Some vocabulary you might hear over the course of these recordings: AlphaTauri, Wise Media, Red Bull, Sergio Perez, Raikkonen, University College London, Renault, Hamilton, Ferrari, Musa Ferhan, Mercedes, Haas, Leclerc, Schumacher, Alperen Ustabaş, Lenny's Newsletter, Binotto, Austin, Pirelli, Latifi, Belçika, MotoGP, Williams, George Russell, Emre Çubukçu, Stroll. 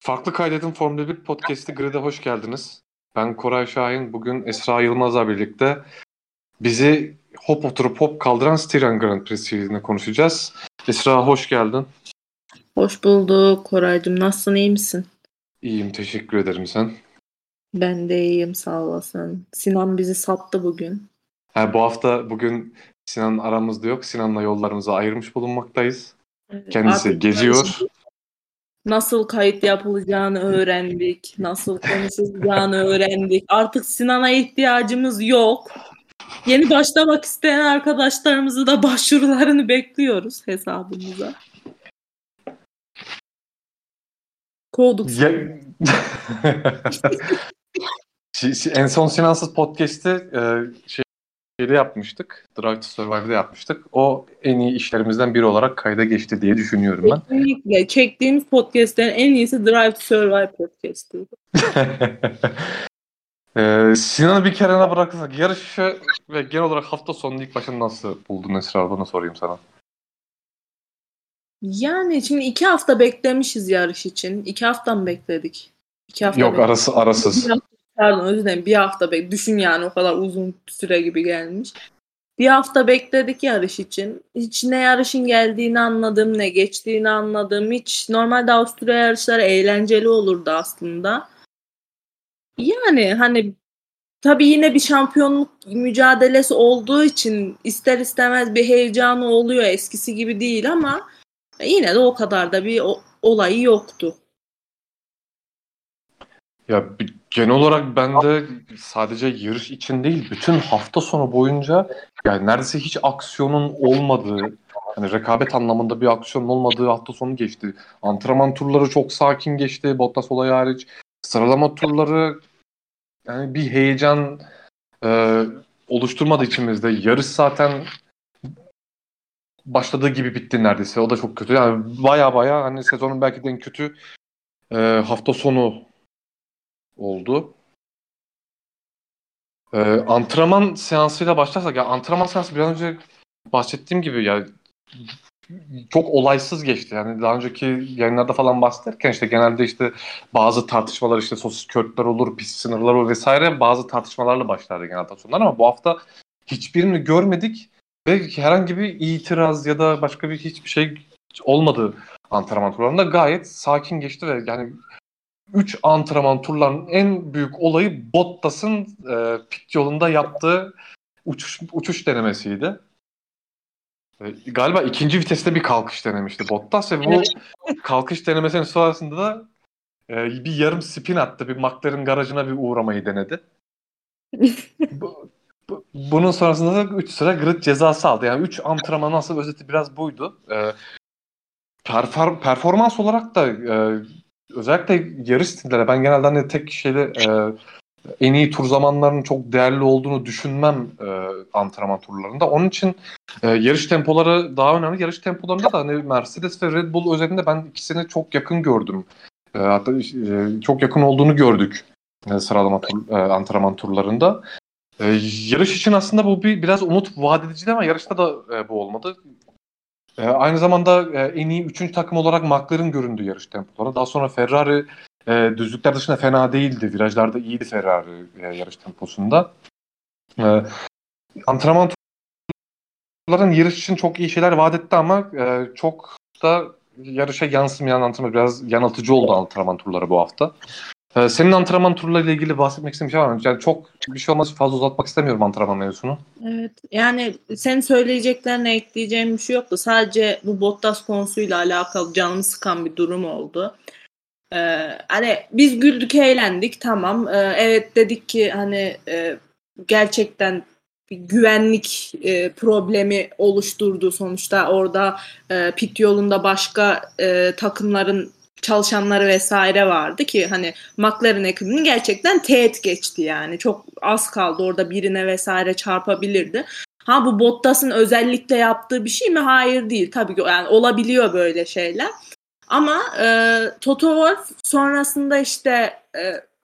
Farklı Kaydet'in Formula 1 podcast'i Grid'e hoş geldiniz. Ben Koray Şahin. Bugün Esra Yılmaz'la birlikte bizi hop oturup hop kaldıran Türkiye Grand Prix'sini konuşacağız. Esra hoş geldin. Hoş bulduk Koraycığım. Nasılsın? İyi misin? İyiyim. Teşekkür ederim. Sen? Ben de iyiyim. Sağ olasın. Sinan bizi sattı bugün. Bu hafta bugün Sinan aramızda yok. Sinan'la yollarımızı ayırmış bulunmaktayız. Evet, kendisi abi, geziyor. Nasıl kayıt yapılacağını öğrendik. Nasıl konuşulacağını öğrendik. Artık Sinan'a ihtiyacımız yok. Yeni başlamak isteyen arkadaşlarımızı da başvurularını bekliyoruz hesabımıza. Kovduk. En son Sinansız podcast'te şeyde yapmıştık. Drive to Survive'da yapmıştık. O en iyi işlerimizden biri olarak kayda geçti diye düşünüyorum ben. Kesinlikle. Çektiğimiz podcast'lerin en iyisi Drive to Survive podcast'ı. Sinan'ı bir kenara bırakırsak yarışı ve genel olarak hafta sonu ilk başını nasıl buldun Esra? Bunu sorayım sana. Yani şimdi 2 hafta beklemişiz yarış için. 2 hafta mı bekledik? 2 hafta yok bekledik. Arasız. Pardon özür dilerim. 1 hafta bekledik. Düşün yani o kadar uzun süre gibi gelmiş. 1 hafta bekledik yarış için. Hiç ne yarışın geldiğini anladım, ne geçtiğini anladım. Hiç normalde Avusturya yarışları eğlenceli olurdu aslında. Yani hani tabii yine bir şampiyonluk mücadelesi olduğu için ister istemez bir heyecanı oluyor. Eskisi gibi değil ama yine de o kadar da bir olayı yoktu. Ya genel olarak ben de sadece yarış için değil bütün hafta sonu boyunca yani neredeyse hiç aksiyonun olmadığı, yani rekabet anlamında bir aksiyonun olmadığı hafta sonu geçti. Antrenman turları çok sakin geçti. Bottas olayı hariç. Sıralama turları yani bir heyecan oluşturmadı içimizde. Yarış zaten başladığı gibi bitti neredeyse. O da çok kötü. Yani baya hani sezonun belki de en kötü hafta sonu oldu. Antrenman seansıyla başlarsak, yani antrenman seansı biraz önce bahsettiğim gibi yani çok olaysız geçti. Yani daha önceki yayınlarda falan bahsederken işte genelde işte bazı tartışmalar işte sosis körtler olur, pis sınırlar olur vesaire bazı tartışmalarla başlardı genelde sonlar ama bu hafta hiçbirini görmedik. Ve herhangi bir itiraz ya da başka bir hiçbir şey olmadı antrenman turlarında. Gayet sakin geçti ve yani 3 antrenman turlarının en büyük olayı Bottas'ın pit yolunda yaptığı uçuş denemesiydi. Galiba 2. viteste bir kalkış denemişti Bottas ve bu kalkış denemesinin sonrasında da bir yarım spin attı. Bir McLaren garajına bir uğramayı denedi. Bunun sonrasında da 3 sıra grid cezası aldı. Yani 3 antrenman nasıl özeti biraz buydu. Performans olarak da özellikle yarış stilleri. Ben genelde hani tek şeyde en iyi tur zamanlarının çok değerli olduğunu düşünmem antrenman turlarında. Onun için yarış tempoları daha önemli. Yarış tempolarında da hani Mercedes ve Red Bull özelinde ben ikisini çok yakın gördüm. Hatta çok yakın olduğunu gördük sıralama antrenman turlarında. Yarış için aslında bu biraz umut vaat ediciydi ama yarışta da bu olmadı. Aynı zamanda en iyi 3. takım olarak McLaren göründü yarış tempolarına. Daha sonra Ferrari düzlükler dışında fena değildi. Virajlarda iyiydi Ferrari yarış temposunda. Antrenman turlarının yarış için çok iyi şeyler vaat etti ama çok da yarışa yansımayan antrenman biraz yanıltıcı oldu antrenman turları bu hafta. Senin antrenman turlarıyla ilgili bahsetmek istediğim şey var mı? Yani çok bir şey olmaz, fazla uzatmak istemiyorum antrenman mevzusunu. Evet, yani senin söyleyeceklerine ekleyeceğim bir şey yoktu. Sadece bu Bottas konusuyla alakalı canımı sıkan bir durum oldu. Hani biz güldük, eğlendik, tamam. Evet dedik ki hani gerçekten bir güvenlik problemi oluşturdu sonuçta. Orada pit yolunda başka takımların çalışanları vesaire vardı ki hani McLaren ekibinin gerçekten teğet geçti yani. Çok az kaldı orada birine vesaire çarpabilirdi. Ha bu Bottas'ın özellikle yaptığı bir şey mi? Hayır değil. Tabii ki yani olabiliyor böyle şeyler. Ama Toto Wolff sonrasında işte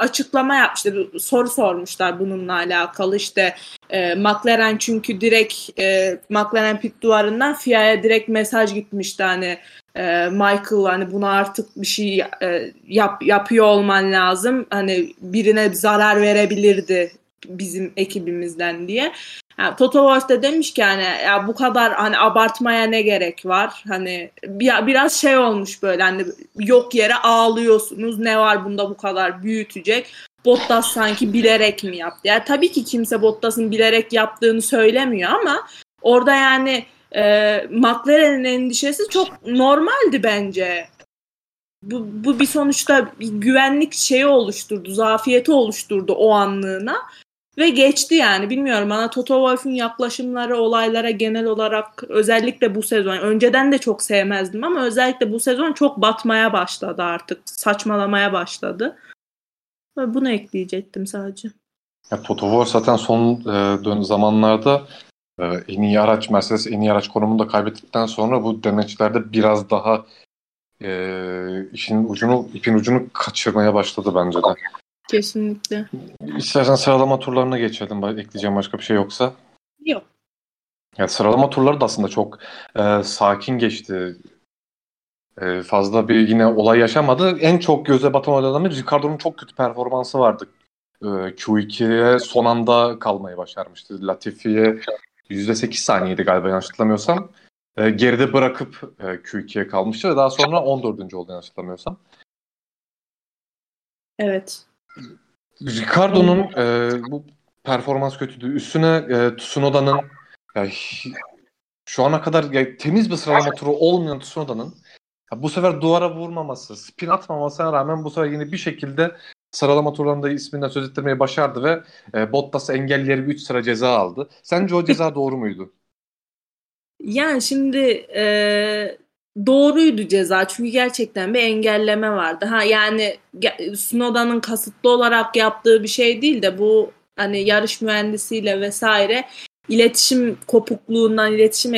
açıklama yapmıştı. Soru sormuşlar bununla alakalı. İşte McLaren çünkü direkt McLaren pit duvarından FIA'ya direkt mesaj gitmişti. Hani Michael, hani buna artık bir şey yapıyor olman lazım. Hani birine zarar verebilirdi bizim ekibimizden diye. Yani Toto Wolff de demiş ki hani ya bu kadar hani abartmaya ne gerek var? Hani biraz şey olmuş böyle, hani yok yere ağlıyorsunuz. Ne var bunda bu kadar büyütecek? Bottas sanki bilerek mi yaptı? Yani tabii ki kimse Bottas'ın bilerek yaptığını söylemiyor ama orada yani McLaren'in endişesi çok normaldi bence. Bu bir sonuçta bir güvenlik şeyi oluşturdu, zafiyeti oluşturdu o anlığına. Ve geçti yani, bilmiyorum, bana Toto Wolff'un yaklaşımları olaylara genel olarak özellikle bu sezon, önceden de çok sevmezdim ama özellikle bu sezon çok batmaya başladı artık, saçmalamaya başladı. Bunu ekleyecektim sadece. Ya, Toto Wolff zaten son zamanlarda en iyi araç, Mercedes en iyi araç konumunu da kaybettikten sonra bu demeçlerde biraz daha ipin ucunu kaçırmaya başladı bence de. Kesinlikle. İstersen sıralama turlarına geçelim. Ekleyeceğim başka bir şey yoksa. Yok. Ya, sıralama turları da aslında çok sakin geçti. Fazla bir yine olay yaşamadı. En çok göze batan olaylardan biri Ricardo'nun çok kötü performansı vardı. Q2'ye son anda kalmayı başarmıştı. Latifi'ye %8 saniyeydi galiba, yanlış hatırlamıyorsam. Geride bırakıp Q2'ye kalmıştı ve daha sonra 14. oldu, yanlış hatırlamıyorsam. Evet. Ricardo'nun bu performans kötüydü. Üstüne Tsunoda'nın şu ana kadar temiz bir sıralama turu olmayan Tsunoda'nın bu sefer duvara vurmaması, spin atmamasına rağmen bu sefer yine bir şekilde sıralama turlarında isminden söz ettirmeyi başardı ve Bottas engelleyerek 3 sıra ceza aldı. Sence o ceza doğru muydu? Yani şimdi doğruydu ceza, çünkü gerçekten bir engelleme vardı. Yani Tsunoda'nın kasıtlı olarak yaptığı bir şey değil de bu hani yarış mühendisiyle vesaire iletişim kopukluğundan, iletişim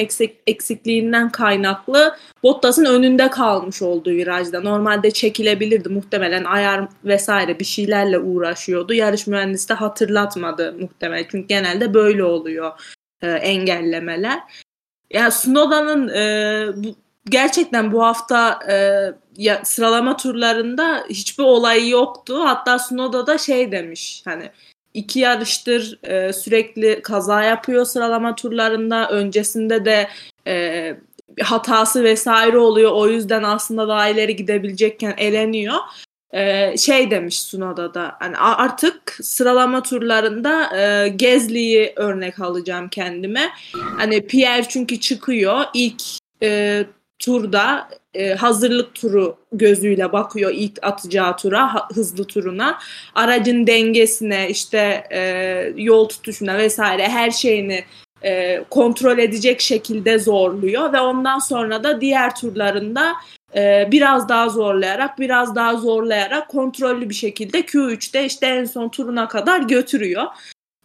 eksikliğinden kaynaklı Bottas'ın önünde kalmış olduğu virajda. Normalde çekilebilirdi, muhtemelen ayar vesaire bir şeylerle uğraşıyordu. Yarış mühendisi de hatırlatmadı muhtemelen, çünkü genelde böyle oluyor engellemeler. Yani Tsunoda'nın gerçekten bu hafta sıralama turlarında hiçbir olayı yoktu. Hatta Tsunoda da şey demiş, hani 2 yarıştır sürekli kaza yapıyor sıralama turlarında. Öncesinde de hatası vesaire oluyor. O yüzden aslında daha ileri gidebilecekken eleniyor. Şey demiş Tsunoda da, hani artık sıralama turlarında Gasly'yi örnek alacağım kendime. Hani Pierre çünkü çıkıyor ilk turda, hazırlık turu gözüyle bakıyor ilk atacağı tura, hızlı turuna, aracın dengesine, işte yol tutuşuna vesaire her şeyini kontrol edecek şekilde zorluyor ve ondan sonra da diğer turlarında biraz daha zorlayarak kontrollü bir şekilde Q3'te işte en son turuna kadar götürüyor.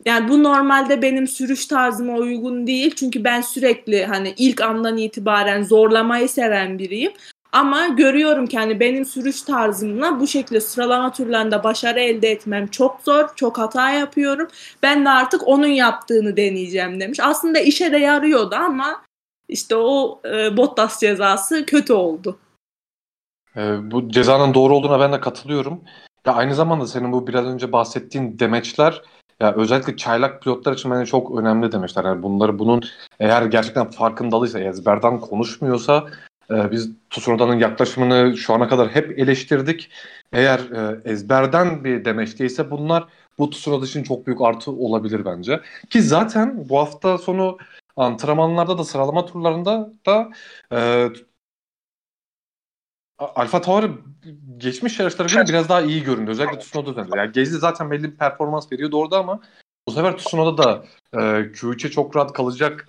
Yani bu normalde benim sürüş tarzıma uygun değil. Çünkü ben sürekli hani ilk andan itibaren zorlamayı seven biriyim. Ama görüyorum ki hani benim sürüş tarzımla bu şekilde sıralama turlarında başarı elde etmem çok zor. Çok hata yapıyorum. Ben de artık onun yaptığını deneyeceğim demiş. Aslında işe de yarıyordu ama işte o Bottas cezası kötü oldu. Bu cezanın doğru olduğuna ben de katılıyorum. Ya, aynı zamanda senin bu biraz önce bahsettiğin demeçler, ya özellikle çaylak pilotlar için bence çok önemli demişler. Yani bunun eğer gerçekten farkındalıysa, ezberden konuşmuyorsa, biz Tsunoda'nın yaklaşımını şu ana kadar hep eleştirdik. Eğer ezberden bir demeçteyse bunlar, bu Tsunoda için çok büyük artı olabilir bence. Ki zaten bu hafta sonu antrenmanlarda da, sıralama turlarında da AlphaTauri geçmiş yarışlara göre biraz daha iyi göründü. Özellikle Tsunoda döndü. Yani Gasly zaten belli bir performans veriyordu orada ama bu sefer Tsunoda da Q3'e çok rahat kalacak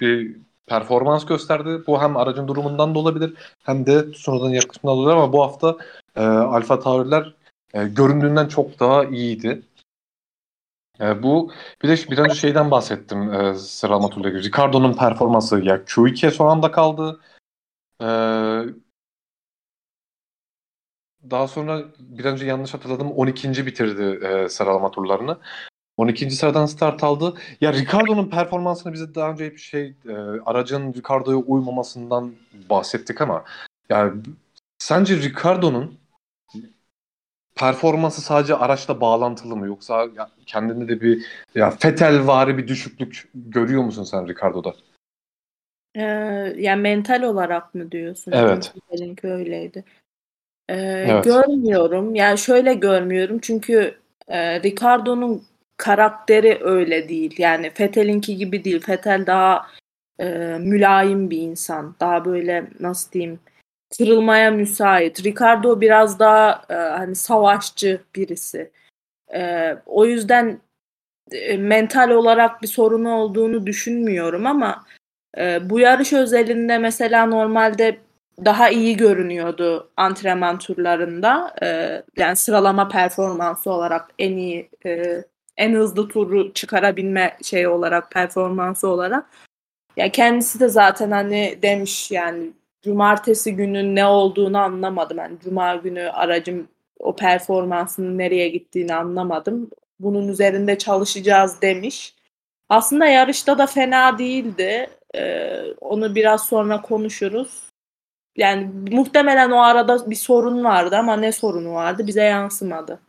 bir performans gösterdi. Bu hem aracın durumundan da olabilir hem de Tsunoda'nın yaklaşımından olabilir ama bu hafta AlphaTauri'ler göründüğünden çok daha iyiydi. Bu bir de bir önce şeyden bahsettim, sıralama turundaki Ricardo'nun performansı. Ya, Q2'ye son anda kaldı. daha sonra bir önce yanlış hatırladım 12. bitirdi sıralama turlarını. 12. sıradan start aldı. Ya Ricardo'nun performansını bize daha önce hep aracın Ricardo'ya uymamasından bahsettik ama yani sence Ricardo'nun performansı sadece araçla bağlantılı mı yoksa kendinde de bir Vettelvari bir düşüklük görüyor musun sen Ricardo'da? Yani mental olarak mı diyorsun? Evet. Vettel'inki öyleydi. Evet. Görmüyorum. Yani şöyle görmüyorum çünkü Ricardo'nun karakteri öyle değil. Yani Vettel'inki gibi değil. Vettel daha mülayim bir insan. Daha böyle nasıl diyeyim kırılmaya müsait. Ricardo biraz daha hani savaşçı birisi. O yüzden mental olarak bir sorunu olduğunu düşünmüyorum ama bu yarış özelinde mesela normalde daha iyi görünüyordu antrenman turlarında. Yani sıralama performansı olarak en iyi en hızlı turu çıkarabilme şey olarak performansı olarak. Ya kendisi de zaten hani demiş yani cumartesi günün ne olduğunu anlamadım. Yani cuma günü aracım o performansının nereye gittiğini anlamadım. Bunun üzerinde çalışacağız demiş. Aslında yarışta da fena değildi. Onu biraz sonra konuşuruz. Yani muhtemelen o arada bir sorun vardı ama ne sorunu vardı bize yansımadı.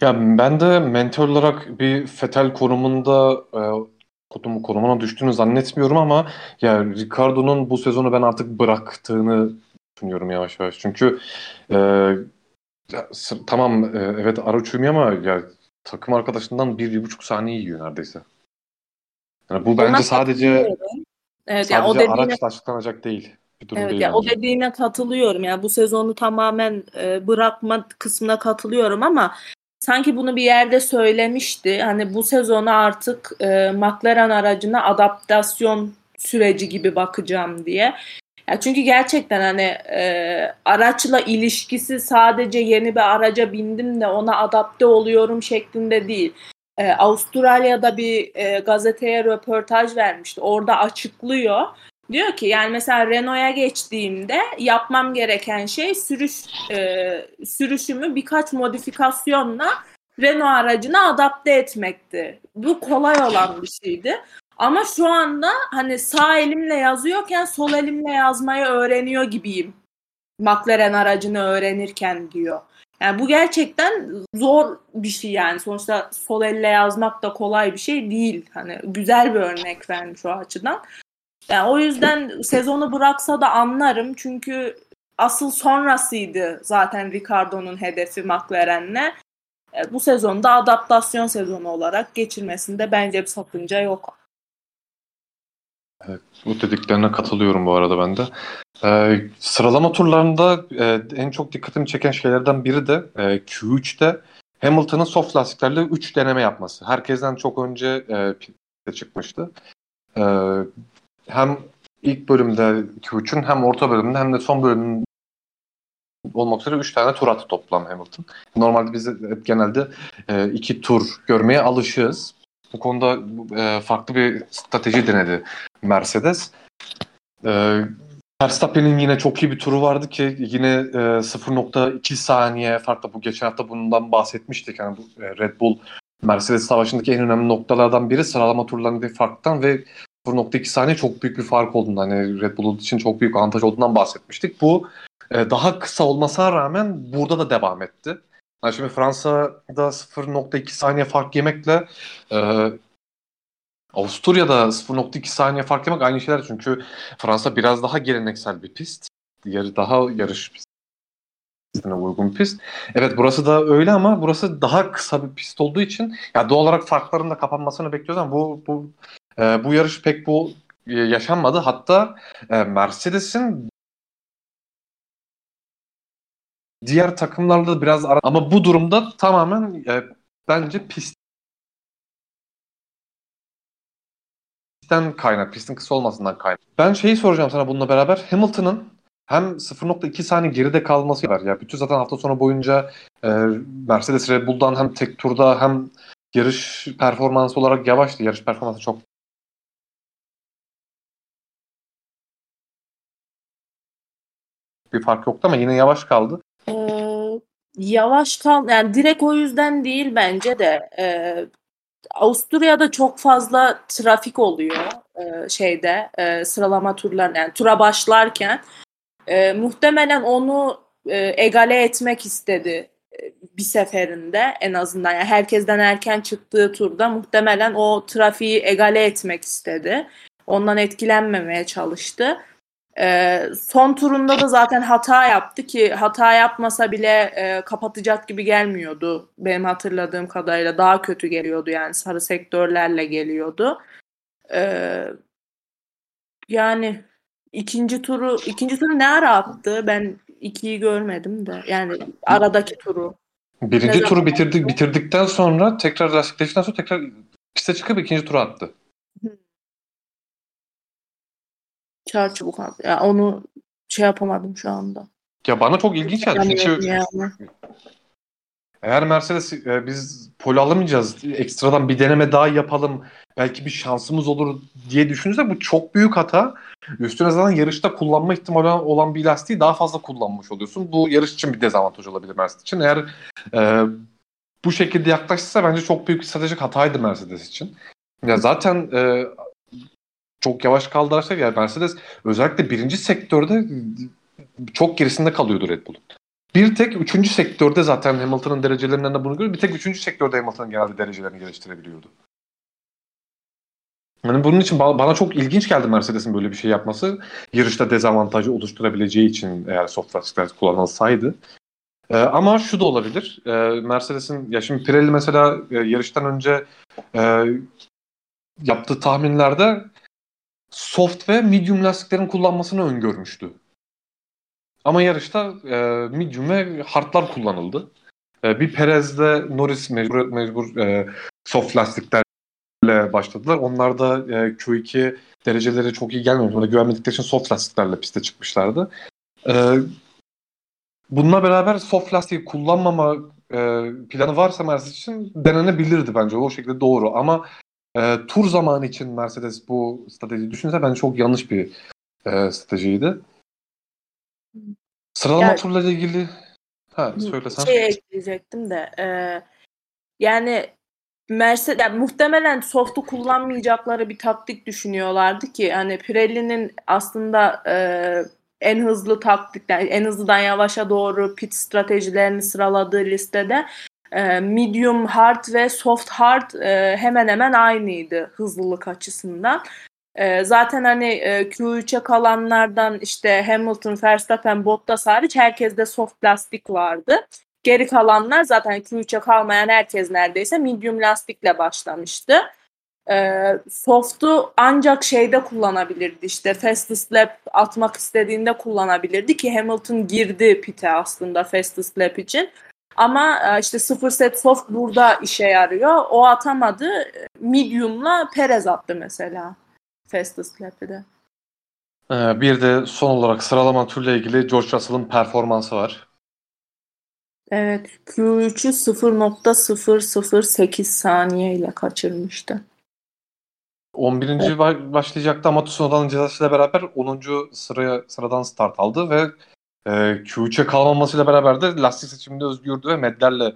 Ya ben de mentor olarak bir Vettel konumunda konumuna düştüğünü zannetmiyorum ama ya Ricardo'nun bu sezonu ben artık bıraktığını düşünüyorum yavaş yavaş. Çünkü tamam evet araç uymuyor ama ya takım arkadaşından 1,5 saniye yiyor neredeyse. Yani bu bence sadece yani araç taşlanacak değil. Evet ya yani o dediğine katılıyorum. Yani bu sezonu tamamen bırakma kısmına katılıyorum ama sanki bunu bir yerde söylemişti. Hani bu sezonu artık McLaren aracına adaptasyon süreci gibi bakacağım diye. Ya çünkü gerçekten hani araçla ilişkisi sadece yeni bir araca bindim de ona adapte oluyorum şeklinde değil. Avustralya'da bir gazeteye röportaj vermişti. Orada açıklıyor. Diyor ki yani mesela Renault'a geçtiğimde yapmam gereken şey sürüşümü birkaç modifikasyonla Renault aracına adapte etmekti. Bu kolay olan bir şeydi. Ama şu anda hani sağ elimle yazıyorken sol elimle yazmayı öğreniyor gibiyim. McLaren aracını öğrenirken diyor. Yani bu gerçekten zor bir şey yani. Sonuçta sol elle yazmak da kolay bir şey değil. Hani güzel bir örnek vermiş o açıdan. Yani o yüzden sezonu bıraksa da anlarım çünkü asıl sonrasıydı zaten Ricardo'nun hedefi McLaren'le. Bu sezonda adaptasyon sezonu olarak geçirmesinde bence bir sakınca yok. Evet, bu dediklerine katılıyorum bu arada ben de. Sıralama turlarında en çok dikkatimi çeken şeylerden biri de Q3'te Hamilton'ın soft lastiklerle 3 deneme yapması. Herkesten çok önce piste çıkmıştı. Hem ilk bölümde Q3'ün hem orta bölümünde hem de son bölümünde olmak üzere 3 tane tur attı toplam Hamilton. Normalde biz hep genelde 2 tur görmeye alışığız. Bu konuda farklı bir strateji denedi Mercedes. Verstappen'in yine çok iyi bir turu vardı ki yine 0.2 saniye farkla bu geçen hafta bundan bahsetmiştik. Yani bu Red Bull Mercedes savaşındaki en önemli noktalardan biri sıralama turlarındaki farktan ve 0.2 saniye çok büyük bir fark olduğundan, hani Red Bull için çok büyük avantaj olduğundan bahsetmiştik. Bu daha kısa olmasına rağmen burada da devam etti. Yani şimdi Fransa'da 0.2 saniye fark yemekle Avusturya'da 0.2 saniye fark yemek aynı şeyler. Çünkü Fransa biraz daha geleneksel bir pist. Diğeri daha yarış pistine uygun pist. Evet burası da öyle ama burası daha kısa bir pist olduğu için ya doğal olarak farkların da kapanmasını bekliyoruz ama bu yarış pek bu yaşanmadı. Hatta Mercedes'in diğer takımlarla da biraz ama bu durumda tamamen bence pistin kısa olmasından kaynak. Ben şeyi soracağım sana bununla beraber. Hamilton'ın hem 0.2 saniye geride kalması var. Ya bütün zaten hafta sonu boyunca Mercedes Red Bull'dan hem tek turda hem yarış performansı olarak yavaştı. Yarış performansı çok bir fark yoktu ama yine yavaş kaldı. Yani direkt o yüzden değil bence de. Avusturya'da çok fazla trafik oluyor sıralama turlarında, yani tura başlarken. Muhtemelen onu egale etmek istedi bir seferinde en azından. Yani herkesten erken çıktığı turda muhtemelen o trafiği egale etmek istedi. Ondan etkilenmemeye çalıştı. Son turunda da zaten hata yaptı ki hata yapmasa bile kapatacak gibi gelmiyordu benim hatırladığım kadarıyla. Daha kötü geliyordu yani, sarı sektörlerle geliyordu. Yani ikinci turu ne ara attı? Ben 2'yi görmedim de. Yani aradaki turu. Birinci turu bitirdikten sonra tekrar lastikleştikten sonra tekrar piste çıkıp ikinci turu attı. Çarçabuk attı. Yani onu yapamadım şu anda. Ya bana çok ilginç geldi. Yani. Eğer Mercedes biz pole alamayacağız, ekstradan bir deneme daha yapalım, belki bir şansımız olur diye düşünürse bu çok büyük hata. Üstüne zaten yarışta kullanma ihtimali olan bir lastiği daha fazla kullanmış oluyorsun. Bu yarış için bir dezavantaj olabilir Mercedes için. Eğer bu şekilde yaklaşırsa bence çok büyük bir stratejik hataydı Mercedes için. Ya zaten çok yavaş kaldı araçlar. Yani Mercedes özellikle birinci sektörde çok gerisinde kalıyordu Red Bull'un. Bir tek 3. sektörde zaten Hamilton'ın derecelerinden de bunu görüyoruz. Bir tek 3. sektörde Hamilton'ın genelde derecelerini geliştirebiliyordu. Yani bunun için bana çok ilginç geldi Mercedes'in böyle bir şey yapması. Yarışta dezavantajı oluşturabileceği için eğer soft lastikler kullanılsaydı. Ama şu da olabilir. Mercedes'in, ya şimdi Pirelli mesela yarıştan önce yaptığı tahminlerde soft ve medium lastiklerin kullanmasını öngörmüştü. Ama yarışta medium ve hardlar kullanıldı. Bir Perez'de Norris mecbur soft lastiklerle başladılar. Onlar da Q2 dereceleri çok iyi gelmemiş. Ona güvenmedikleri için soft lastiklerle piste çıkmışlardı. Bununla beraber soft lastiği kullanmama planı varsa Mercedes için denenebilirdi bence. O şekilde doğru ama tur zamanı için Mercedes bu stratejiyi düşünse bence çok yanlış bir stratejiydi. Sıralama turlarıyla ilgili söylesem. Ekleyecektim de Mercedes muhtemelen soft'u kullanmayacakları bir taktik düşünüyorlardı ki hani Pirelli'nin aslında en hızlı taktikler, yani en hızlıdan yavaşa doğru pit stratejilerini sıraladığı listede medium hard ve soft hard hemen hemen aynıydı hızlılık açısından. Zaten hani Q3'e kalanlardan işte Hamilton, Verstappen, Bottas hariç herkeste soft lastik vardı. Geri kalanlar zaten Q3'e kalmayan herkes neredeyse medium lastikle başlamıştı. Soft'u ancak kullanabilirdi, işte fastest lap atmak istediğinde kullanabilirdi ki Hamilton girdi pite aslında fastest lap için. Ama işte 0 set soft burada işe yarıyor. O atamadı. Medium'la Perez attı mesela. Fastest Lap'ı da. Bir de son olarak sıralama turuyla ilgili George Russell'ın performansı var. Evet, Q3'ü 0.008 saniyeyle kaçırmıştı. 11. Evet. Başlayacaktı ama Tsunoda'nın cezasıyla beraber 10. sıradan start aldı ve Q3'e kalmamasıyla beraber de lastik seçiminde özgürdü ve medlerle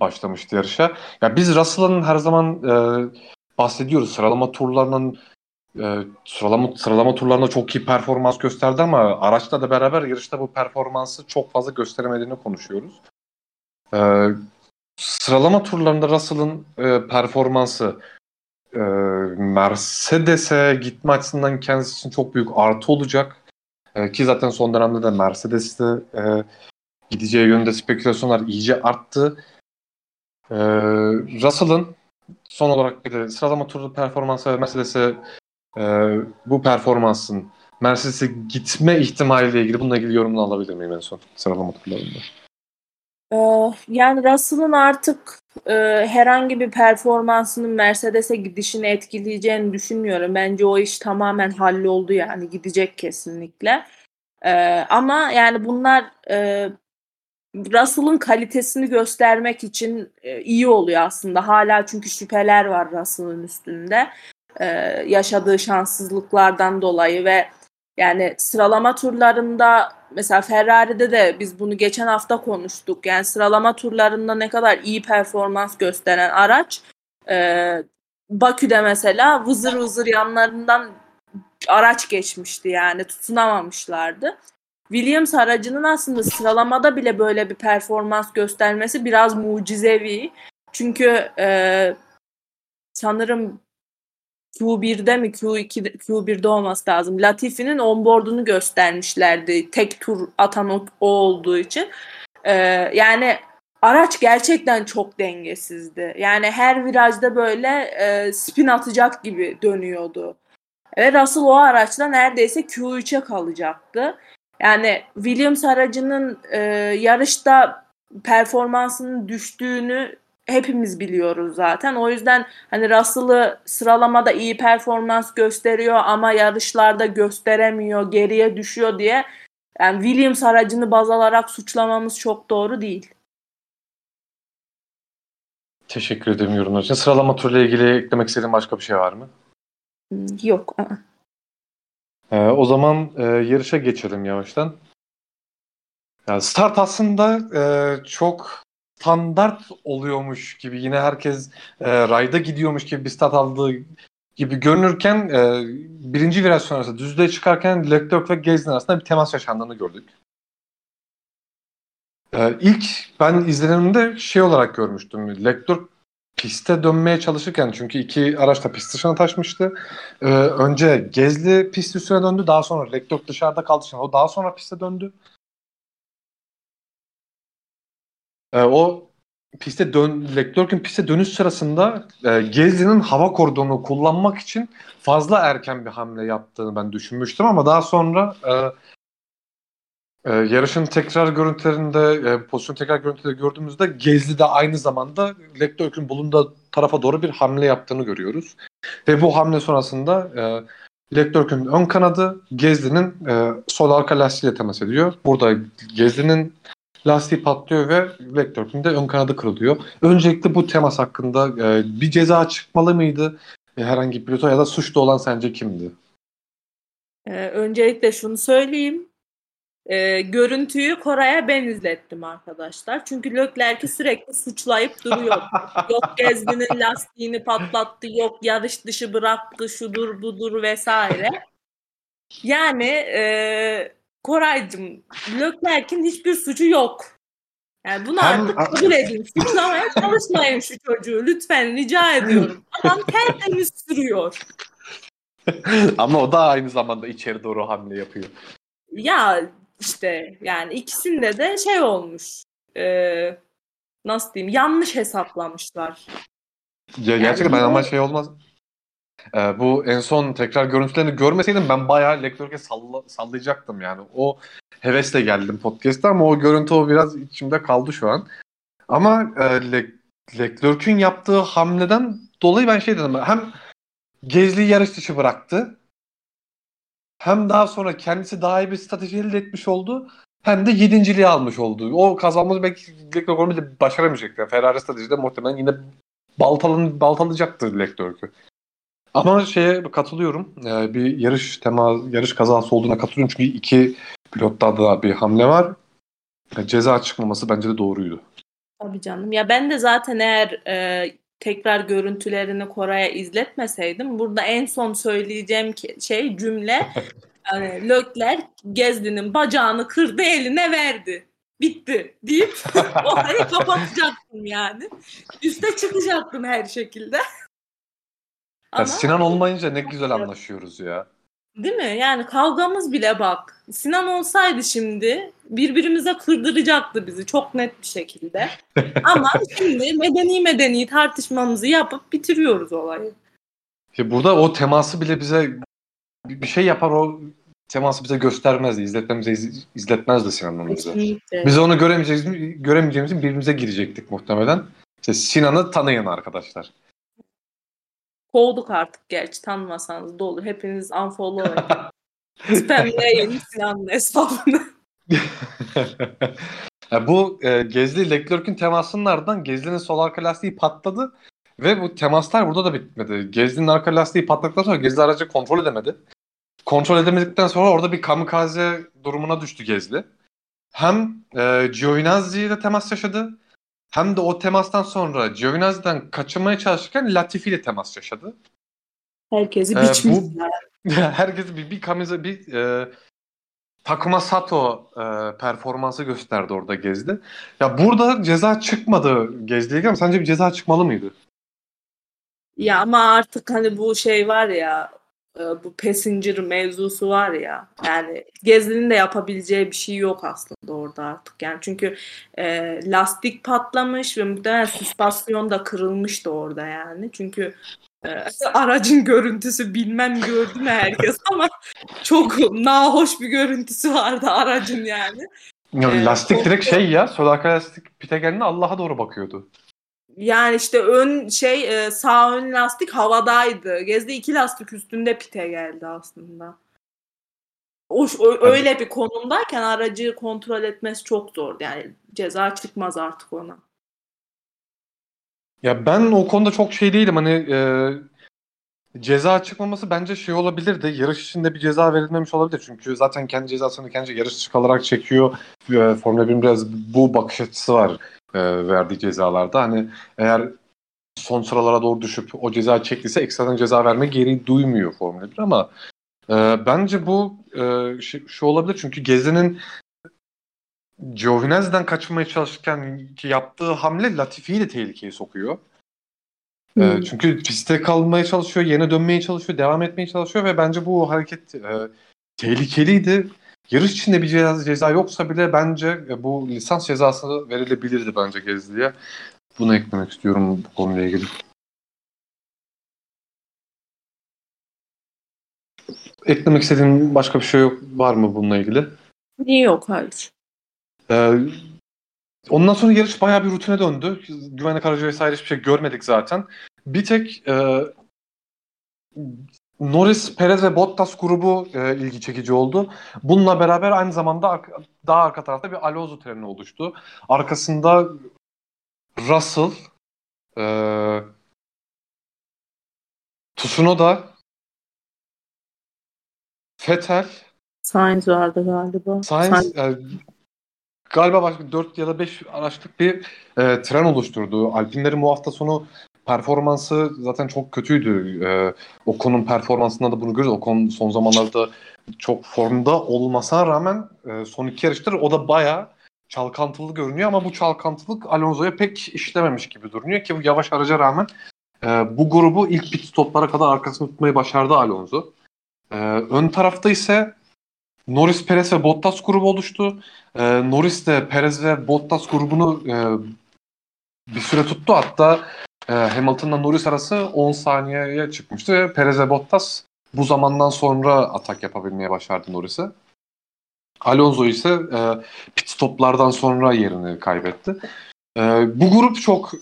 başlamıştı yarışa. Ya biz Russell'ın her zaman bahsediyoruz, sıralama turlarında çok iyi performans gösterdi ama araçla da beraber yarışta bu performansı çok fazla gösteremediğini konuşuyoruz. Sıralama turlarında Russell'ın performansı Mercedes'e gitme açısından kendisi için çok büyük artı olacak. Ki zaten son dönemde de Mercedes'te gideceği yönünde spekülasyonlar iyice arttı. Russell'ın son olarak bir de sıralama turlu performansı ve Mercedes'e bu performansın Mercedes'e gitme ihtimaliyle ilgili, bununla ilgili yorumunu alabilir miyim en son sıralama turlarında? Yani Russell'ın artık herhangi bir performansının Mercedes'e gidişini etkileyeceğini düşünmüyorum. Bence o iş tamamen halloldu, yani gidecek kesinlikle. Ama yani bunlar Russell'ın kalitesini göstermek için iyi oluyor aslında. Hala çünkü şüpheler var Russell'ın üstünde. Yaşadığı şanssızlıklardan dolayı ve Yani sıralama turlarında mesela Ferrari'de de biz bunu geçen hafta konuştuk. Yani sıralama turlarında ne kadar iyi performans gösteren araç Bakü'de mesela vızır vızır yanlarından araç geçmişti, yani tutunamamışlardı. Williams aracının aslında sıralamada bile böyle bir performans göstermesi biraz mucizevi. Çünkü sanırım Q1'de mi Q1'de olması lazım. Latifi'nin onboard'unu göstermişlerdi. Tek tur atan o olduğu için. Yani araç gerçekten çok dengesizdi. Yani her virajda böyle spin atacak gibi dönüyordu. Ve Russell o araçla neredeyse Q3'e kalacaktı. Yani Williams aracının yarışta performansının düştüğünü hepimiz biliyoruz zaten. O yüzden hani Russell'ı sıralamada iyi performans gösteriyor ama yarışlarda gösteremiyor, geriye düşüyor diye yani Williams aracını baz alarak suçlamamız çok doğru değil. Teşekkür ederim yorumlar için. Sıralama turuyla ilgili eklemek istediğin başka bir şey var mı? Yok. O zaman yarışa geçelim yavaştan. Yani start aslında çok standart oluyormuş gibi, yine herkes rayda gidiyormuş gibi bir start aldığı gibi görünürken birinci viraj sonrası düzlüğe çıkarken Leclerc ve Gasly'nin arasında bir temas yaşandığını gördük. İlk ben izlenimde şey olarak görmüştüm. Leclerc piste dönmeye çalışırken, çünkü iki araç da pist dışına taşmıştı. Önce Gasly pist üstüne döndü, daha sonra Leclerc dışarıda kaldı. O daha sonra piste döndü. O piste Leclerc'in piste dönüş sırasında Gasly'nin hava koridorunu kullanmak için fazla erken bir hamle yaptığını ben düşünmüştüm ama daha sonra yarışın tekrar görüntülerinde, pozisyon tekrar görüntülerinde gördüğümüzde Gasly de aynı zamanda Leclerc'in bulunduğu tarafa doğru bir hamle yaptığını görüyoruz. Ve bu hamle sonrasında Leclerc'in ön kanadı Gasly'nin sol arka lastiğiyle temas ediyor. Burada Gasly'nin lastiği patlıyor ve Leclerc'in de ön kanadı kırılıyor. Öncelikle bu temas hakkında bir ceza çıkmalı mıydı? Herhangi bir pilota ya da suçlu olan sence kimdi? Öncelikle şunu söyleyeyim. Görüntüyü Koray'a ben izlettim arkadaşlar. Çünkü Leclerc'i sürekli suçlayıp duruyor. Yok Gasly'nin lastiğini patlattı, yok yarış dışı bıraktı, şudur budur vesaire. Yani Koray'cığım, Leclerc'in hiçbir suçu yok. Yani bunu artık kabul edin. Suçlamaya çalışmayın şu çocuğu. Lütfen rica ediyorum. Adam tertemiz sürüyor. Ama o da aynı zamanda içeri doğru hamle yapıyor. Ya işte yani ikisinde de şey olmuş, nasıl diyeyim, yanlış hesaplamışlar. Ya gerçekten yani, ben ama şey olmaz. Bu en son tekrar görüntülerini görmeseydim ben bayağı Leclerc'e sallayacaktım yani. O hevesle geldim podcast'ta ama o görüntü o biraz içimde kaldı şu an. Ama Leclerc'in yaptığı hamleden dolayı ben şey dedim, hem Gasly'yi yarış dışı bıraktı, hem daha sonra kendisi daha iyi bir strateji elde etmiş oldu, hem de yedinciliği almış oldu. O kazanması belki Leclerc bile başaramayacaktı. Yani Ferrari stratejide muhtemelen yine baltalayacaktı Leclerc'ü. Ama şeye katılıyorum. Bir yarış kazası olduğuna katılıyorum. Çünkü iki pilotta da bir hamle var. Ceza çıkmaması bence de doğruydu. Tabii canım. Ya ben de zaten eğer tekrar görüntülerini Koray'a izletmeseydim, burada en son söyleyeceğim şey cümle yani Leclerc Gasly'nin bacağını kırdı, eline verdi. Bitti deyip orayı kapatacaktım yani. Üste çıkacaktım her şekilde. Ama Sinan olmayınca ne güzel anlaşıyoruz ya. Değil mi? Yani kavgamız bile bak. Sinan olsaydı şimdi birbirimize kırdıracaktı bizi çok net bir şekilde. Ama şimdi medeni tartışmamızı yapıp bitiriyoruz olayı. Burada o teması bile bize bir şey yapar, o teması bize göstermezdi. İzletmezdi Sinan'ın bize. Kesinlikle. Biz onu göremeyeceğimiz için birbirimize girecektik muhtemelen. İşte Sinan'ı tanıyın arkadaşlar. Kovduk artık, gerçi tanımasanız da olur. Hepiniz unfollow edin. Spamleyin Sinan'ın hesabını. Bu Gasly Leclerc'in temasının ardından Gasly'nin sol arka lastiği patladı ve bu temaslar burada da bitmedi. Gasly'nin arka lastiği patladıktan sonra Gasly aracı kontrol edemedi. kontrol edemedikten sonra orada bir kamikaze durumuna düştü Gasly. Hem Giovinazzi ile temas yaşadı, hem de o temastan sonra Giovinazzi'den kaçınmaya çalışırken Latifi ile temas yaşadı. Herkesi biçmişler. Herkesi bir Takuma Sato performansı gösterdi orada Gasly. Ya burada ceza çıkmadı Gasly'ye ama sence bir ceza çıkmalı mıydı? Ya ama artık hani bu şey var ya, bu passenger mevzusu var ya, yani Gasly'nin de yapabileceği bir şey yok aslında orada artık. Yani çünkü lastik patlamış ve muhtemelen süspansiyon da kırılmıştı orada yani. Çünkü aracın görüntüsü bilmem gördü mü herkes ama çok nahoş bir görüntüsü vardı aracın yani. Lastik direkt şey ya, sol arka lastik pite geldiğinde Allah'a doğru bakıyordu. Yani işte ön şey, sağ ön lastik havadaydı. Gasly iki lastik üstünde pite geldi aslında. Öyle bir konumdayken aracı kontrol etmesi çok zor. Yani ceza çıkmaz artık ona. Ya ben o konuda çok şey değilim. Hani ceza çıkmaması bence şey olabilirdi. Yarış içinde bir ceza verilmemiş olabilir. Çünkü zaten kendi cezasını kendi yarış dışı kalarak çekiyor. Formula 1'in biraz bu bakış açısı var. Verdiği cezalarda. Hani eğer son sıralara doğru düşüp o ceza çektiyse ekstradan ceza verme gereği duymuyor Formula 1 ama bence bu şu olabilir. Çünkü Gasly'nin Giovinazzi'den kaçmaya çalışırken yaptığı hamle Latifi'yi de tehlikeye sokuyor. Çünkü piste kalmaya çalışıyor, yerine dönmeye çalışıyor, devam etmeye çalışıyor ve bence bu hareket tehlikeliydi. Yarış içinde bir ceza yoksa bile bence bu lisans cezası verilebilirdi bence Gasly'ye. Bunu eklemek istiyorum bu konuyla ilgili. Eklemek istediğin başka bir şey var mı bununla ilgili? Yok, hayır. Ondan sonra yarış bayağı bir rutine döndü. Güvenlik aracı vesaire hiçbir şey görmedik zaten. Bir tek Norris, Perez ve Bottas grubu ilgi çekici oldu. Bununla beraber aynı zamanda daha arka tarafta bir Alonso treni oluştu. Arkasında Russell, Tsunoda, Vettel, Sainz vardı galiba. Sainz galiba başka 4 ya da 5 araçlık bir tren oluşturdu. Alpinlerin bu hafta sonu performansı zaten çok kötüydü. Ocon'un performansında da bunu görüyoruz. Ocon son zamanlarda çok formda olmasına rağmen son iki yarıştır o da bayağı çalkantılı görünüyor ama bu çalkantılık Alonso'ya pek işlememiş gibi duruyor ki bu yavaş araca rağmen bu grubu ilk pit stoplara kadar arkasını tutmayı başardı Alonso. Ön tarafta ise Norris, Perez ve Bottas grubu oluştu. Norris de Perez ve Bottas grubunu bir süre tuttu. Hatta Hamilton'la Norris arası 10 saniyeye çıkmıştı ve Perez ve Bottas bu zamandan sonra atak yapabilmeye başardı Norris'e. Alonso ise pit stoplardan sonra yerini kaybetti. Bu grup çok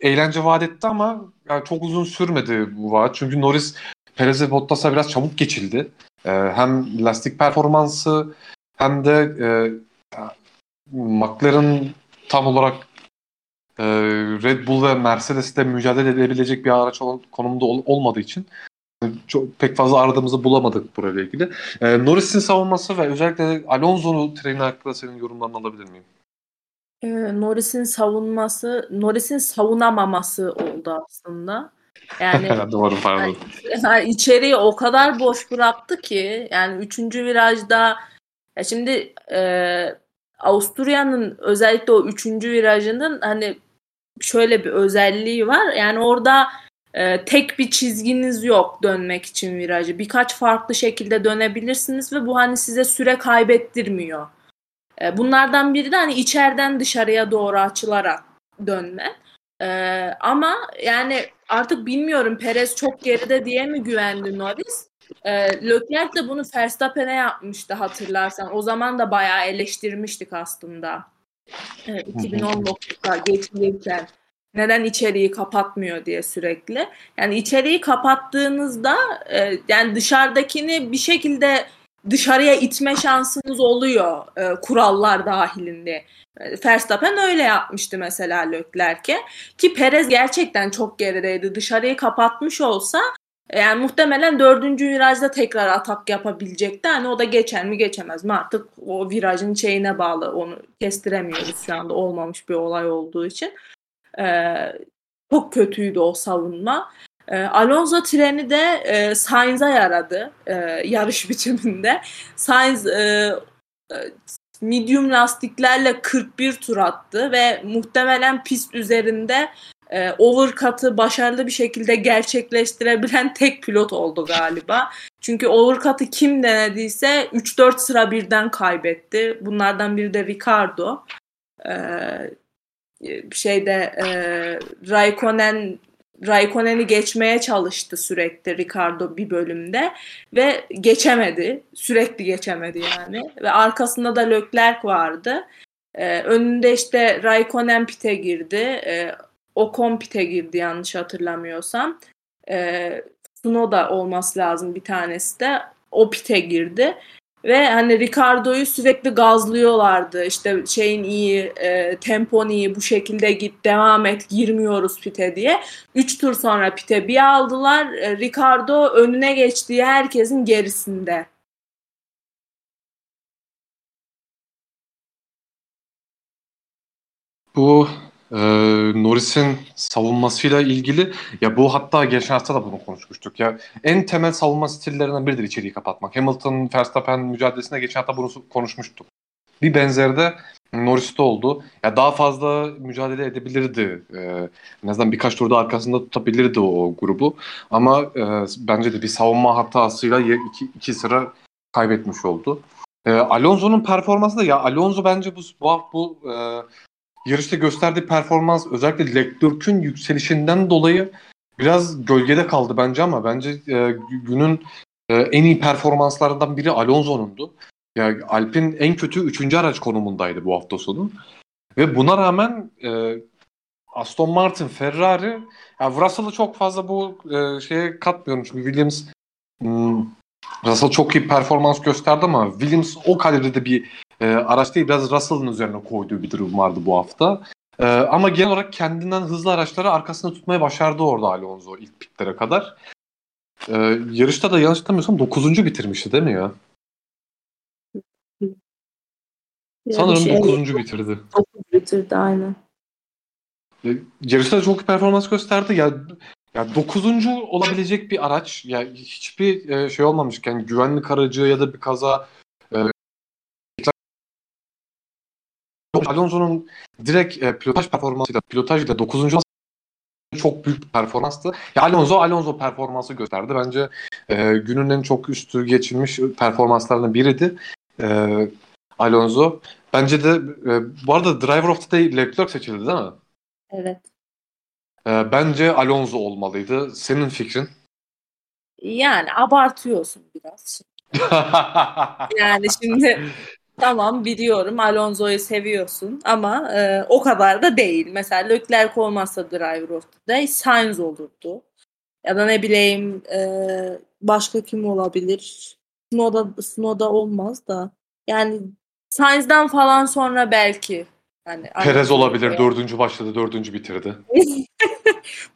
eğlence vaat etti ama yani çok uzun sürmedi bu vaat. Çünkü Norris Perez ve Bottas'a biraz çabuk geçildi. Hem lastik performansı hem de McLaren tam olarak Red Bull ve Mercedes'le mücadele edebilecek bir araç olan konumda olmadığı için çok pek fazla aradığımızı bulamadık burayla ilgili. Norris'in savunması ve özellikle Alonso'nun treni hakkında senin yorumlarını alabilir miyim? Norris'in savunamaması oldu aslında. Yani, doğru, pardon. Yani içeriği o kadar boş bıraktı ki yani 3. virajda ya şimdi Avusturya'nın özellikle o 3. virajının hani şöyle bir özelliği var. Yani orada tek bir çizginiz yok dönmek için virajı. Birkaç farklı şekilde dönebilirsiniz ve bu hani size süre kaybettirmiyor. Bunlardan biri de hani içeriden dışarıya doğru açılarak dönme. Ama yani artık bilmiyorum Perez çok geride diye mi güvendi Norris? Leclerc de bunu Verstappen'e yapmıştı hatırlarsan. O zaman da bayağı eleştirmiştik aslında. 2019'da geçilirken neden içeriği kapatmıyor diye sürekli. Yani içeriği kapattığınızda yani dışarıdakini bir şekilde dışarıya itme şansınız oluyor kurallar dahilinde. Verstappen öyle yapmıştı mesela Leclerc'e ki Perez gerçekten çok gerideydi. Dışarıyı kapatmış olsa Yani muhtemelen 4. virajda tekrar atak yapabilecekti. Hani o da geçer mi geçemez mi artık o virajın şeyine bağlı, onu kestiremiyoruz şu anda, olmamış bir olay olduğu için. Çok kötüydü o savunma. Alonso treni de Sainz'a yaradı yarış biçiminde. Sainz medium lastiklerle 41 tur attı ve muhtemelen pist üzerinde overcut'ı başarılı bir şekilde gerçekleştirebilen tek pilot oldu galiba. Çünkü overcut'ı kim denediyse 3-4 sıra birden kaybetti. Bunlardan biri de Ricardo. Raikkonen'i geçmeye çalıştı sürekli Ricardo bir bölümde ve geçemedi. Sürekli geçemedi yani. Ve arkasında da Leclerc vardı. Önünde işte Raikkonen pite girdi. Ocon pite girdi yanlış hatırlamıyorsam. Tsunoda olması lazım bir tanesi de. O pite girdi. Ve hani Ricardo'yu sürekli gazlıyorlardı. İşte şeyin iyi, tempon iyi, bu şekilde git, devam et, girmiyoruz pite diye. 3 tur sonra pite bir aldılar. Ricardo önüne geçtiği herkesin gerisinde. Bu Norris'in savunmasıyla ilgili, ya bu hatta geçen hafta da bunu konuşmuştuk ya, en temel savunma stillerinden biridir içeriği kapatmak. Hamilton Verstappen mücadelesinde geçen hafta bunu konuşmuştuk. Bir benzeri de Norris'te oldu. Ya daha fazla mücadele edebilirdi. En azından birkaç turda arkasında tutabilirdi o grubu. Ama bence de bir savunma hatasıyla iki sıra kaybetmiş oldu. Alonso'nun performansı da, ya Alonso bence bu yarışta gösterdiği performans, özellikle Leclerc'ün yükselişinden dolayı biraz gölgede kaldı bence, ama bence günün en iyi performanslarından biri Alonso'nundu. Yani Alpine en kötü 3. araç konumundaydı bu hafta sonu. Ve buna rağmen Aston Martin, Ferrari, yani Russell'ı çok fazla bu şeye katmıyorum. Çünkü Williams, Russell çok iyi performans gösterdi ama Williams o kalibrede bir araç değil, biraz Russell'ın üzerine koyduğu bir durum vardı bu hafta. Ama genel olarak kendinden hızlı araçları arkasında tutmayı başardı orada Alonso ilk pitlere kadar. Yarışta da yanlış hatırlamıyorsam 9. bitirmişti değil mi ya? Sanırım 9. bitirdi. 9. bitirdi aynen. Yarışta da çok iyi performans gösterdi. Ya 9. olabilecek bir araç, ya hiçbir şey olmamışken, güvenlik aracı ya da bir kaza, Alonso'nun direkt pilotaj performansıyla, pilotajla 9. çok büyük bir performanstı. Ya Alonso performansı gösterdi. Bence günün en çok üstü geçilmiş performanslarından biriydi Alonso. Bence de bu arada Driver of the Day Leclerc seçildi değil mi? Evet. Bence Alonso olmalıydı. Senin fikrin? Yani abartıyorsun biraz. Yani şimdi... Tamam, biliyorum Alonso'yu seviyorsun ama o kadar da değil. Mesela Leclerc olmazsa Driver of the Day Sainz olurdu. Ya da ne bileyim başka kim olabilir? Tsunoda olmaz da. Yani Sainz'dan falan sonra belki. Yani Perez olabilir. 4. başladı, 4. bitirdi.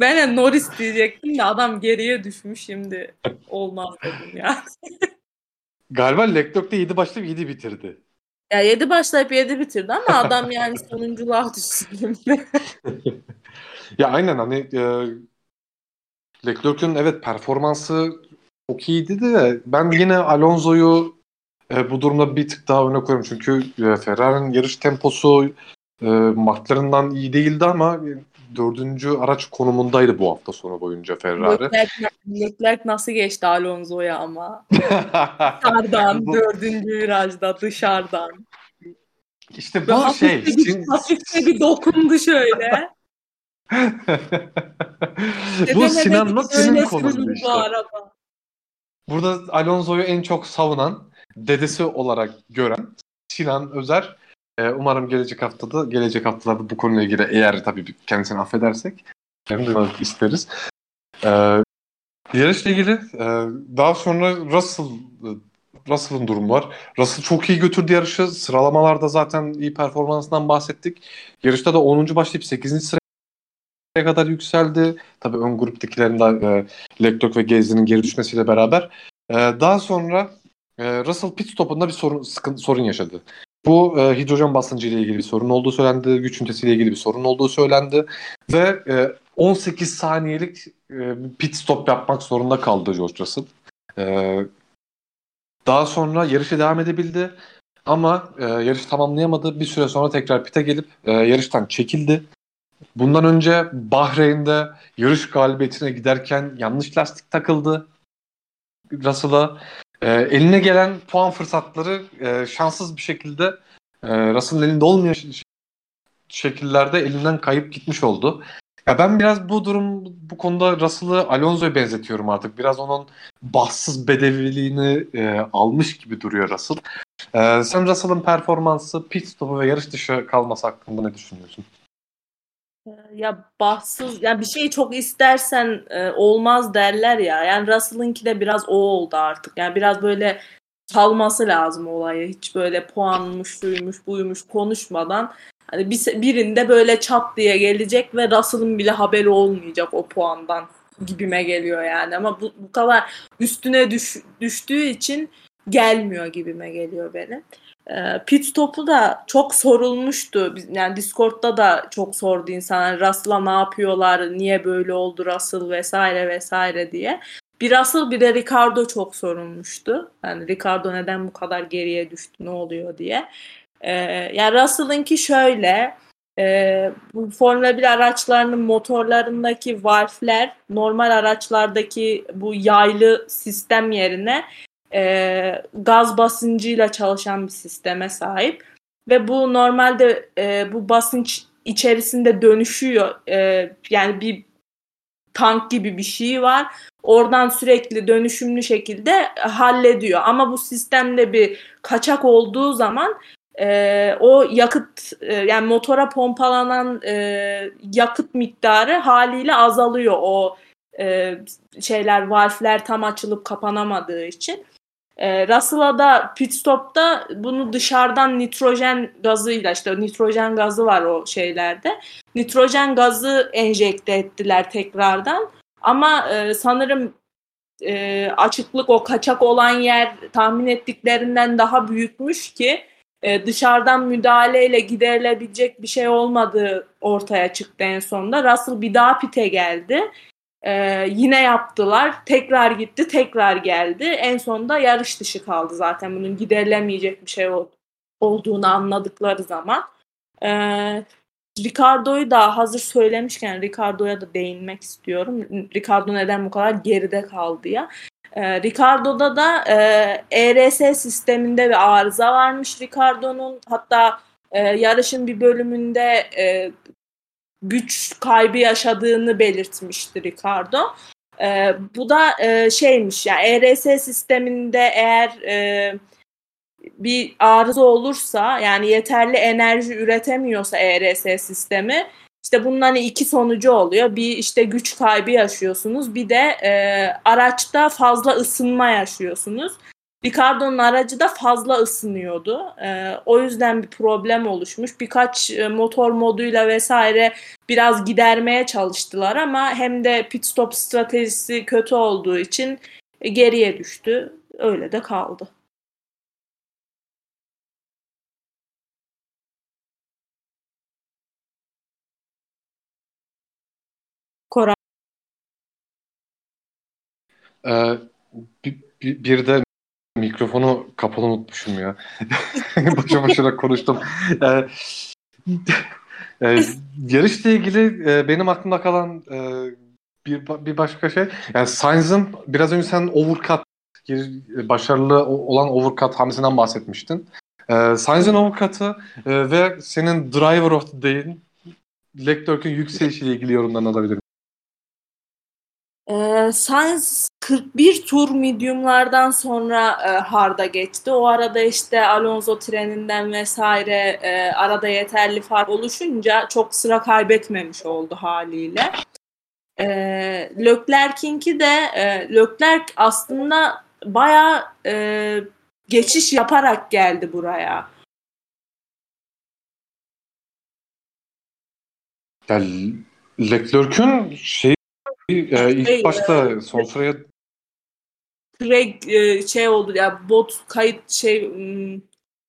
Ben de Norris diyecektim de adam geriye düşmüş şimdi. Olmaz dedim ya. Galiba Leclerc'de 7 başlayıp 7 bitirdi. Ya 7 başlayıp 7 bitirdi ama adam yani sonunculuğa düştü. Ya aynen, hani Leclerc'ün evet performansı çok iyiydi de ben yine Alonso'yu bu durumda bir tık daha öne koyuyorum. Çünkü Ferrari'nin yarış temposu McLaren'dan iyi değildi ama 4. araç konumundaydı bu hafta sonu boyunca Ferrari. Leclerc nasıl geçti Alonso'ya ama? Dışarıdan, 4. virajda dışarıdan. İşte bu şey. Hafifçe bir dokundu şöyle. Bu Sinan nasıl konumdu işte. Burada Alonso'yu en çok savunan, dedesi olarak gören Sinan Özer. Umarım gelecek haftalarda bu konuyla ilgili, eğer tabii kendisini affedersek, kendimiz isteriz. Yarışla ilgili daha sonra Russell'ın durumu var. Russell çok iyi götürdü yarışı. Sıralamalarda zaten iyi performansından bahsettik. Yarışta da 10. başlayıp 8. sıraya kadar yükseldi. Tabii ön gruptakilerin de Leclerc ve Gasly'nin geri düşmesiyle beraber. Daha sonra Russell pit stopunda bir sorun yaşadı. Bu hidrojen basıncı ile ilgili bir sorun olduğu söylendi. Güç ünitesiyle ilgili bir sorun olduğu söylendi. Ve 18 saniyelik pit stop yapmak zorunda kaldı George Russell. Daha sonra yarışa devam edebildi. Ama yarışı tamamlayamadı. Bir süre sonra tekrar pite gelip yarıştan çekildi. Bundan önce Bahreyn'de yarış galibiyetine giderken yanlış lastik takıldı Russell'a. Eline gelen puan fırsatları şanssız bir şekilde Russell'ın elinde olmayan şekillerde elinden kayıp gitmiş oldu. Ya ben biraz bu konuda Russell'ı Alonso'ya benzetiyorum artık. Biraz onun bahtsız bedeviliğini almış gibi duruyor Russell. Sen Russell'ın performansı, pit stopu ve yarış dışı kalması hakkında ne düşünüyorsun? Ya bahtsız, yani bir şeyi çok istersen olmaz derler ya. Yani Russell'ınki de biraz o oldu artık. Yani biraz böyle çalması lazım olayı. Hiç böyle puanmış, duymuş, buymuş konuşmadan. Hani birinde böyle çat diye gelecek ve Russell'ın bile haberi olmayacak o puandan gibime geliyor yani. Ama bu kadar üstüne düştüğü için gelmiyor gibime geliyor benim. Pit stopu da çok sorulmuştu. Yani Discord'da da çok sordu insanlar. Russell'a ne yapıyorlar? Niye böyle oldu Russell vesaire vesaire diye. Bir Russell bir de Ricardo çok sorulmuştu. Yani Ricardo neden bu kadar geriye düştü? Ne oluyor diye. Yani Russell'ınki şöyle. Bu Formula 1 araçlarının motorlarındaki valfler normal araçlardaki bu yaylı sistem yerine gaz basıncıyla çalışan bir sisteme sahip ve bu normalde bu basınç içerisinde dönüşüyor, yani bir tank gibi bir şey var, oradan sürekli dönüşümlü şekilde hallediyor ama bu sistemde bir kaçak olduğu zaman o yakıt, yani motora pompalanan yakıt miktarı haliyle azalıyor o şeyler, valfler tam açılıp kapanamadığı için. Russell'a da pit stop'ta bunu dışarıdan nitrojen gazıyla, işte nitrojen gazı var o şeylerde. Nitrojen gazı enjekte ettiler tekrardan. Ama sanırım açıklık, o kaçak olan yer tahmin ettiklerinden daha büyükmüş ki dışarıdan müdahaleyle giderilebilecek bir şey olmadığı ortaya çıktı en sonunda. Russell bir daha pite geldi. Yine yaptılar. Tekrar gitti, tekrar geldi. En sonunda yarış dışı kaldı zaten. Bunun giderilemeyecek bir şey olduğunu anladıkları zaman. Ricardo'yu da hazır söylemişken Ricardo'ya da değinmek istiyorum. Ricardo neden bu kadar geride kaldı ya? Ricardo'da da ERS sisteminde bir arıza varmış Ricardo'nun. Hatta yarışın bir bölümünde güç kaybı yaşadığını belirtmişti Ricardo. Bu da şeymiş, yani ERS sisteminde eğer bir arıza olursa, yani yeterli enerji üretemiyorsa ERS sistemi, işte bunun hani iki sonucu oluyor. Bir işte güç kaybı yaşıyorsunuz, bir de araçta fazla ısınma yaşıyorsunuz. Ricardo'nun aracı da fazla ısınıyordu. O yüzden bir problem oluşmuş. Birkaç motor moduyla vesaire biraz gidermeye çalıştılar ama hem de pit stop stratejisi kötü olduğu için geriye düştü. Öyle de kaldı. Koray. Bir de mikrofonu kapalı unutmuşum ya. Başa konuştum. Yarışla ilgili benim aklımda kalan bir başka şey. Yani Sainz'ın biraz önce sen overcut, başarılı olan overcut hamlesinden bahsetmiştin. Sainz'ın overcut'ı ve senin driver of the day'in Leclerc'in yükselişiyle ilgili yorumlarını alabilirim. Sainz 41 tur mediumlardan sonra hard'a geçti. O arada işte Alonso treninden vesaire arada yeterli fark oluşunca çok sıra kaybetmemiş oldu haliyle. Leclerc'inki de Leclerc aslında bayağı geçiş yaparak geldi buraya. Leclerc'ün ilk başta son sıraya şey oldu ya, bot kayıt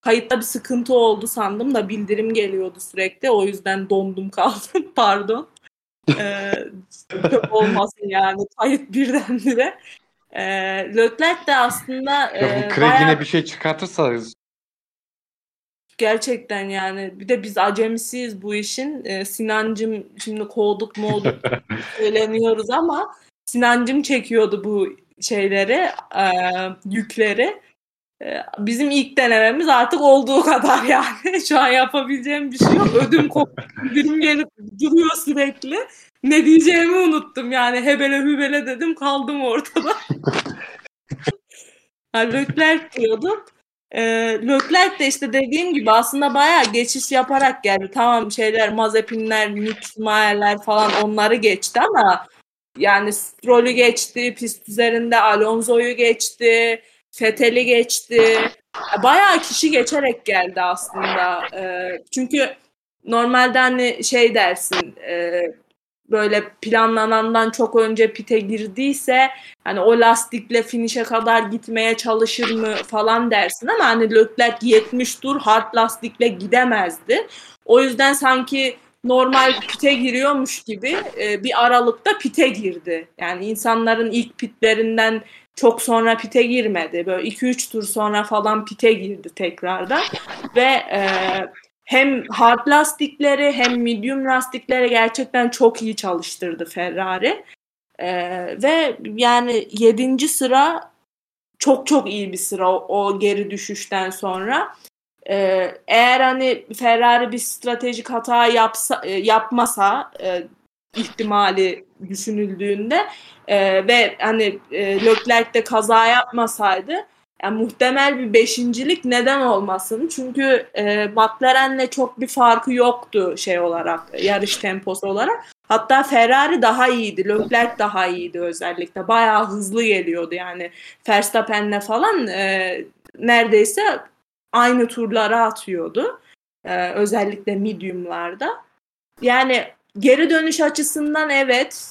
kayıtta bir sıkıntı oldu sandım da bildirim geliyordu sürekli, o yüzden dondum kaldım pardon. Olmasın yani kayıt birdenbire. Leclerc de aslında bu Craig yine bir şey çıkartırsanız gerçekten yani, bir de biz acemisiyiz bu işin. Sinancım şimdi kovduk mu olduk söyleniyoruz ama Sinancım çekiyordu bu şeyleri, yükleri. Bizim ilk denememiz artık olduğu kadar yani. Şu an yapabileceğim bir şey yok. Ödüm koptu. Ödüm gelip duruyor sürekli. Ne diyeceğimi unuttum yani. Hebele hübele dedim, kaldım ortada. Leclerc diyordum. Leclerc de işte dediğim gibi aslında bayağı geçiş yaparak geldi. Tamam Mazepinler, Mick falan onları geçti ama yani Stroll'ü geçti, pist üzerinde Alonso'yu geçti, Vettel'i geçti. Bayağı kişi geçerek geldi aslında. Çünkü normalde hani şey dersin, böyle planlanandan çok önce pite girdiyse hani o lastikle finişe kadar gitmeye çalışır mı falan dersin ama hani Leclerc 70 tur hard lastikle gidemezdi. O yüzden sanki normal pite giriyormuş gibi bir aralıkta pite girdi. Yani insanların ilk pitlerinden çok sonra pite girmedi. Böyle 2-3 tur sonra falan pite girdi tekrardan. Ve hem hard lastikleri hem medium lastikleri gerçekten çok iyi çalıştırdı Ferrari. Ve yani 7. sıra çok çok iyi bir sıra o geri düşüşten sonra. Eğer hani Ferrari bir stratejik hata yapmasa ihtimali düşünüldüğünde ve hani Leclerc de kaza yapmasaydı yani muhtemel bir beşincilik neden olmasın? Çünkü McLaren'le çok bir farkı yoktu şey olarak, yarış temposu olarak. Hatta Ferrari daha iyiydi, Leclerc daha iyiydi özellikle. Bayağı hızlı geliyordu yani Verstappen'le falan neredeyse aynı turlara atıyordu. Özellikle medium'larda. Yani geri dönüş açısından evet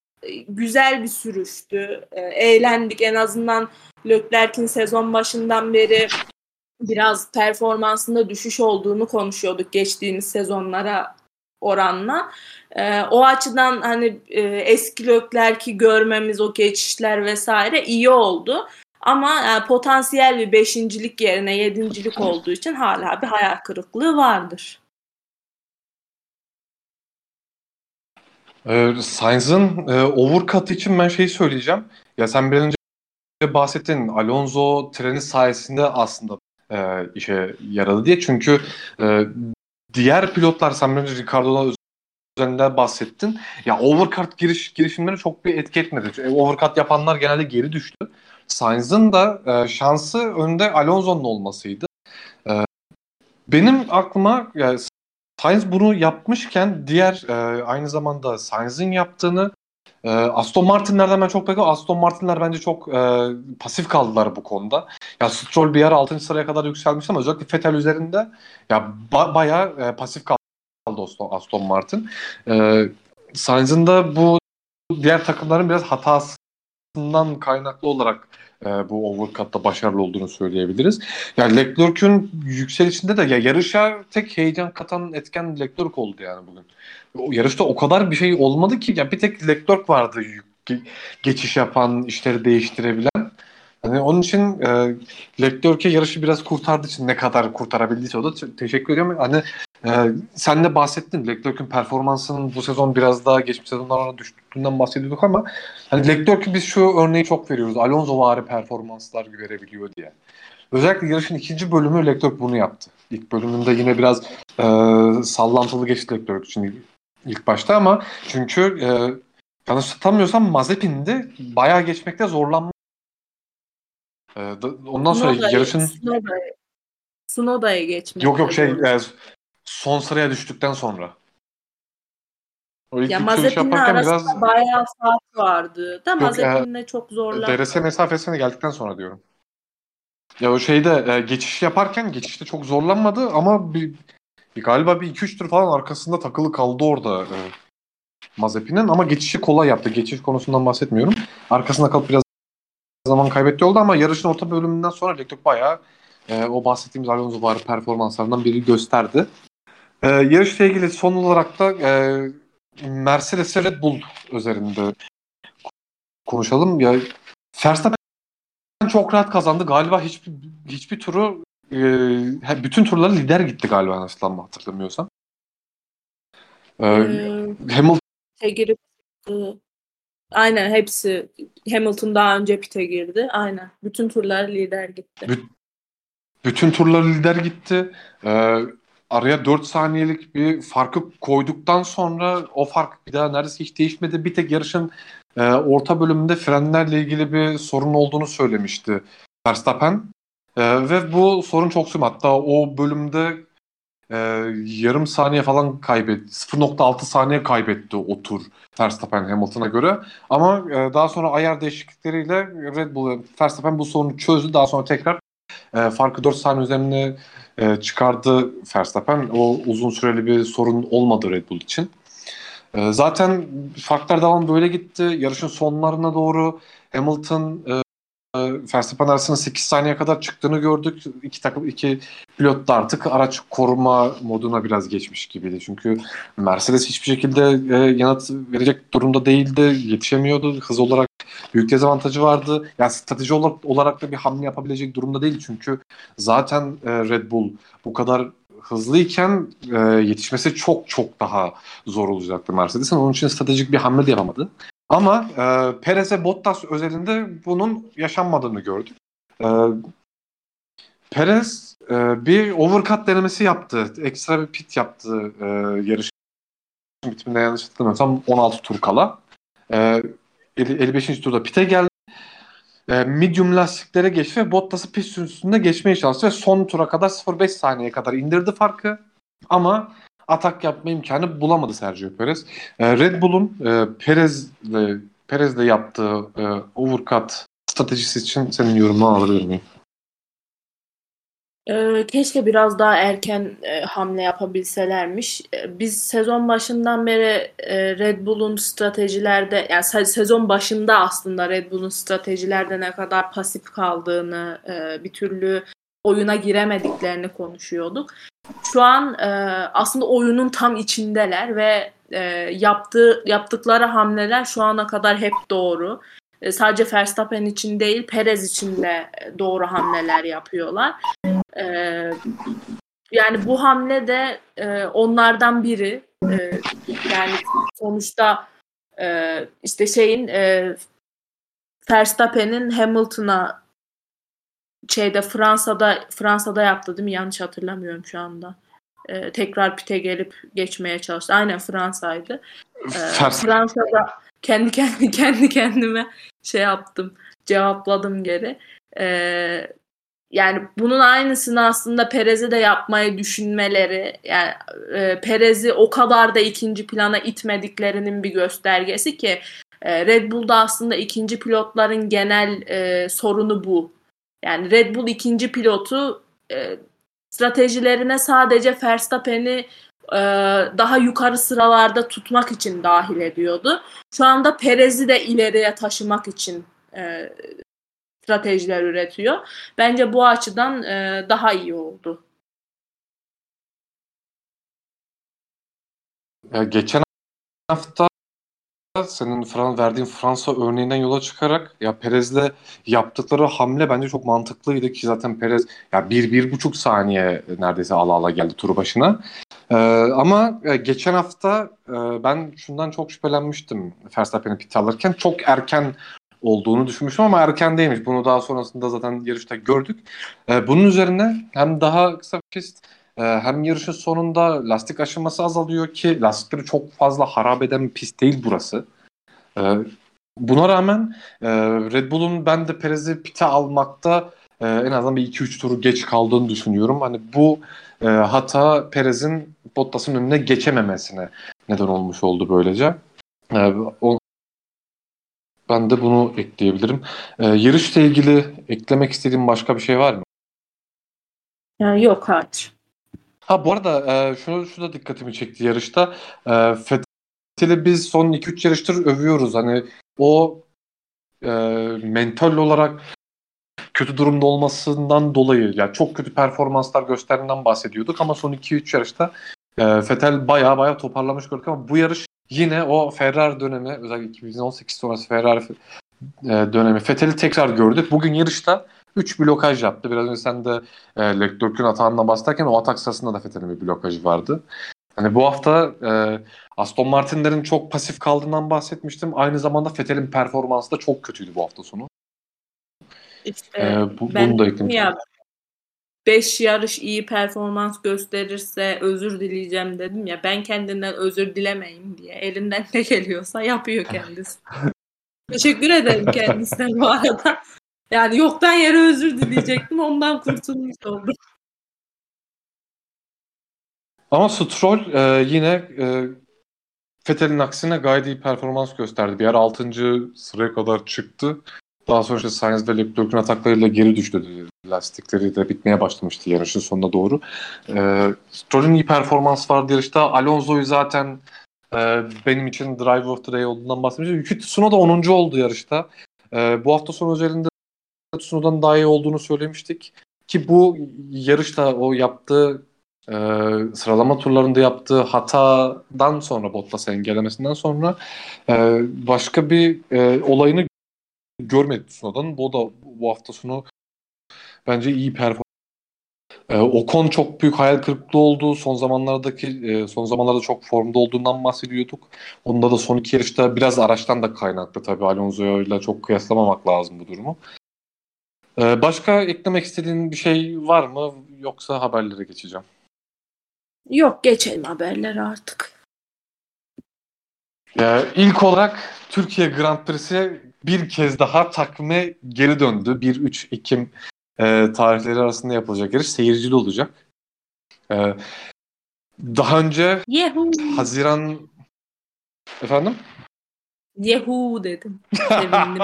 güzel bir sürüştü. Eğlendik en azından. Leclerc'in sezon başından beri biraz performansında düşüş olduğunu konuşuyorduk geçtiğimiz sezonlara oranla. O açıdan hani eski Leclerc'i görmemiz, o geçişler vesaire iyi oldu. Ama potansiyel bir beşincilik yerine yedincilik olduğu için hala bir hayal kırıklığı vardır. Sainz'ın overcut için ben şeyi söyleyeceğim. Ya sen bir önce bahsettin, Alonso treni sayesinde aslında işe yaradı diye. Çünkü diğer pilotlar, sen bir önce Ricardo'dan üzerinden bahsettin. Ya overcut girişimleri çok bir etki etmedi. Çünkü overcut yapanlar genelde geri düştü. Sainz'ın da şansı önde Alonso'nun olmasıydı. Benim aklıma yani Sainz bunu yapmışken diğer aynı zamanda Sainz'ın yaptığını Aston Martin'lerden ben çok bekliyorum. Aston Martin'ler bence çok pasif kaldılar bu konuda. Ya Stroll bir ara 6. sıraya kadar yükselmişti ama özellikle Vettel üzerinde ya bayağı pasif kaldı Aston Martin. Sainz'ın da bu diğer takımların biraz hatası kaynaklı olarak bu overcut'ta başarılı olduğunu söyleyebiliriz. Yani Leclerc'ün yükselişinde de ya yarışa tek heyecan katan etken Leclerc oldu yani bugün. O yarışta o kadar bir şey olmadı ki yani bir tek Leclerc vardı geçiş yapan, işleri değiştirebilen. Yani onun için Leclerc'e yarışı biraz kurtardığı için ne kadar kurtarabildiyse o da teşekkür ediyorum. Hani sen de bahsettin, Leclerc'in performansının bu sezon biraz daha geçmiş sezonlardan düştüğünden bahsediyorduk ama hani Leclerc'e biz şu örneği çok veriyoruz, Alonsovari performanslar verebiliyor diye. Özellikle yarışın ikinci bölümü Leclerc bunu yaptı. İlk bölümünde yine biraz sallantılı geçti Leclerc için ilk başta ama çünkü yanlışlamıyorsam Mazepin'di, bayağı geçmekte zorlanmış. Ondan sonra yarışın Tsunoda'ya geçmedi. Yok son sıraya düştükten sonra. O ilk Mazepin'le arasında biraz bayağı fark vardı. Da Mazepin'le çok zorlandı. DRS mesafesine geldikten sonra diyorum. Ya o geçiş yaparken geçişte çok zorlanmadı ama galiba bir 2-3 tur falan arkasında takılı kaldı orada Mazepin'in, ama geçişi kolay yaptı. Geçiş konusundan bahsetmiyorum. Arkasında kalıp biraz zaman kaybetti oldu ama yarışın orta bölümünden sonra Leclerc bayağı o bahsettiğimiz Alonso var performanslarından biri gösterdi. Yarışla ilgili son olarak da Mercedes Red Bull üzerinde konuşalım. Ya Verstappen çok rahat kazandı. Galiba hiçbir turu bütün turları lider gitti galiba nasıl ama hatırlamıyorsam. Hamilton girip aynen hepsi Hamilton daha önce pite girdi. Aynen. Bütün turlar lider gitti. Bütün turlar lider gitti. Araya 4 saniyelik bir farkı koyduktan sonra o fark bir daha neredeyse hiç değişmedi. Bir tek yarışın orta bölümünde frenlerle ilgili bir sorun olduğunu söylemişti Verstappen. Ve bu sorun çok sürmedi. Hatta o bölümde yarım saniye falan kaybetti. 0.6 saniye kaybetti o tur Verstappen Hamilton'a göre. Ama daha sonra ayar değişiklikleriyle Red Bull Verstappen bu sorunu çözdü. Daha sonra tekrar farkı 4 saniye üzerine çıkardı Verstappen. O uzun süreli bir sorun olmadı Red Bull için. Zaten farklar devam böyle gitti. Yarışın sonlarına doğru Hamilton Verstappen arasının 8 saniye kadar çıktığını gördük. İki pilot da artık araç koruma moduna biraz geçmiş gibiydi. Çünkü Mercedes hiçbir şekilde yanıt verecek durumda değildi. Yetişemiyordu. Hız olarak büyük dezavantajı vardı. Yani strateji olarak da bir hamle yapabilecek durumda değildi. Çünkü zaten Red Bull bu kadar hızlıyken yetişmesi çok daha zor olacaktı Mercedes'in. Onun için stratejik bir hamle de yapamadı. Ama Perez ve Bottas özelinde bunun yaşanmadığını gördük. Perez bir overcut denemesi yaptı. Ekstra bir pit yaptı yarışın bitimine yanlış hatırlamıyorsam 16 tur kala. 55. turda pite geldi. Medium lastiklere geçti ve Bottas'ı pist üstünde geçmeye çalıştı ve son tura kadar 0.5 saniye kadar indirdi farkı. Ama atak yapma imkanı bulamadı Sergio Perez. Red Bull'un Perez'le yaptığı overcut stratejisi için senin yorumunu alabilir miyim? Keşke biraz daha erken hamle yapabilselermiş. Biz sezon başından beri Red Bull'un stratejilerde, yani sezon başında aslında Red Bull'un stratejilerde ne kadar pasif kaldığını, bir türlü oyuna giremediklerini konuşuyorduk. Şu an aslında oyunun tam içindeler ve yaptıkları hamleler şu ana kadar hep doğru. Sadece Verstappen için değil, Perez için de doğru hamleler yapıyorlar. Yani bu hamle de onlardan biri. Yani sonuçta işte Verstappen'in Hamilton'a Fransa'da yaptı değil mi? Yanlış hatırlamıyorum şu anda. Tekrar pite gelip geçmeye çalıştı. Aynen Fransa'ydı. Fransa'da kendi kendime cevapladım geri. Yani bunun aynısını aslında Perez'e de yapmayı düşünmeleri, yani Perez'i o kadar da ikinci plana itmediklerinin bir göstergesi ki Red Bull'da aslında ikinci pilotların genel sorunu bu. Yani Red Bull ikinci pilotu stratejilerine sadece Verstappen'i daha yukarı sıralarda tutmak için dahil ediyordu. Şu anda Perez'i de ileriye taşımak için stratejiler üretiyor. Bence bu açıdan daha iyi oldu. Ya geçen hafta senin verdiğin Fransa örneğinden yola çıkarak ya Perez'le yaptıkları hamle bence çok mantıklıydı ki zaten Perez ya 1-1.5 saniye neredeyse ala geldi turu başına. Ama geçen hafta ben şundan çok şüphelenmiştim. Verstappen'i pit alırken çok erken olduğunu düşünmüştüm ama erken değilmiş. Bunu daha sonrasında zaten yarışta gördük. Bunun üzerine hem daha kısa pist hem yarışın sonunda lastik aşınması azalıyor ki lastikleri çok fazla harap eden bir pist değil burası. Buna rağmen Red Bull'un ben de Perez'i pite almakta en azından bir 2-3 turu geç kaldığını düşünüyorum. Hani bu hata Perez'in Bottas'ın önüne geçememesine neden olmuş oldu böylece. Ben de bunu ekleyebilirim. Yarışla ilgili eklemek istediğim başka bir şey var mı? Yani yok artık. Ha bu arada şunu da dikkatimi çekti yarışta. biz son 2-3 yarıştır övüyoruz. Hani o mental olarak kötü durumda olmasından dolayı, yani çok kötü performanslar gösterdiğinden bahsediyorduk ama son 2-3 yarışta Vettel baya toparlamış gördük ama bu yarış yine o Ferrari dönemi, özellikle 2018 sonrası Ferrari dönemi Vettel'i tekrar gördük. Bugün yarışta 3 blokaj yaptı. Biraz önce sen de Leclerc'ün atağından bahsederken o atak sırasında da Vettel'in bir blokajı vardı. Hani bu hafta Aston Martin'lerin çok pasif kaldığından bahsetmiştim. Aynı zamanda Vettel'in performansı da çok kötüydü bu hafta sonu. İşte bunu da ekledim. 5 yarış iyi performans gösterirse özür dileyeceğim dedim ya. Ben kendinden özür dilemeyim diye. Elinden ne geliyorsa yapıyor kendisi. Teşekkür ederim kendisine bu arada. Yani yoktan yere özür dileyecektim. Ondan kurtulmuş oldum. Ama Stroll yine Vettel'in aksine gayet iyi performans gösterdi. Bir ara 6. sıraya kadar çıktı. Daha sonra işte Sainz ve Leclerc'ün ataklarıyla geri düştü. Lastikleri de bitmeye başlamıştı yarışın sonuna doğru. Stroll'ün iyi performans vardı yarışta. Alonso'yu zaten benim için Drive of the Day olduğundan bahsetmiştim. Yuki Tsunoda 10. oldu yarışta. Bu hafta sonu üzerinde Tsunoda'nın daha iyi olduğunu söylemiştik. Ki bu yarışta o yaptığı sıralama turlarında yaptığı hatadan sonra, Bottas'ı engellemesinden sonra başka bir olayını görmedi Tsunoda'nın. Bu da bu hafta sonu bence iyi performans. Ocon çok büyük hayal kırıklığı oldu. Son zamanlarda çok formda olduğundan bahsediyorduk. Onda da son iki yarışta biraz araçtan da kaynaklı tabii. Alonso'yla çok kıyaslamamak lazım bu durumu. Başka eklemek istediğin bir şey var mı? Yoksa haberlere geçeceğim. Yok, geçelim haberlere artık. İlk olarak Türkiye Grand Prix'si bir kez daha takvime geri döndü. 1-3 Ekim tarihleri arasında yapılacak yarış seyircili olacak. Daha önce Yehu. Haziran efendim? Yehu dedim. Sevindim.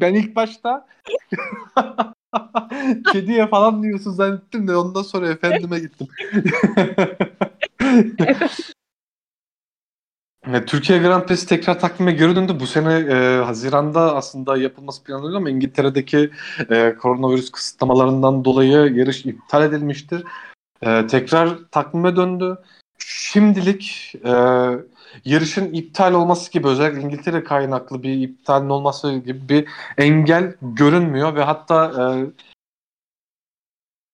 ben ilk başta kediye falan diyorsun zannettim de ondan sonra efendime gittim. Türkiye Grand Prix'si tekrar takvime geri döndü. Bu sene Haziran'da aslında yapılması planlanıyor ama İngiltere'deki koronavirüs kısıtlamalarından dolayı yarış iptal edilmiştir. Tekrar takvime döndü. Şimdilik yarışın iptal olması gibi, özellikle İngiltere kaynaklı bir iptalin olması gibi bir engel görünmüyor ve hatta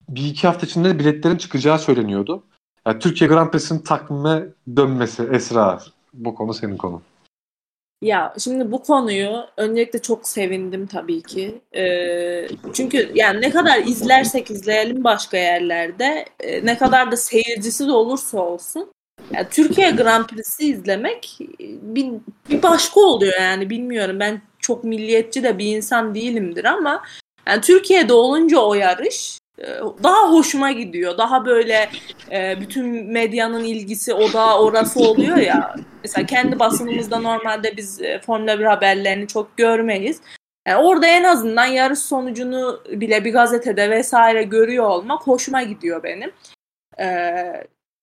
bir iki hafta içinde biletlerin çıkacağı söyleniyordu. Yani Türkiye Grand Prix'sinin takvime dönmesi, Esra, bu konu senin konun. Ya şimdi bu konuyu öncelikle çok sevindim tabii ki. Çünkü yani ne kadar izlersek izleyelim başka yerlerde, ne kadar da seyircisi de olursa olsun, yani Türkiye Grand Prix'si izlemek bir başka oluyor yani, bilmiyorum. Ben çok milliyetçi de bir insan değilimdir ama yani Türkiye'de olunca o yarış daha hoşuma gidiyor. Daha böyle bütün medyanın ilgisi odağı orası oluyor ya. Mesela kendi basınımızda normalde biz Formula 1 haberlerini çok görmeyiz. Yani orada en azından yarış sonucunu bile bir gazetede vesaire görüyor olmak hoşuma gidiyor benim.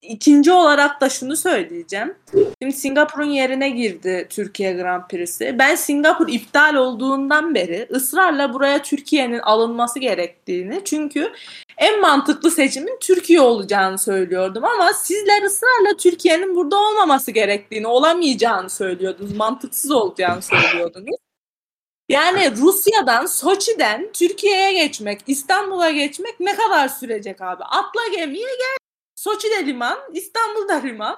İkinci olarak da şunu söyleyeceğim. Şimdi Singapur'un yerine girdi Türkiye Grand Prix'si. Ben Singapur iptal olduğundan beri ısrarla buraya Türkiye'nin alınması gerektiğini, çünkü en mantıklı seçimin Türkiye olacağını söylüyordum ama sizler ısrarla Türkiye'nin burada olmaması gerektiğini, olamayacağını söylüyordunuz. Mantıksız olacağını söylüyordunuz. Yani Rusya'dan, Soçi'den Türkiye'ye geçmek, İstanbul'a geçmek ne kadar sürecek abi? Atla gemiye gel. Soçi'de liman, İstanbul'da liman.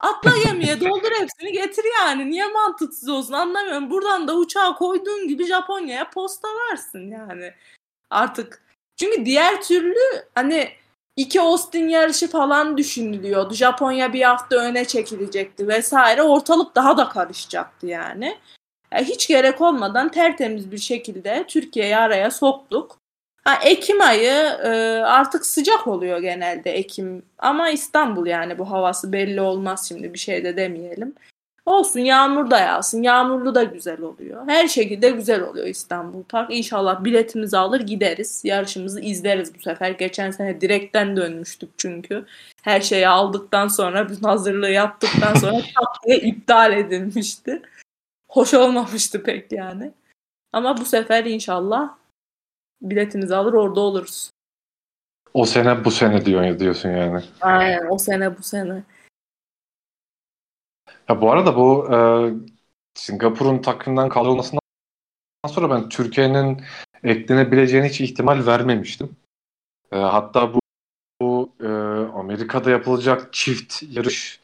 Atla gemiye, doldur hepsini getir yani. Niye mantıksız olsun anlamıyorum. Buradan da uçağa koyduğun gibi Japonya'ya postalarsın yani. Artık. Çünkü diğer türlü hani iki Austin yarışı falan düşünülüyordu. Japonya bir hafta öne çekilecekti vesaire. Ortalık daha da karışacaktı yani. Hiç gerek olmadan tertemiz bir şekilde Türkiye'yi araya soktuk. Ekim ayı artık sıcak oluyor genelde Ekim, ama İstanbul yani bu havası belli olmaz, şimdi bir şey de demeyelim. Olsun, yağmur da yağsın. Yağmurlu da güzel oluyor. Her şekilde güzel oluyor İstanbul Park. İnşallah biletimizi alır gideriz. Yarışımızı izleriz bu sefer. Geçen sene direkten dönmüştük çünkü. Her şeyi aldıktan sonra, bütün hazırlığı yaptıktan sonra tatlıya iptal edilmişti. Hoş olmamıştı pek yani. Ama bu sefer inşallah biletimizi alır orada oluruz. O sene bu sene diyorsun yani. Aynen, o sene bu sene. Ya bu arada bu Singapur'un takvimden kaldırılmasından sonra ben Türkiye'nin eklenebileceğine hiç ihtimal vermemiştim. Hatta bu Amerika'da yapılacak çift yarış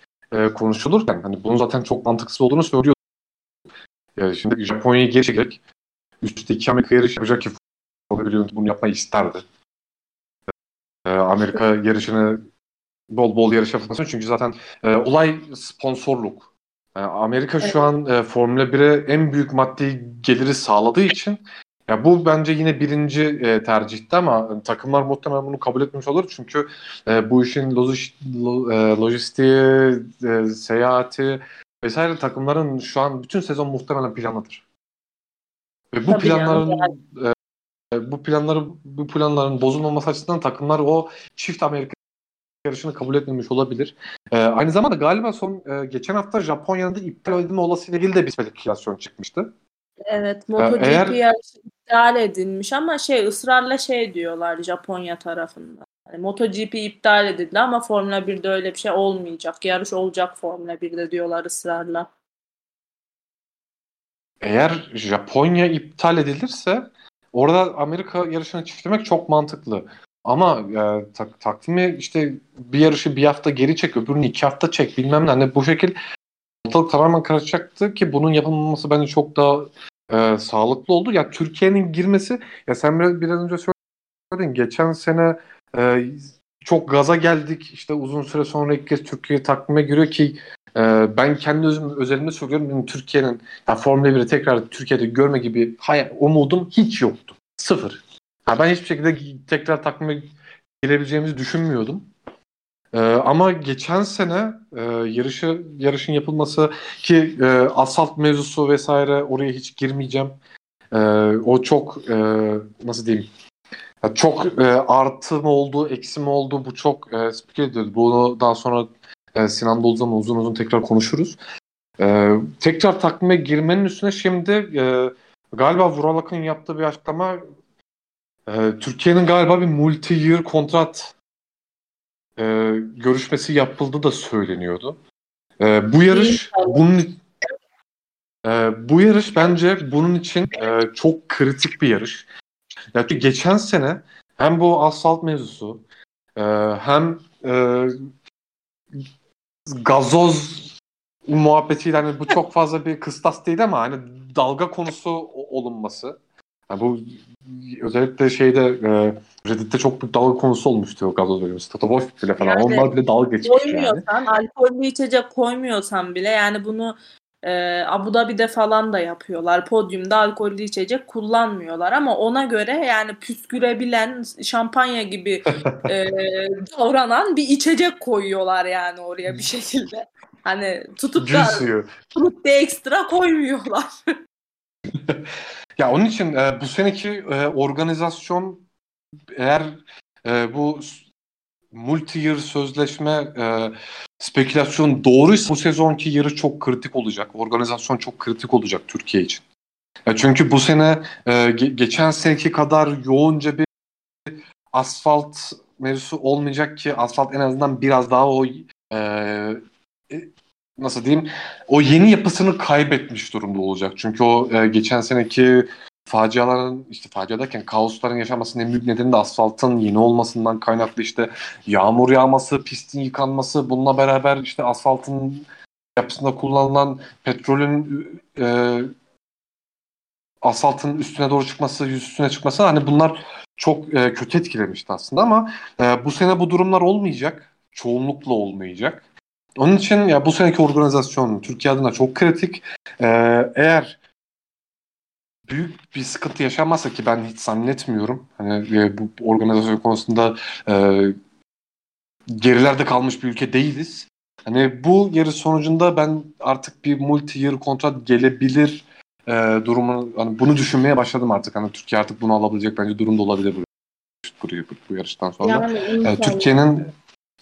konuşulurken hani bunun zaten çok mantıksız olduğunu söylüyordum. Şimdi Japonya'yı geri çekecek. Üstteki Amerika yarışı yapacak ki bunu yapmayı isterdi. Amerika yarışını bol bol yarış yapılmasın. Çünkü zaten olay sponsorluk. Amerika şu an Formula 1'e en büyük maddi geliri sağladığı için ya bu bence yine birinci tercihti ama takımlar muhtemelen bunu kabul etmemiş olur. Çünkü bu işin lojistiği, seyahati vesaire takımların şu an bütün sezon muhtemelen planıdır. Ve bu planların bozulmaması açısından takımlar o çift Amerika yarışını kabul etmemiş olabilir. Aynı zamanda galiba geçen hafta Japonya'da iptal edilme olasılığı ile ilgili de bir spekülasyon çıkmıştı. Evet, MotoGP yarışı iptal edilmiş ama ısrarla diyorlar Japonya tarafından. Yani MotoGP iptal edildi ama Formula 1'de öyle bir şey olmayacak. Yarış olacak Formula 1'de diyorlar ısrarla. Eğer Japonya iptal edilirse orada Amerika yarışını çiftlemek çok mantıklı. Ama takvimi işte bir yarışı bir hafta geri çek, öbürünü 2 hafta çek bilmem ne. Hani bu şekil ortalık tamamen karışacaktı ki bunun yapılmaması bence çok daha sağlıklı oldu. Ya Türkiye'nin girmesi, ya sen biraz önce söyledin, geçen sene çok gaza geldik. İşte uzun süre sonra ilk kez Türkiye takvime giriyor ki ben kendi özelimde söylüyorum. Yani Türkiye'nin Formula 1'i tekrar Türkiye'de görme gibi umudum hiç yoktu. 0. Ben hiçbir şekilde tekrar takvime girebileceğimizi düşünmüyordum. Ama geçen sene yarışın yapılması ki asfalt mevzusu vesaire, oraya hiç girmeyeceğim. O çok nasıl diyeyim? Çok artı mı oldu, eksi mi oldu? Bu çok speküle ediyordu. Bunu daha sonra Sinan'da olduğu zaman uzun uzun tekrar konuşuruz. Tekrar takvime girmenin üstüne şimdi galiba Vural Akın yaptığı bir açıklama, Türkiye'nin galiba bir multi-year kontrat görüşmesi yapıldı da söyleniyordu. Bu yarış bu yarış bence bunun için çok kritik bir yarış. Yani çünkü geçen sene hem bu asfalt mevzusu hem gazoz muhabbetiyle hani bu çok fazla bir kıstas değil ama hani dalga konusu olunması. Yani bu özellikle Reddit'te çok büyük dalga konusu olmuştu o gazoz bölümü. Toto Wolff bile falan. Yani, onlar bile dalga geçmiş yani. Alkollü içecek koymuyorsan bile yani bunu Abu Dhabi'de falan da yapıyorlar. Podyumda alkollü içecek kullanmıyorlar ama ona göre yani püskürebilen, şampanya gibi davranan bir içecek koyuyorlar yani oraya bir şekilde. Hani tutup da fruit de ekstra koymuyorlar. Ya onun için bu seneki organizasyon eğer bu multi-year sözleşme spekülasyon doğruysa bu sezonki yarı çok kritik olacak. Organizasyon çok kritik olacak Türkiye için. Çünkü bu sene geçen seneki kadar yoğunca bir asfalt mevzusu olmayacak ki asfalt en azından biraz daha o nasıl diyeyim, o yeni yapısını kaybetmiş durumda olacak. Çünkü o geçen seneki faciaların, işte facia derken kaosların yaşanmasının en büyük nedeni de asfaltın yeni olmasından kaynaklı işte yağmur yağması, pistin yıkanması, bununla beraber işte asfaltın yapısında kullanılan petrolün asfaltın üstüne doğru çıkması, üstüne çıkması, hani bunlar çok kötü etkilemişti aslında ama bu sene bu durumlar olmayacak. Çoğunlukla olmayacak. Onun için ya bu seneki organizasyon Türkiye adına çok kritik. Eğer büyük bir sıkıntı yaşanmazsa ki ben hiç zannetmiyorum. Hani bu organizasyon konusunda gerilerde kalmış bir ülke değiliz. Hani bu yarış sonucunda ben artık bir multi-year kontrat gelebilir durumu, hani bunu düşünmeye başladım artık. Hani Türkiye artık bunu alabilecek bence durumda olabilir bu yarıştan sonra. Yani, Türkiye'nin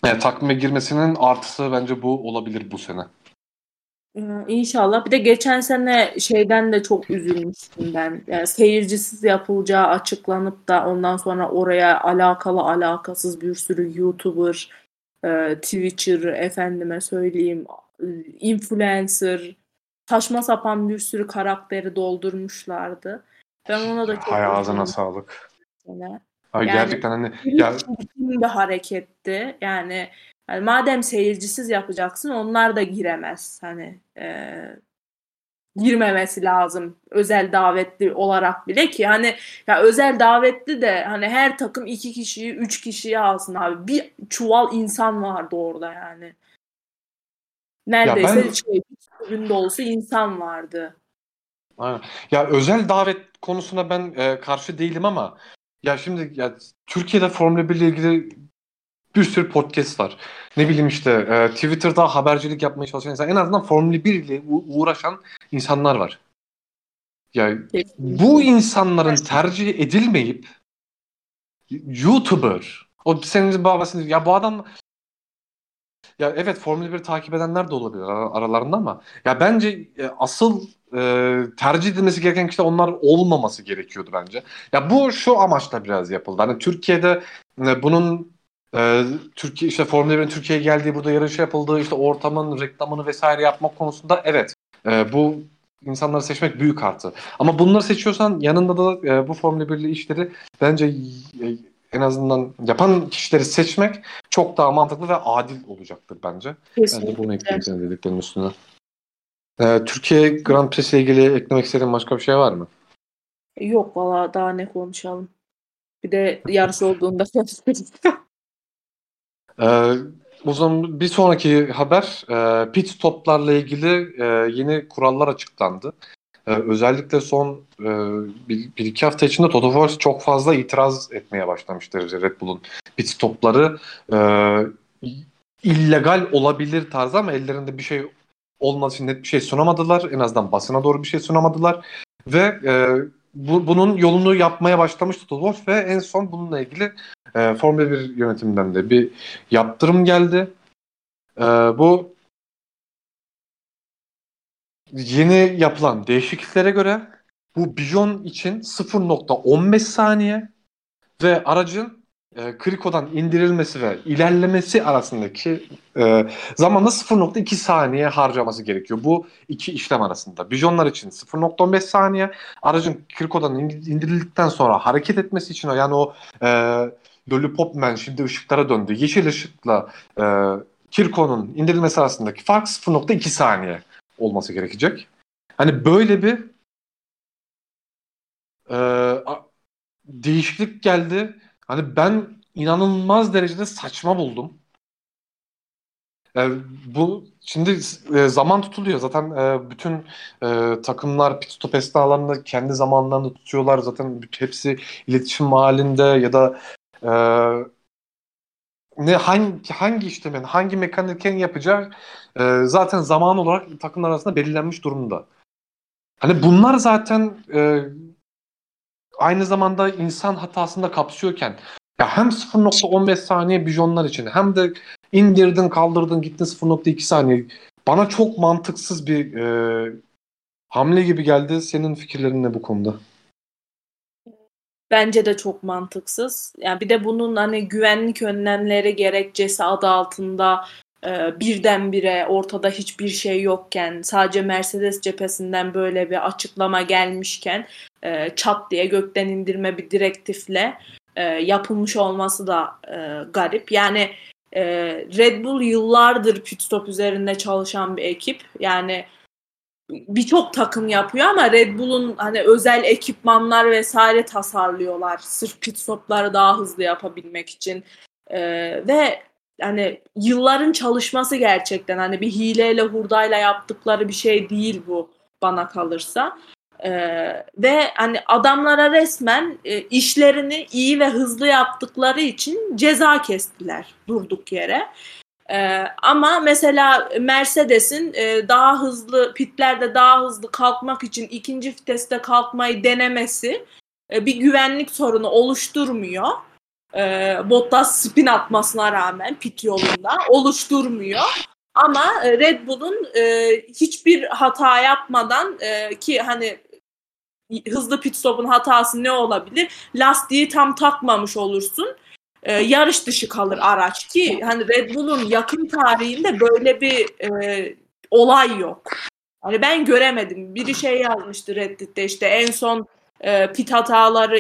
takvime girmesinin artısı bence bu olabilir bu sene. İnşallah. Bir de geçen sene şeyden de çok üzülmüştüm ben. Yani seyircisiz yapılacağı açıklanıp da ondan sonra oraya alakalı alakasız bir sürü YouTuber, Twitcher, efendime söyleyeyim, influencer, saçma sapan bir sürü karakteri doldurmuşlardı. Ben ona da çok hay ağzına sağlık. Ay, yani, gerçekten hani bir hareketti. Yani madem seyircisiz yapacaksın, onlar da giremez. Hani girmemesi lazım özel davetli olarak bile ki hani ya özel davetli de hani her takım 2 kişiyi 3 kişiyi alsın abi. Bir çuval insan vardı orada yani. Neredeyse günde olsa insan vardı. Aynen. Ya özel davet konusuna ben karşı değilim ama ya şimdi ya Türkiye'de Formula 1 ile ilgili bir sürü podcast var. Ne bileyim işte Twitter'da habercilik yapmaya çalışan insan, en azından Formula 1 ile uğraşan insanlar var. Ya bu insanların tercih edilmeyip YouTuber, o senin babasını ya bu adam ya evet Formula 1 takip edenler de olabilir aralarında ama ya bence asıl tercih edilmesi gereken kişiler onlar olmaması gerekiyordu bence. Ya bu şu amaçla biraz yapıldı. Hani Türkiye'de bunun Türkiye işte Formula 1'in Türkiye'ye geldiği, burada yarışı yapıldığı, işte ortamın reklamını vesaire yapmak konusunda evet bu insanları seçmek büyük artı. Ama bunları seçiyorsan yanında da bu Formula 1'li işleri bence en azından yapan kişileri seçmek çok daha mantıklı ve adil olacaktır bence. Kesinlikle. Ben de bunu ekleyeceğim dediklerinin üstüne. Türkiye Grand Prix ile ilgili eklemek istediğin başka bir şey var mı? Yok valla, daha ne konuşalım. Bir de yarış olduğunda konuşuruz. O zaman bir sonraki haber pit stoplarla ilgili yeni kurallar açıklandı. Özellikle son 1-2 hafta içinde Toto Wolff çok fazla itiraz etmeye başlamıştı. Red Bull'un pit stopları illegal olabilir tarzı ama ellerinde bir şey olmadığı için net bir şey sunamadılar. En azından basına doğru bir şey sunamadılar. Ve bunun yolunu yapmaya başlamıştı Toto Wolff ve en son bununla ilgili Formula 1 yönetiminden de bir yaptırım geldi. Bu yeni yapılan değişikliklere göre bu bijon için 0.15 saniye ve aracın krikodan indirilmesi ve ilerlemesi arasındaki zamanda 0.2 saniye harcaması gerekiyor. Bu iki işlem arasında. Bijonlar için 0.15 saniye, aracın krikodan indirildikten sonra hareket etmesi için yani o Lollipop Man şimdi ışıklara döndü. Yeşil ışıkla Kirko'nun indirilmesi arasındaki fark 0.2 saniye olması gerekecek. Hani böyle bir değişiklik geldi. Hani ben inanılmaz derecede saçma buldum. Bu şimdi zaman tutuluyor. Zaten bütün takımlar pit stop esnalarında kendi zamanlarını tutuyorlar. Zaten hepsi iletişim halinde ya da hangi işlemin, hangi mekanikken yapacağı zaten zaman olarak takımlar arasında belirlenmiş durumda. Hani bunlar zaten aynı zamanda insan hatasında kapsıyorken ya hem 0.15 saniye bijonlar için hem de indirdin, kaldırdın, gittin 0.2 saniye. Bana çok mantıksız bir hamle gibi geldi. Senin fikirlerin ne bu konuda? Bence de çok mantıksız. Yani bir de bunun hani güvenlik önlemleri gerekçesi adı altında birdenbire ortada hiçbir şey yokken, sadece Mercedes cephesinden böyle bir açıklama gelmişken çat diye gökten indirme bir direktifle yapılmış olması da garip. Yani Red Bull yıllardır pit stop üzerinde çalışan bir ekip. Yani birçok takım yapıyor ama Red Bull'un hani özel ekipmanlar vesaire tasarlıyorlar. Sırf pit stopları daha hızlı yapabilmek için. Ve hani yılların çalışması gerçekten hani bir hileyle hurdayla yaptıkları bir şey değil bu bana kalırsa. Ve hani adamlara resmen işlerini iyi ve hızlı yaptıkları için ceza kestiler durduk yere. Ama mesela Mercedes'in daha hızlı pitlerde daha hızlı kalkmak için ikinci viteste kalkmayı denemesi bir güvenlik sorunu oluşturmuyor. Bottas spin atmasına rağmen pit yolunda oluşturmuyor. Ama Red Bull'un hiçbir hata yapmadan ki hani hızlı pit stop'un hatası ne olabilir? Lastiği tam takmamış olursun. Yarış dışı kalır araç ki hani Red Bull'un yakın tarihinde böyle bir olay yok. Hani ben göremedim. Biri şey yazmıştı Reddit'te işte en son pit hataları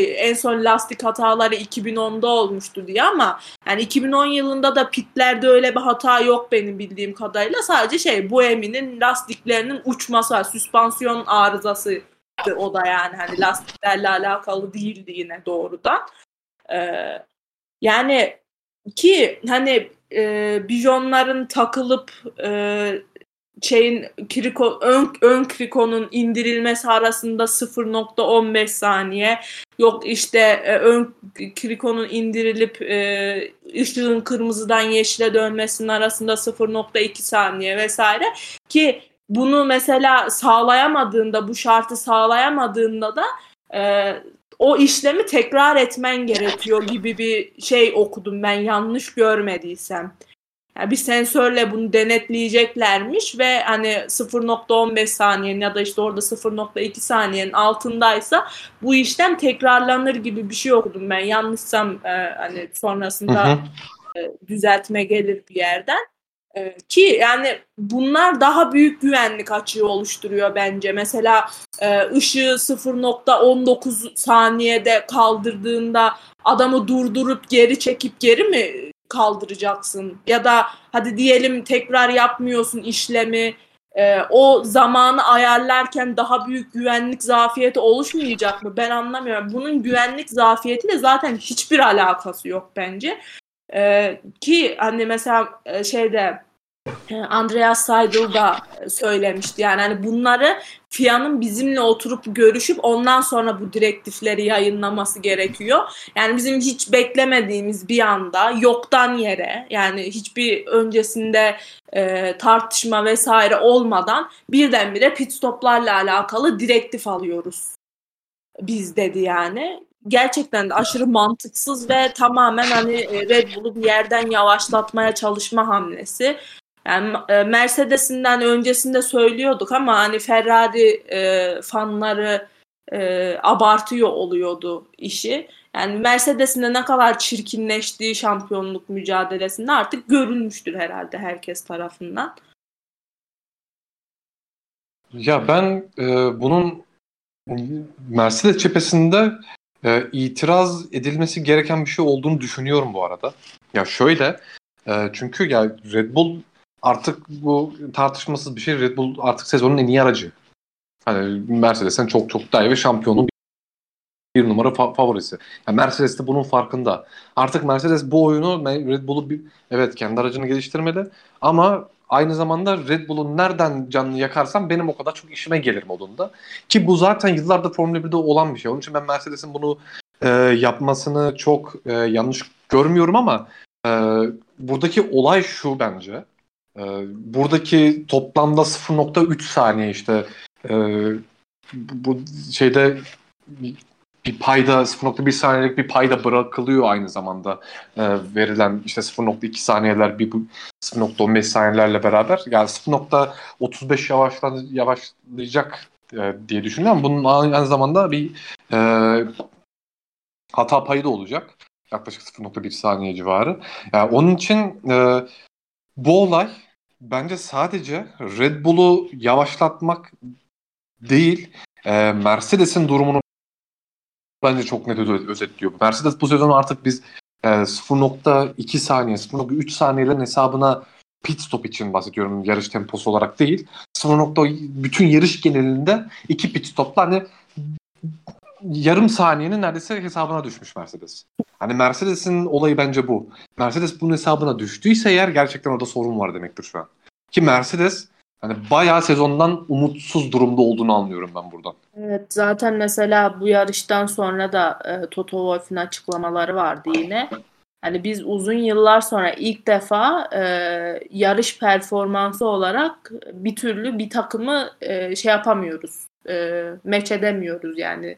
en son lastik hataları 2010'da olmuştu diye ama yani 2010 yılında da pitlerde öyle bir hata yok benim bildiğim kadarıyla. Sadece Buemi'nin lastiklerinin uçması var. Süspansiyon arızası o da yani hani lastiklerle alakalı değildi yine doğrudan. Yani ki hani bijonların takılıp kriko, ön krikonun indirilmesi arasında 0.15 saniye yok işte ön krikonun indirilip ışığın kırmızıdan yeşile dönmesinin arasında 0.2 saniye vesaire ki bunu mesela sağlayamadığında bu şartı sağlayamadığında da o işlemi tekrar etmen gerekiyor gibi bir şey okudum ben yanlış görmediysem. Yani bir sensörle bunu denetleyeceklermiş ve hani 0.15 saniyenin ya da işte orada 0.2 saniyenin altındaysa bu işlem tekrarlanır gibi bir şey okudum ben. Yanlışsam hani sonrasında düzeltme gelir bir yerden. Ki yani bunlar daha büyük güvenlik açığı oluşturuyor bence. Mesela ışığı 0.19 saniyede kaldırdığında adamı durdurup geri çekip geri mi kaldıracaksın? Ya da hadi diyelim tekrar yapmıyorsun işlemi. O zamanı ayarlarken daha büyük güvenlik zafiyeti oluşmayacak mı? Ben anlamıyorum. Bunun güvenlik zafiyetiyle zaten hiçbir alakası yok bence. Ki hani mesela Andreas Seidel da söylemişti yani hani bunları FIA'nın bizimle oturup görüşüp ondan sonra bu direktifleri yayınlaması gerekiyor. Yani bizim hiç beklemediğimiz bir anda yoktan yere yani hiçbir öncesinde tartışma vesaire olmadan birdenbire pit stoplarla alakalı direktif alıyoruz biz dedi yani. Gerçekten de aşırı mantıksız ve tamamen hani Red Bull'u bir yerden yavaşlatmaya çalışma hamlesi. Yani Mercedes'inden öncesinde söylüyorduk ama hani Ferrari fanları abartıyor oluyordu işi. Yani Mercedes'in de ne kadar çirkinleştiği şampiyonluk mücadelesinde artık görülmüştür herhalde herkes tarafından. Ya ben bunun Mercedes cephesinde itiraz edilmesi gereken bir şey olduğunu düşünüyorum bu arada. Ya şöyle, çünkü ya Red Bull artık bu tartışmasız bir şey. Red Bull artık sezonun en iyi aracı. Hani Mercedes'ten çok daha iyi ve şampiyonun bir numara favorisi. Yani Mercedes de bunun farkında. Artık Mercedes bu oyunu Red Bull'u evet kendi aracını geliştirmeli ama aynı zamanda Red Bull'un nereden canını yakarsam benim o kadar çok işime gelir modunda. Ki bu zaten yıllardır Formula 1'de olan bir şey. Onun için ben Mercedes'in bunu yapmasını çok yanlış görmüyorum ama buradaki olay şu bence. Buradaki toplamda 0.3 saniye işte bu şeyde bir payda 0.1 saniyelik bir payda bırakılıyor aynı zamanda verilen işte 0.2 saniyeler 0.15 saniyelerle beraber yani 0.35 yavaşlayacak diye düşünüyorum. Bunun aynı zamanda bir hata payı da olacak. Yaklaşık 0.1 saniye civarı. Yani onun için bu olay bence sadece Red Bull'u yavaşlatmak değil Mercedes'in durumunu bence çok net özetliyor. Mercedes bu sezonu artık biz 0.2 saniye, 0.3 saniyelerin hesabına pit stop için bahsediyorum yarış temposu olarak değil. Bütün yarış genelinde 2 pit stopla hani yarım saniyenin neredeyse hesabına düşmüş Mercedes. Hani Mercedes'in olayı bence bu. Mercedes bunun hesabına düştüyse eğer gerçekten orada sorun var demektir şu an. Ki Mercedes yani bayağı sezondan umutsuz durumda olduğunu anlıyorum ben buradan. Evet zaten mesela bu yarıştan sonra da Toto Wolff'un açıklamaları vardı yine. Hani biz uzun yıllar sonra ilk defa yarış performansı olarak bir türlü bir takımı şey yapamıyoruz. Match edemiyoruz yani.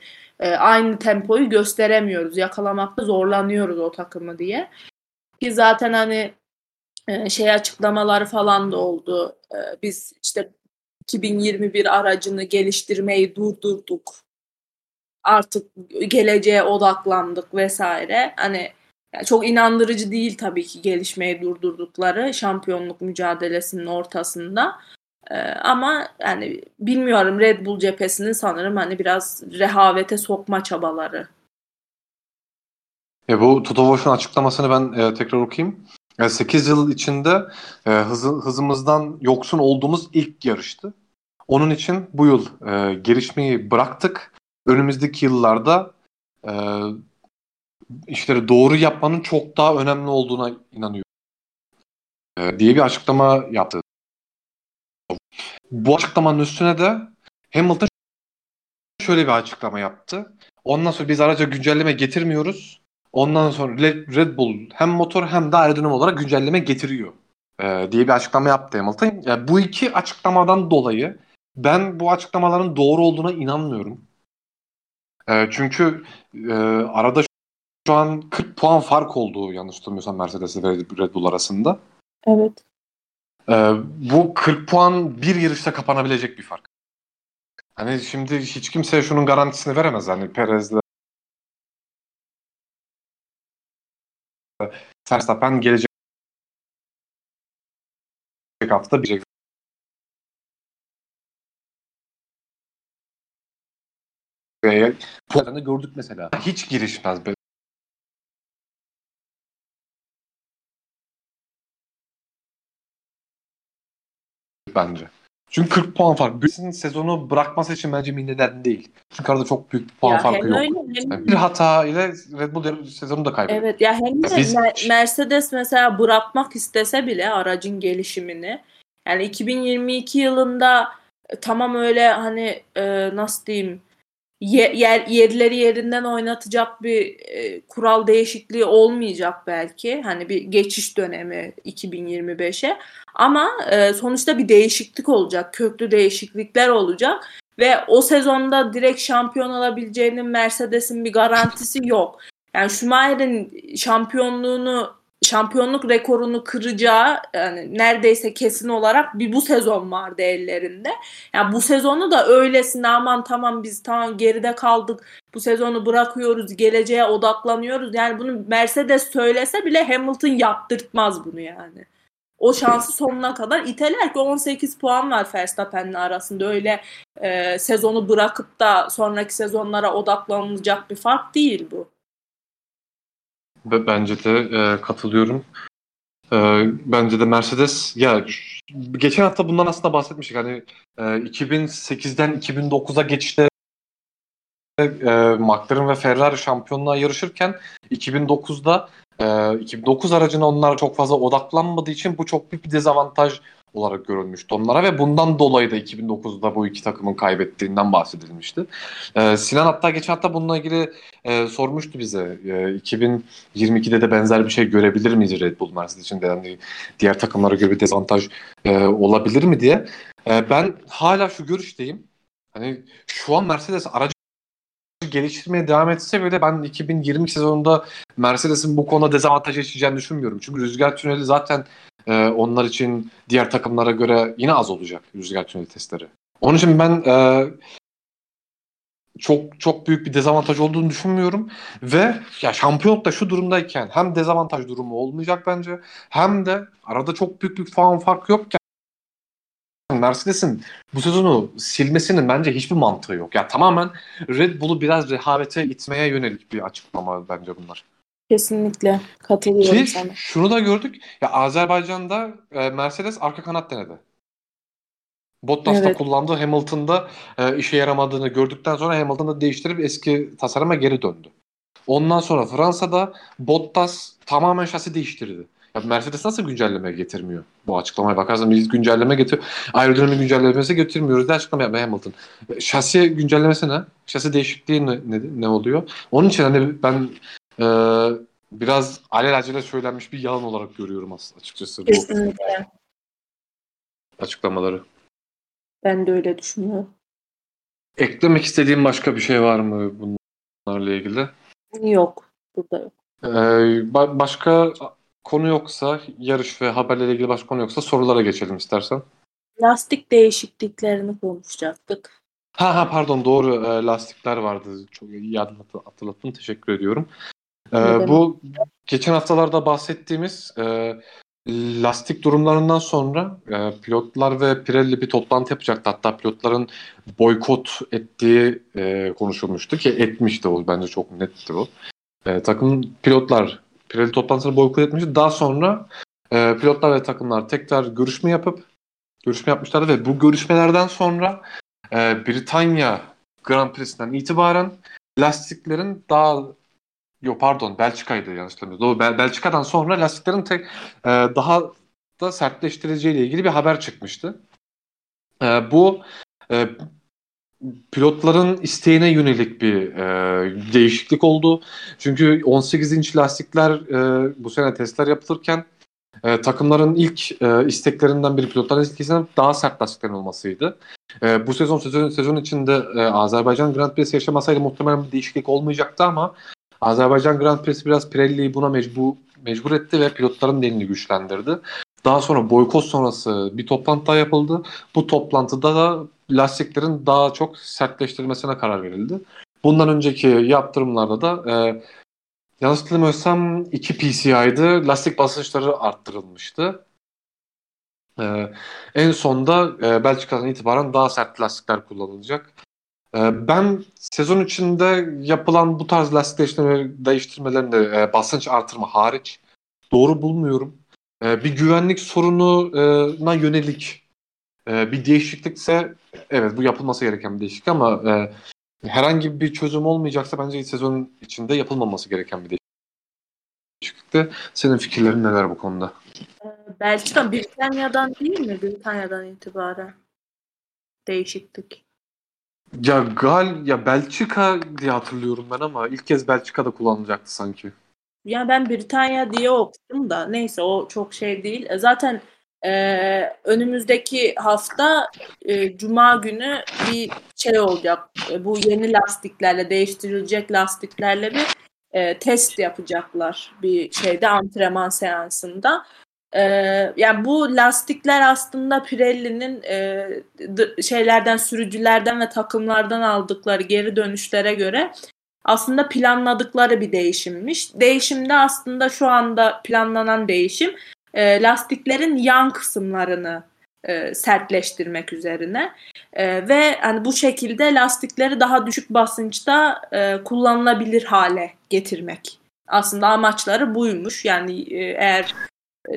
Aynı tempoyu gösteremiyoruz. Yakalamakta zorlanıyoruz o takımı diye. Ki zaten hani şey açıklamaları falan da oldu. Biz işte 2021 aracını geliştirmeyi durdurduk. Artık geleceğe odaklandık vesaire. Hani yani çok inandırıcı değil tabii ki gelişmeyi durdurdukları şampiyonluk mücadelesinin ortasında. Ama yani bilmiyorum, Red Bull cephesinin sanırım hani biraz rehavete sokma çabaları. Bu Toto Wolff'un açıklamasını ben tekrar okuyayım. 8 yıl içinde hızımızdan yoksun olduğumuz ilk yarıştı. Onun için bu yıl gelişmeyi bıraktık. Önümüzdeki yıllarda işleri doğru yapmanın çok daha önemli olduğuna inanıyorum diye bir açıklama yaptı. Bu açıklamanın üstüne de Hamilton şöyle bir açıklama yaptı. Ondan sonra biz araca güncelleme getirmiyoruz. Ondan sonra Red Bull hem motor hem de aerodinamik olarak güncelleme getiriyor diye bir açıklama yaptı Hamilton. Yani bu iki açıklamadan dolayı ben bu açıklamaların doğru olduğuna inanmıyorum. Çünkü arada şu an 40 puan fark olduğu, yanlış hatırlamıyorsam, Mercedes ve Red Bull arasında. Evet. Bu 40 puan bir yarışta kapanabilecek bir fark. Hani şimdi hiç kimse şunun garantisini veremez. Hani Perez'le Verstappen gelecek hafta bir puanını gördük mesela. Hiç girişmez böyle. Bence. Çünkü 40 puan fark. Birisinin sezonu bırakması için bence minneden değil. Çünkü arada çok büyük bir puan farkı yok. Öyle, bir hata ile Red Bull sezonu da kaybediyor. Evet ya, hem de Mercedes mesela bırakmak istese bile aracın gelişimini, yani 2022 yılında tamam öyle hani nasıl diyeyim, yerleri yerinden oynatacak bir kural değişikliği olmayacak belki. Hani bir geçiş dönemi 2025'e. Ama sonuçta bir değişiklik olacak. Köklü değişiklikler olacak. Ve o sezonda direkt şampiyon olabileceğinin Mercedes'in bir garantisi yok. Yani Schumacher'in şampiyonluk rekorunu kıracağı yani neredeyse kesin olarak bir bu sezon vardı ellerinde. Yani bu sezonu da öylesine aman tamam biz tamam geride kaldık, bu sezonu bırakıyoruz, geleceğe odaklanıyoruz. Yani bunu Mercedes söylese bile Hamilton yaptırtmaz bunu yani. O şansı sonuna kadar iteler ki 18 puan var Verstappen'le arasında. Öyle sezonu bırakıp da sonraki sezonlara odaklanılacak bir fark değil bu. Bence de katılıyorum. Bence de Mercedes, ya geçen hafta bundan aslında bahsetmiştik. Hani 2008'den 2009'a geçişte McLaren ve Ferrari şampiyonluğa yarışırken 2009'da 2009 aracına onlar çok fazla odaklanmadığı için bu çok büyük bir dezavantaj olarak görülmüştü onlara ve bundan dolayı da 2009'da bu iki takımın kaybettiğinden bahsedilmişti. Sinan hatta geçen hafta bununla ilgili sormuştu bize. 2022'de de benzer bir şey görebilir miyiz Red Bull Mercedes için? Yani diğer takımlara göre bir dezavantaj olabilir mi diye. Ben hala şu görüşteyim. Hani şu an Mercedes aracı geliştirmeye devam etse bile ben 2020 sezonunda Mercedes'in bu konuda dezavantaj yaşayacağını düşünmüyorum. Çünkü rüzgar tüneli zaten onlar için diğer takımlara göre yine az olacak, rüzgar tüneli testleri. Onun için ben çok çok büyük bir dezavantaj olduğunu düşünmüyorum ve ya şampiyonluk da şu durumdayken hem dezavantaj durumu olmayacak bence, hem de arada çok büyük bir puan farkı yokken Mercedes'in bu sezonu silmesinin bence hiçbir mantığı yok. Ya tamamen Red Bull'u biraz rehavete itmeye yönelik bir açıklama bence bunlar. Kesinlikle katılıyorum ki, sana. Şunu da gördük. Ya Azerbaycan'da Mercedes arka kanat denedi. Bottas da kullandı. Hamilton'da işe yaramadığını gördükten sonra Hamilton'da değiştirip eski tasarıma geri döndü. Ondan sonra Fransa'da Bottas tamamen şasi değiştirdi. Ya Mercedes nasıl güncelleme getirmiyor? Bu açıklamaya bakarsan biz güncelleme aerodinamik güncellemesi getirmiyoruz diye açıklama yapma Hamilton. Şasi güncellemesi ne? Şasi değişikliği ne oluyor? Onun için hani ben biraz alelacele söylenmiş bir yalan olarak görüyorum aslında açıkçası. Kesinlikle. Bu açıklamaları. Ben de öyle düşünüyorum. Eklemek istediğim başka bir şey var mı bunlarla ilgili? Yok. Burada yok. Başka konu yoksa, yarış ve haberlerle ilgili başka konu yoksa sorulara geçelim istersen. Lastik değişikliklerini konuşacaktık. Pardon, doğru, lastikler vardı. Çok iyi hatırlattın. Teşekkür ediyorum. Bu geçen haftalarda bahsettiğimiz lastik durumlarından sonra pilotlar ve Pirelli bir toplantı yapacaktı. Hatta pilotların boykot ettiği konuşulmuştu ki etmişti o. Bence çok netti o. Takım pilotlar Pirelli toplantısını boykot etmişti. Daha sonra pilotlar ve takımlar tekrar görüşme yapmışlardı ve bu görüşmelerden sonra Britanya Grand Prix'sinden itibaren lastiklerin Belçika'ydı yanlışlamıyorum. Doğru, Belçika'dan sonra lastiklerin daha da sertleştireceğiyle ilgili bir haber çıkmıştı. Bu pilotların isteğine yönelik bir değişiklik oldu. Çünkü 18 inç lastikler bu sene testler yapılırken takımların ilk isteklerinden biri, pilotların isteklerinden daha sert lastiklerin olmasıydı. Bu sezon içinde Azerbaycan Grand Prix'si yaşamasaydı muhtemelen bir değişiklik olmayacaktı ama Azerbaycan Grand Prix'si biraz Pirelli'yi buna mecbur etti ve pilotların elini güçlendirdi. Daha sonra boykot sonrası bir toplantı daha yapıldı. Bu toplantıda da lastiklerin daha çok sertleştirilmesine karar verildi. Bundan önceki yaptırımlarda da yanlış hatırlamıyorsam 2 PCI'ydı. Lastik basınçları arttırılmıştı. En sonda Belçika'dan itibaren daha sert lastikler kullanılacak. Ben sezon içinde yapılan bu tarz lastik değiştirmelerini basınç artırma hariç doğru bulmuyorum. Bir güvenlik sorununa yönelik bir değişiklikse evet, bu yapılması gereken bir değişiklik ama herhangi bir çözüm olmayacaksa bence sezon içinde yapılmaması gereken bir değişiklikti. Senin fikirlerin neler bu konuda? Belçika, Britanya'dan değil mi? Britanya'dan itibaren değişiklik. Ya Belçika diye hatırlıyorum ben ama ilk kez Belçika'da kullanılacaktı sanki. Ya ben Britanya diye okudum da neyse, o çok şey değil. Zaten önümüzdeki hafta Cuma günü bir şey olacak. Bu yeni lastiklerle, değiştirilecek lastiklerle bir test yapacaklar bir şeyde, antrenman seansında. Yani bu lastikler aslında Pirelli'nin sürücülerden ve takımlardan aldıkları geri dönüşlere göre aslında planladıkları bir değişimmiş. Değişimde aslında şu anda planlanan değişim lastiklerin yan kısımlarını sertleştirmek üzerine ve hani bu şekilde lastikleri daha düşük basınçta kullanılabilir hale getirmek. Aslında amaçları buymuş. Yani eğer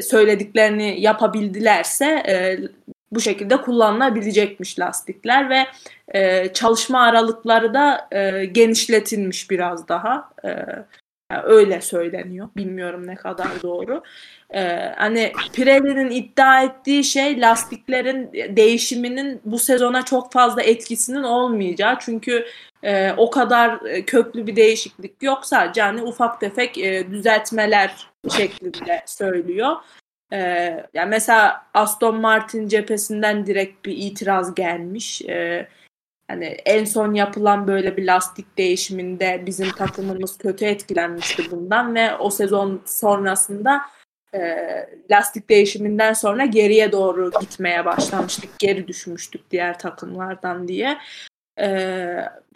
söylediklerini yapabildilerse bu şekilde kullanılabilecekmiş lastikler ve çalışma aralıkları da genişletilmiş biraz daha. Yani öyle söyleniyor. Bilmiyorum ne kadar doğru. Hani Pirelli'nin iddia ettiği şey lastiklerin değişiminin bu sezona çok fazla etkisinin olmayacağı. Çünkü o kadar köklü bir değişiklik yok. Sadece hani ufak tefek düzeltmeler şeklinde söylüyor. Yani mesela Aston Martin cephesinden direkt bir itiraz gelmiş. Hani en son yapılan böyle bir lastik değişiminde bizim takımımız kötü etkilenmişti bundan ve o sezon sonrasında lastik değişiminden sonra geriye doğru gitmeye başlamıştık. Geri düşmüştük diğer takımlardan diye.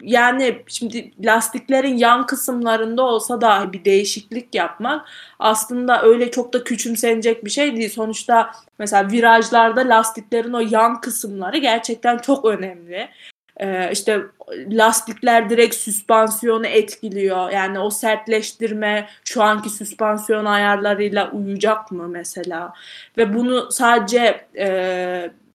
Yani şimdi lastiklerin yan kısımlarında olsa dahi bir değişiklik yapmak aslında öyle çok da küçümsenecek bir şey değil. Sonuçta mesela virajlarda lastiklerin o yan kısımları gerçekten çok önemli. İşte lastikler direkt süspansiyonu etkiliyor. Yani o sertleştirme şu anki süspansiyon ayarlarıyla uyacak mı mesela? Ve bunu sadece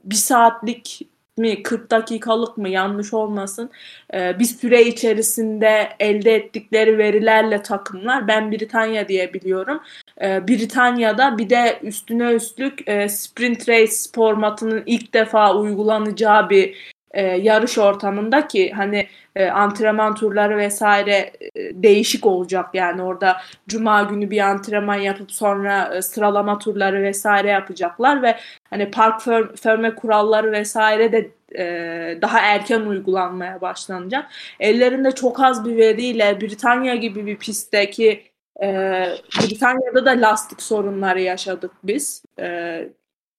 bir saatlik mi, 40 dakikalık mı, yanlış olmasın, bir süre içerisinde elde ettikleri verilerle takımlar, ben Britanya diye biliyorum, Britanya'da bir de üstüne üstlük sprint race formatının ilk defa uygulanacağı bir yarış ortamında ki hani antrenman turları vesaire değişik olacak. Yani orada cuma günü bir antrenman yapıp sonra sıralama turları vesaire yapacaklar ve hani park ferme kuralları vesaire de daha erken uygulanmaya başlanacak. Ellerinde çok az bir veriyle Britanya gibi bir pistteki Britanya'da da lastik sorunları yaşadık biz.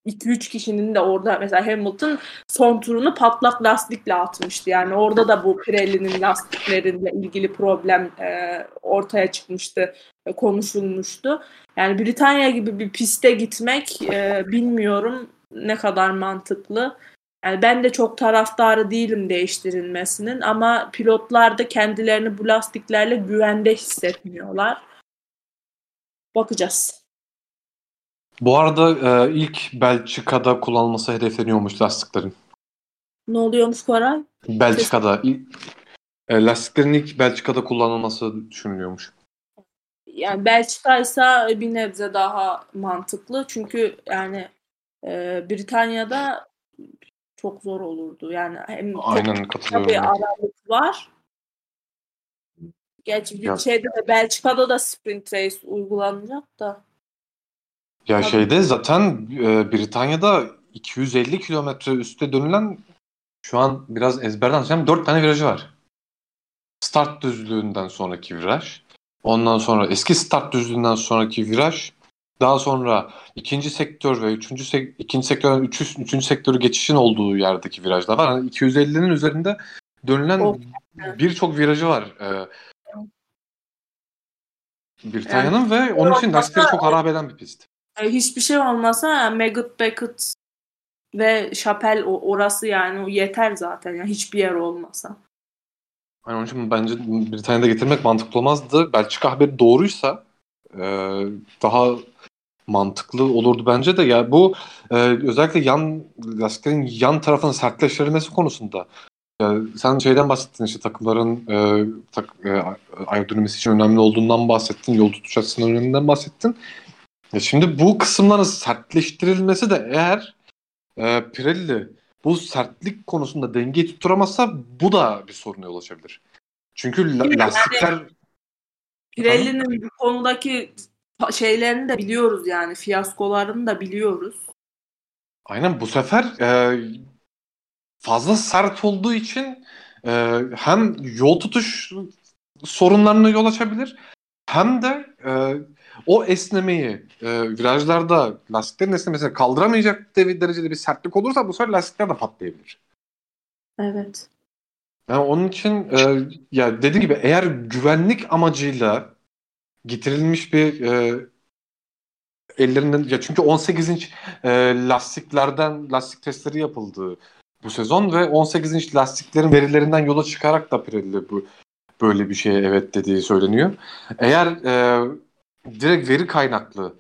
2-3 kişinin de orada mesela Hamilton son turunu patlak lastikle atmıştı. Yani orada da bu Pirelli'nin lastikleriyle ilgili problem ortaya çıkmıştı, konuşulmuştu. Yani Britanya gibi bir piste gitmek bilmiyorum ne kadar mantıklı. Yani ben de çok taraftarı değilim değiştirilmesinin ama pilotlar da kendilerini bu lastiklerle güvende hissetmiyorlar. Bakacağız. Bu arada ilk Belçika'da kullanılması hedefleniyormuş lastiklerin. Ne oluyormuş Koray? Belçika'da. Lastiklerin ilk Belçika'da kullanılması düşünülüyormuş. Yani Belçika'ysa bir nebze daha mantıklı. Çünkü yani Britanya'da çok zor olurdu. Yani hem aynen, katılıyorum. Tabii aralık var. Gerçi bir şeyde de Belçika'da da sprint race uygulanacak da. Ya tabii. Şeyde zaten Britanya'da 250 kilometre üstte dönülen, şu an biraz ezberden söyleyeyim, 4 tane virajı var. Start düzlüğünden sonraki viraj. Ondan sonra eski start düzlüğünden sonraki viraj. Daha sonra ikinci sektör ve ikinci sektörden üçüncü sektörü geçişin olduğu yerdeki virajlar var. Yani 250'nin üzerinde dönülen birçok virajı var. Britanya'nın ve onun için lastikleri çok harap eden bir pist. Hiçbir şey olmasa Megat Beckett ve Chapelle orası yani yeter zaten. Yani hiçbir yer olmasa. Yani onun için bence Britanya'da getirmek mantıklı olmazdı. Belçika haberi doğruysa daha mantıklı olurdu bence de. Ya bu özellikle lastiklerin yan tarafının sertleştirilmesi konusunda. Sen şeyden bahsettin, işte takımların aerodinamisi için önemli olduğundan bahsettin. Yol tutuş açısından önemlinden bahsettin. Şimdi bu kısımların sertleştirilmesi de eğer Pirelli bu sertlik konusunda dengeyi tutturamazsa bu da bir soruna yol açabilir. Çünkü lastikler... Yani, Pirelli'nin bu konudaki şeylerini de biliyoruz yani. Fiyaskolarını da biliyoruz. Aynen, bu sefer fazla sert olduğu için hem yol tutuş sorunlarına yol açabilir hem de... o esnemeyi virajlarda lastiklerin esnemesini kaldıramayacak derecede bir sertlik olursa bu sefer lastikler de patlayabilir. Evet. Yani onun için ya dediğim gibi eğer güvenlik amacıyla getirilmiş bir ellerinden, ya çünkü 18 inç lastik testleri yapıldı bu sezon ve 18 inç lastiklerin verilerinden yola çıkarak da Pirelli bu böyle bir şeye evet dediği söyleniyor. Eğer direkt veri kaynaklı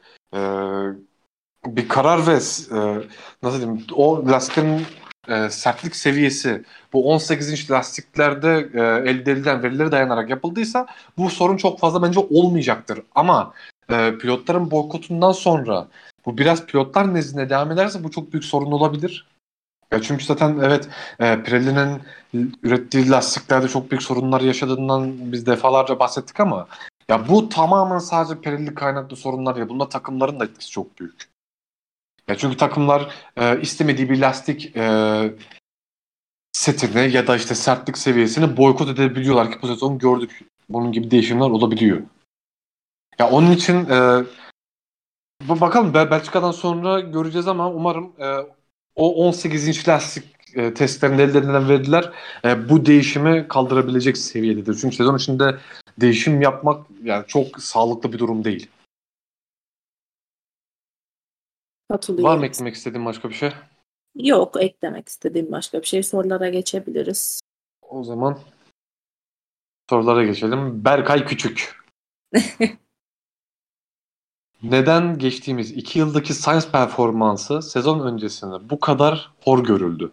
bir karar ve nasıl diyeyim, o lastiklerin sertlik seviyesi bu 18 inç lastiklerde elde edilen verilere dayanarak yapıldıysa bu sorun çok fazla bence olmayacaktır. Ama pilotların boykotundan sonra bu biraz pilotlar nezdinde devam ederse bu çok büyük sorun olabilir. Ya çünkü zaten evet Pirelli'nin ürettiği lastiklerde çok büyük sorunlar yaşadığından biz defalarca bahsettik ama ya bu tamamen sadece Pirelli kaynaklı sorunlar ya. Bunda takımların da etkisi çok büyük. Ya çünkü takımlar istemediği bir lastik setini ya da işte sertlik seviyesini boykot edebiliyorlar ki bu sezon gördük. Bunun gibi değişimler olabiliyor. Ya onun için bakalım Belçika'dan sonra göreceğiz ama umarım o 18 inç lastik testlerinde elde edilen veriler bu değişimi kaldırabilecek seviyededir. Çünkü sezon içinde değişim yapmak yani çok sağlıklı bir durum değil. Katılıyorum. Var mı eklemek istediğin başka bir şey? Yok, eklemek istediğim başka bir şey. Sorulara geçebiliriz. O zaman sorulara geçelim. Berkay Küçük. Neden geçtiğimiz 2 yıldaki Sainz performansı sezon öncesinde bu kadar hor görüldü?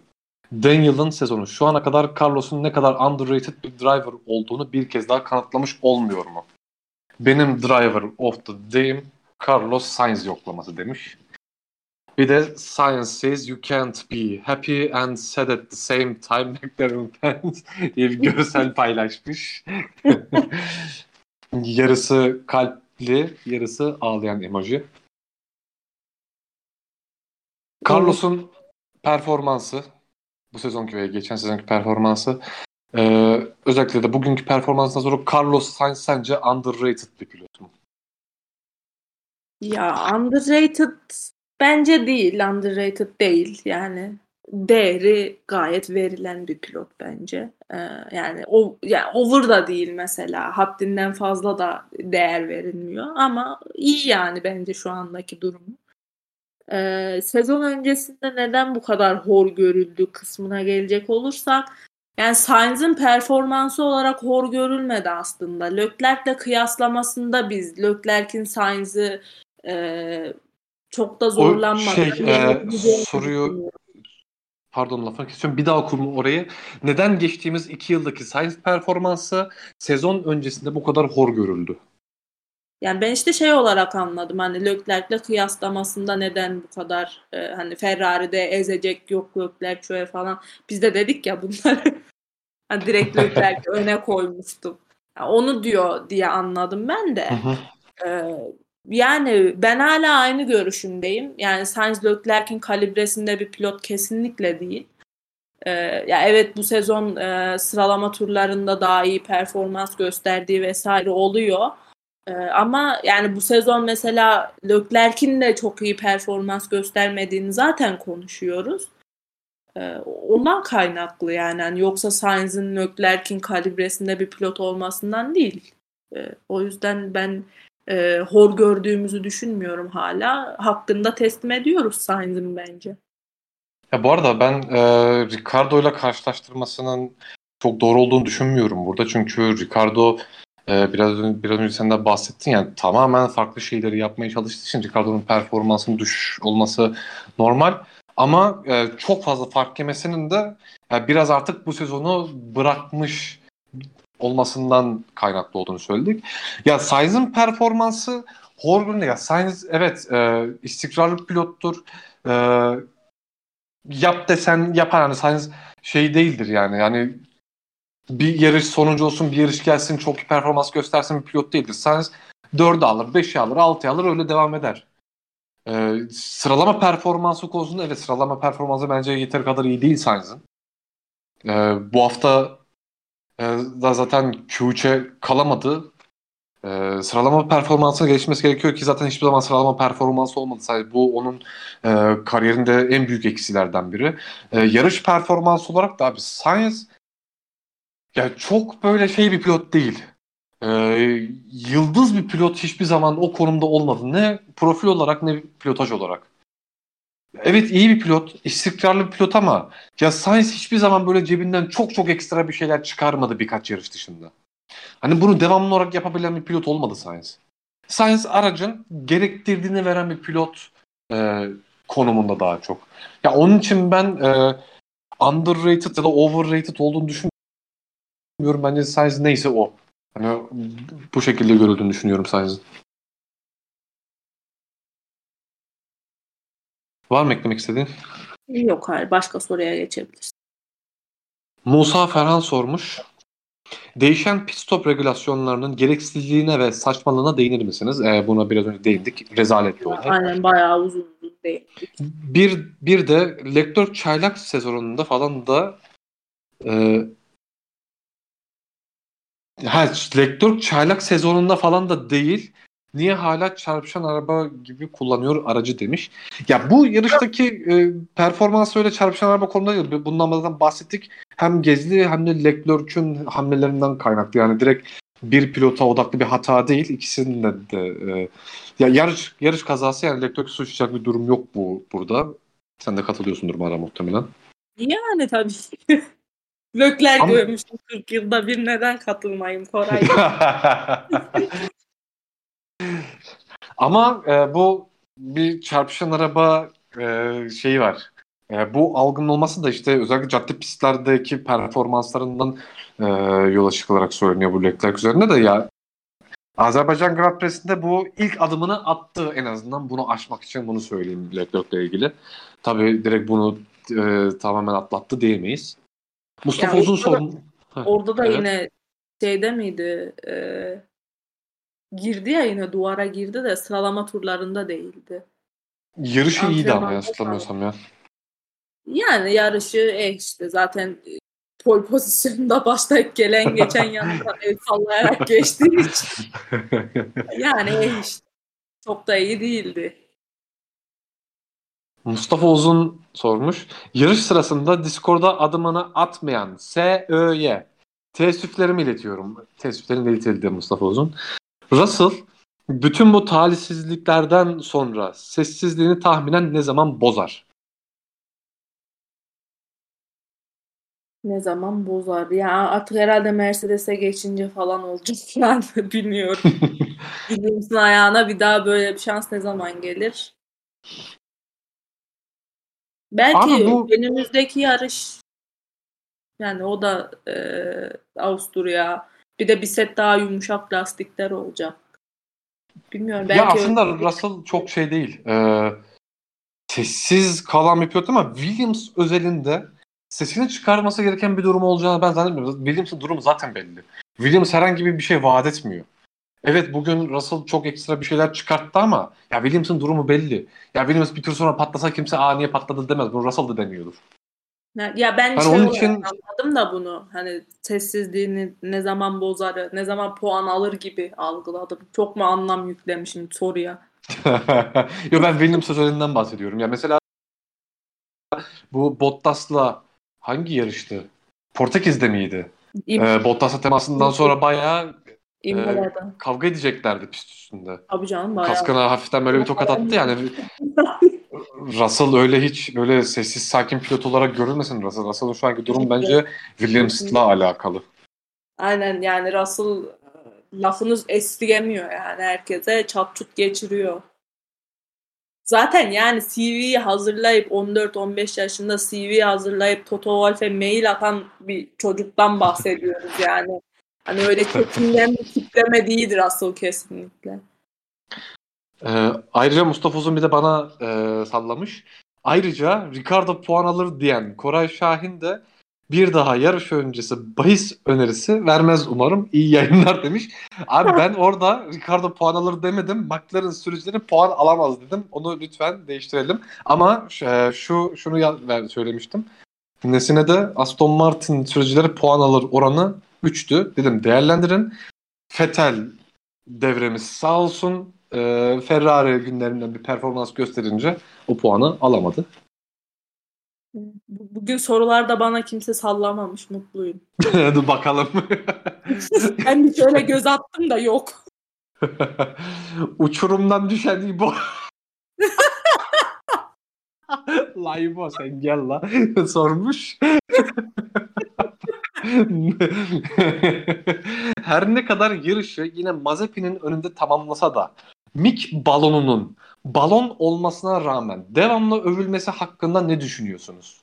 Daniel'ın sezonu şu ana kadar Carlos'un ne kadar underrated bir driver olduğunu bir kez daha kanıtlamış olmuyor mu? Benim driver of the day'im Carlos Sainz yoklaması demiş. Bir de science says you can't be happy and sad at the same time McLaren fans diye bir görsel paylaşmış. Yarısı kalpli, yarısı ağlayan emoji. Carlos'un performansı, bu sezonki ve geçen sezonki performansı, özellikle de bugünkü performansından sonra Carlos Sainz sence underrated bir pilot mu? Ya underrated bence değil, underrated değil. Yani değeri gayet verilen bir pilot bence. Yani over da değil mesela, haddinden fazla da değer verilmiyor ama iyi yani bence şu andaki durumu. Sezon öncesinde neden bu kadar hor görüldü kısmına gelecek olursak, yani Sainz'in performansı olarak hor görülmedi aslında. Leclerc'le kıyaslamasında biz Leclerc'in Sainz'i çok da zorlanmadık. Soruyu pardon lafını kesiyorum. Bir daha okurum orayı. Neden geçtiğimiz 2 yıldaki Sainz performansı sezon öncesinde bu kadar hor görüldü? Yani ben işte olarak anladım, hani Leclerc'le kıyaslamasında neden bu kadar hani Ferrari'de ezecek, yok Leclerc şöyle falan. Biz de dedik ya bunları. Hani direkt Leclerc'i öne koymuştum. Yani onu diyor diye anladım ben de. Yani ben hala aynı görüşümdeyim. Yani Sainz Leclerc'in kalibresinde bir pilot kesinlikle değil. Ya evet bu sezon sıralama turlarında daha iyi performans gösterdiği vesaire oluyor. Ama yani bu sezon mesela Leclerc'in de çok iyi performans göstermediğini zaten konuşuyoruz. Ondan kaynaklı yani. Yoksa Sainz'in Leclerc'in kalibresinde bir pilot olmasından değil. O yüzden ben hor gördüğümüzü düşünmüyorum hala. Hakkında teslim ediyoruz Sainz'in bence. Ya bu arada ben Ricardo'yla karşılaştırmasının çok doğru olduğunu düşünmüyorum burada. Çünkü Ricardo biraz önce sen de bahsettin, yani tamamen farklı şeyleri yapmaya çalıştığı için Ricardo'nun performansının düşüş olması normal. Ama çok fazla fark yemesinin de biraz artık bu sezonu bırakmış olmasından kaynaklı olduğunu söyledik. Ya Sainz'in performansı hor göründü. Ya Sainz evet istikrarlı pilottur. Yap desen yapar. Yani Sainz şey değildir yani. Yani bir yarış sonuncu olsun, bir yarış gelsin, çok iyi performans göstersin bir pilot değildir. Sainz 4'ü alır, 5'i alır, 6'yı alır, öyle devam eder. Sıralama performansı konusunda evet, sıralama performansı bence yeteri kadar iyi değil Sainz'in. Bu hafta da zaten Q3'e kalamadı. Sıralama performansına gelişmesi gerekiyor ki zaten hiçbir zaman sıralama performansı olmadı. Sadece bu onun kariyerinde en büyük eksilerden biri. Yarış performansı olarak da abi Sainz ya çok böyle şey bir pilot değil. Yıldız bir pilot hiçbir zaman o konumda olmadı. Ne profil olarak ne pilotaj olarak. Evet iyi bir pilot, istikrarlı bir pilot ama ya Sainz hiçbir zaman böyle cebinden çok çok ekstra bir şeyler çıkarmadı birkaç yarış dışında. Hani bunu devamlı olarak yapabilen bir pilot olmadı Sainz. Sainz aracın gerektirdiğini veren bir pilot konumunda daha çok. Ya onun için ben underrated ya da overrated olduğunu düşünmüyorum. Bence Sainz neyse o. Yani bu şekilde görüldüğünü düşünüyorum Sainz'in. Var mı eklemek istediğin? Yok hayır. Başka soruya geçebiliriz. Musa Ferhan sormuş. Değişen pit stop regülasyonlarının gereksizliğine ve saçmalığına değinir misiniz? Buna biraz önce değindik. Rezalet bir olay. Aynen bayağı uzun değindik. Bir de Leclerc çaylak sezonunda falan da Leclerc çaylak sezonunda falan da değil. Niye hala çarpışan araba gibi kullanıyor aracı demiş. Ya bu yarıştaki performansı öyle çarpışan araba konuda değil. Bundan zaten bahsettik. Hem Gasly hem de Leclerc'ün hamlelerinden kaynaklı. Yani direkt bir pilota odaklı bir hata değil. İkisinin de ya yarış kazası, yani Leclerc suçlayacak bir durum yok burada. Sen de katılıyorsundur bana muhtemelen. Yani tabii ki. Leclerc görmüştüm 40 yılda bir, neden katılmayayım Koray? Ama bu bir çarpışan araba şeyi var. Bu algının olması da işte özellikle cadde pistlerdeki performanslarından yola çıkılarak söyleniyor bu Leclerc üzerinde de ya. Azerbaycan Grand Prix'sinde bu ilk adımını attı en azından. Bunu aşmak için bunu söyleyeyim Leclerc'le ilgili. Tabii direkt bunu tamamen atlattı diyemeyiz. Mustafa yani Uzunsoy. Orada da evet. Yine şeyde miydi? Girdi ya yine duvara girdi de sıralama turlarında değildi. Yarışı iyiydi ama hatırlamıyorsam ya. Yani yarışı işte zaten pol pozisyonunda başta gelen geçen yanından el sallayarak geçtiği için. Yani işte çok da iyi değildi. Mustafa Uzun sormuş. Yarış sırasında Discord'a adımını atmayan SÖ'ye teessüflerimi iletiyorum. Teessüflerini iletildi Mustafa Uzun. Russell bütün bu talihsizliklerden sonra sessizliğini tahminen ne zaman bozar? Ne zaman bozar? Ya artık herhalde Mercedes'e geçince falan olacak. Ben de bilmiyorum. Williams'ın ayağına bir daha böyle bir şans ne zaman gelir? Belki önümüzdeki yarış yani o da Avusturya bir de bir set daha yumuşak lastikler olacak. Bilmiyorum. Belki ya aslında Russell çok şey değil. Sessiz kalan bir pilot ama Williams özelinde sesini çıkarması gereken bir durum olacağını ben zannetmiyorum. Williams'ın durumu zaten belli. Williams herhangi bir şey vaat etmiyor. Evet bugün Russell çok ekstra bir şeyler çıkarttı ama ya Williams'ın durumu belli. Ya Williams bir tur sonra patlasa kimse niye patladı demez. Bunu Russell da demiyordur. Ya ben hani şey onun için anladım da bunu. Hani sessizliğini ne zaman bozar, ne zaman puan alır gibi algıladım. Çok mu anlam yüklemişim soruya? Yo ben Williams özelinden bahsediyorum. Ya mesela bu Bottas'la hangi yarıştı? Portekiz'de miydi? Bottas'la temasından sonra bayağı kavga edeceklerdi pist üstünde. Abi canım bayağı. Kaskına hafiften böyle bir tokat attı yani. Russell öyle hiç böyle sessiz sakin pilot olarak görülmesin Russell. Russell'ın şu anki durum bence Williams'la alakalı. Aynen yani Russell lafınız esirgemiyor yani herkese çatçut geçiriyor. Zaten yani CV'yi hazırlayıp 14-15 yaşında CV'yi hazırlayıp Toto Wolff'e mail atan bir çocuktan bahsediyoruz yani. Hani öyle kökünden bir tipleme değildir Russell kesinlikle. Ayrıca Mustafa Uzun bir de bana sallamış. Ayrıca Ricardo puan alır diyen Koray Şahin de bir daha yarış öncesi bahis önerisi vermez umarım. İyi yayınlar demiş. Abi ben orada Ricardo puan alır demedim. McLaren sürücüleri puan alamaz dedim. Onu lütfen değiştirelim. Ama şunu söylemiştim. Nesine de Aston Martin sürücüleri puan alır oranı 3'tü. Dedim değerlendirin. Vettel devremiz sağ olsun. Ferrari günlerinden bir performans gösterince o puanı alamadı. Bugün sorularda bana kimse sallamamış. Mutluyum. Dur bakalım. Ben bir şöyle göz attım da yok. Uçurumdan düşen İbo. La İbo sen gel la. Sormuş. Her ne kadar yarışı yine Mazepin'in önünde tamamlasa da Mick balonunun balon olmasına rağmen devamlı övülmesi hakkında ne düşünüyorsunuz?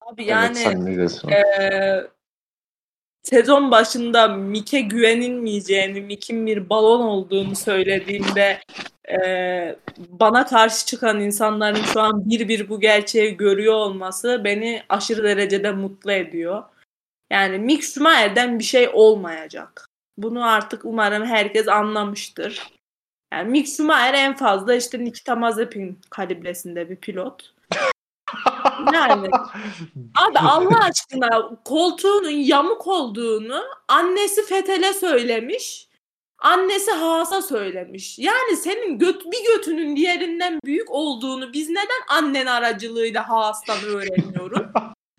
Abi yani evet, sezon başında Mick'e güvenilmeyeceğini, Mick'in bir balon olduğunu söylediğimde bana karşı çıkan insanların şu an bir bu gerçeği görüyor olması beni aşırı derecede mutlu ediyor. Yani Mick Schumacher'den bir şey olmayacak. Bunu artık umarım herkes anlamıştır. Yani Mick Schumacher en fazla işte Nikita Mazepin kalibresinde bir pilot. Yani abi Allah aşkına koltuğunun yamuk olduğunu annesi Vettel'e söylemiş. Annesi Haas'a söylemiş. Yani senin bir götünün diğerinden büyük olduğunu biz neden annen aracılığıyla Haas'tan öğreniyoruz?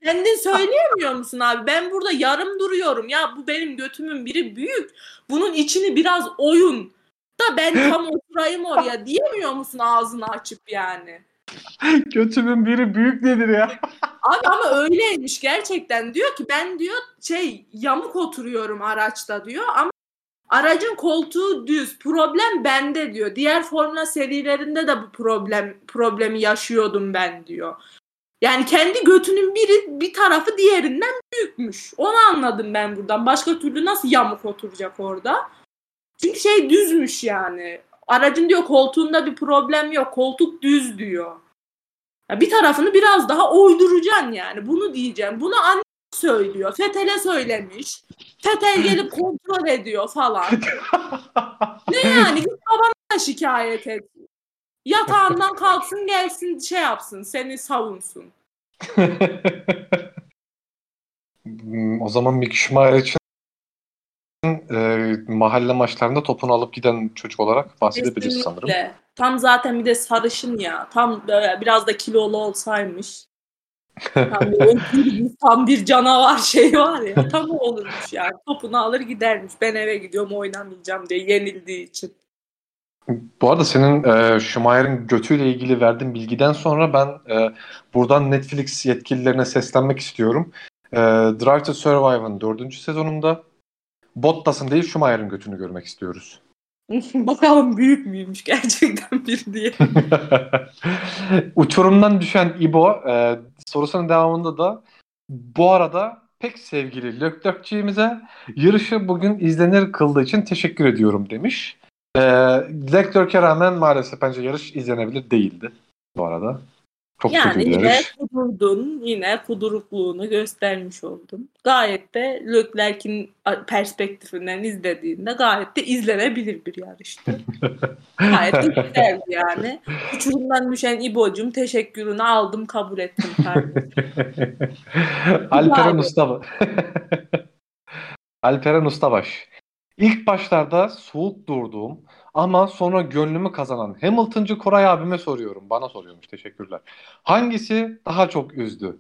Kendin söyleyemiyor musun abi? Ben burada yarım duruyorum. Ya bu benim götümün biri büyük. Bunun içini biraz oyun da ben tam oturayım oraya diyemiyor musun ağzını açıp yani? Götümün biri büyük nedir ya? Abi ama öyleymiş gerçekten. Diyor ki ben diyor yamuk oturuyorum araçta diyor ama aracın koltuğu düz. Problem bende diyor. Diğer Formula serilerinde de bu problemi yaşıyordum ben diyor. Yani kendi götünün biri bir tarafı diğerinden büyükmüş. Onu anladım ben buradan. Başka türlü nasıl yamuk oturacak orada? Çünkü şey düzmüş yani. Aracın diyor koltuğunda bir problem yok. Koltuk düz diyor. Ya bir tarafını biraz daha oyduracaksın yani. Bunu diyeceğim. Bunu anne söylüyor. Vettel'e söylemiş. Vettel gelip kontrol ediyor falan. Ne yani? Git babana şikayet et. Yatağından kalksın gelsin şey yapsın. Seni savunsun. O zaman bir Schumacher için mahalle maçlarında topunu alıp giden çocuk olarak bahsedebiliriz sanırım. Tam zaten bir de sarışın ya. Tam biraz da kilolu olsaymış. Tam bir canavar şey var ya. Tam o olurmuş yani. Topunu alır gidermiş. Ben eve gidiyorum oynamayacağım diye yenildiği için. Bu arada senin Schumacher'in götüyle ilgili verdiğin bilgiden sonra ben buradan Netflix yetkililerine seslenmek istiyorum. Drive to Survive'ın 4. sezonunda Bottas'ın değil Schumacher'in götünü görmek istiyoruz. Bakalım büyük müymüş gerçekten bir diye. Uçurumdan düşen İbo sorusunun devamında da bu arada pek sevgili Leclerc'ciğimize yarışı bugün izlenir kıldığı için teşekkür ediyorum demiş. Leclerc'e rağmen maalesef bence yarış izlenebilir değildi bu arada. Çok yani yine kudurdun, yine kudurukluğunu göstermiş oldun. Gayet de Leclerc'in perspektifinden izlediğinde gayet de izlenebilir bir yarıştı. Gayet de güzeldi yani. Uçurumdan düşen İbo'cum teşekkürünü aldım, kabul ettim kardeşim. Alperen Ustabaş. İlk başlarda soğuk durduğum ama sonra gönlümü kazanan Hamilton'cı Koray abime soruyorum. Bana soruyormuş, teşekkürler. Hangisi daha çok üzdü?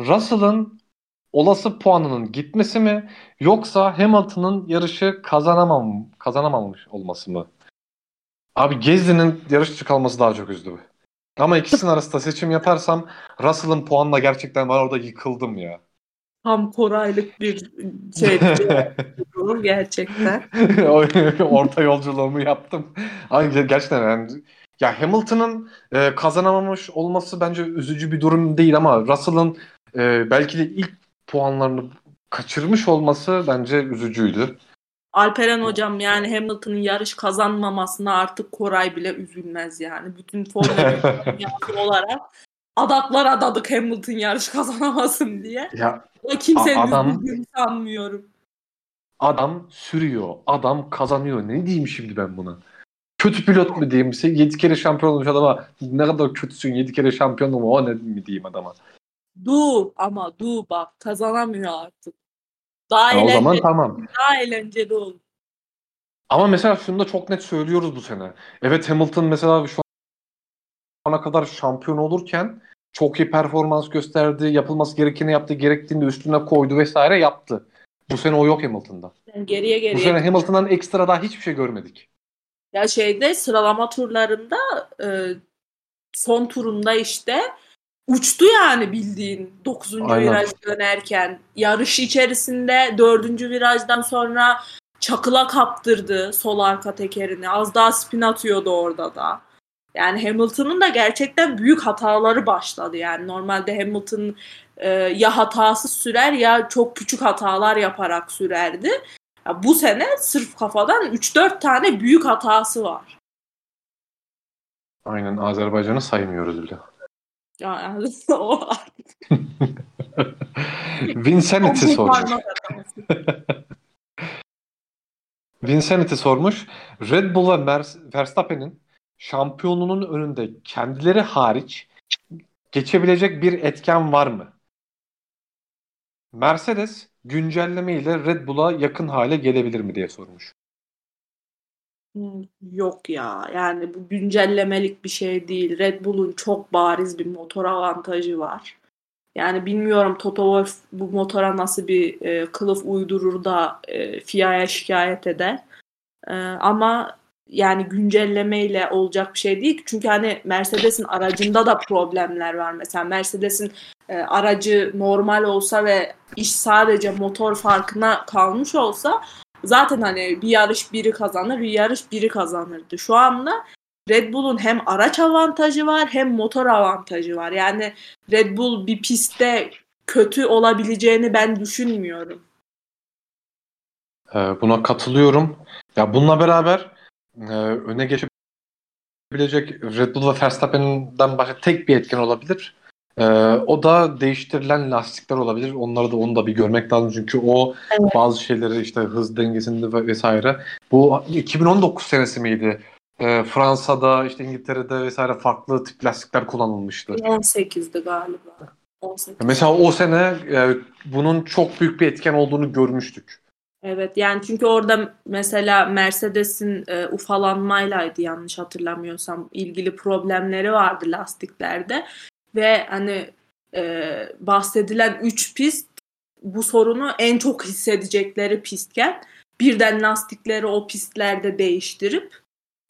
Russell'ın olası puanının gitmesi mi yoksa Hamilton'ın yarışı kazanamamış olması mı? Abi Gasly'nin yarışçı kalması daha çok üzdü. Ama ikisinin arasında seçim yaparsam Russell'ın puanla gerçekten ben orada yıkıldım ya. Tam Koraylık bir şey durum gerçekten. Orta yolculuğumu yaptım. Ay, gerçekten yani, ya Hamilton'ın kazanamamış olması bence üzücü bir durum değil ama Russell'ın belki de ilk puanlarını kaçırmış olması bence üzücüydü. Alperen hocam yani Hamilton'ın yarış kazanmamasına artık Koray bile üzülmez yani. Bütün formülü olarak adaklar adadık Hamilton yarış kazanamasın diye. Ya, kimsenin üzüldüğünü sanmıyorum. Adam sürüyor. Adam kazanıyor. Ne diyeyim şimdi ben buna? Kötü pilot mu diyeyim? 7 kere şampiyon olmuş adama. Ne kadar kötüsün 7 kere şampiyon olmuş. O ne mi diyeyim adama? Ama bak. Kazanamıyor artık. Daha o zaman tamam. Daha eğlenceli olur. Ama mesela şunu da çok net söylüyoruz bu sene. Evet Hamilton mesela şu ana kadar şampiyon olurken çok iyi performans gösterdi, yapılması gerekeni yaptı, gerektiğinde üstüne koydu vesaire yaptı. Bu sene o yok Hamilton'da. Yani geriye. Bu sene Hamilton'dan ekstra daha hiçbir şey görmedik. Ya şeyde sıralama turlarında son turunda işte uçtu yani bildiğin 9. viraj dönerken. Yarış içerisinde 4. virajdan sonra çakıla kaptırdı sol arka tekerini. Az daha spin atıyordu orada da. Yani Hamilton'ın da gerçekten büyük hataları başladı yani. Normalde Hamilton ya hatasız sürer ya çok küçük hatalar yaparak sürerdi. Ya bu sene sırf kafadan 3-4 tane büyük hatası var. Aynen Azerbaycan'ı saymıyoruz bile. Yani o artık. Vincenity sormuş. Red Bull ve Verstappen'in şampiyonluğunun önünde kendileri hariç geçebilecek bir etken var mı? Mercedes güncelleme ile Red Bull'a yakın hale gelebilir mi diye sormuş. Yok ya. Yani bu güncellemelik bir şey değil. Red Bull'un çok bariz bir motor avantajı var. Yani bilmiyorum Toto Wolff bu motora nasıl bir kılıf uydurur da FIA'ya şikayet eder. Ama yani güncellemeyle olacak bir şey değil. Çünkü hani Mercedes'in aracında da problemler var. Mesela Mercedes'in aracı normal olsa ve iş sadece motor farkına kalmış olsa zaten hani bir yarış biri kazanırdı. Şu anda Red Bull'un hem araç avantajı var hem motor avantajı var. Yani Red Bull bir pistte kötü olabileceğini ben düşünmüyorum. Buna katılıyorum. Ya bununla beraber öne geçebilecek Red Bull ve Verstappen'den başka tek bir etken olabilir. O da değiştirilen lastikler olabilir. Onu da bir görmek lazım. Çünkü o evet, bazı şeyleri işte hız dengesinde vesaire. Bu 2019 senesi miydi? Fransa'da, işte İngiltere'de vesaire farklı tip lastikler kullanılmıştı. 18'di galiba. 18. Mesela o sene bunun çok büyük bir etken olduğunu görmüştük. Evet, yani çünkü orada mesela Mercedes'in ufalanmaylaydı yanlış hatırlamıyorsam, ilgili problemleri vardı lastiklerde. Ve hani bahsedilen 3 pist bu sorunu en çok hissedecekleri pistken birden lastikleri o pistlerde değiştirip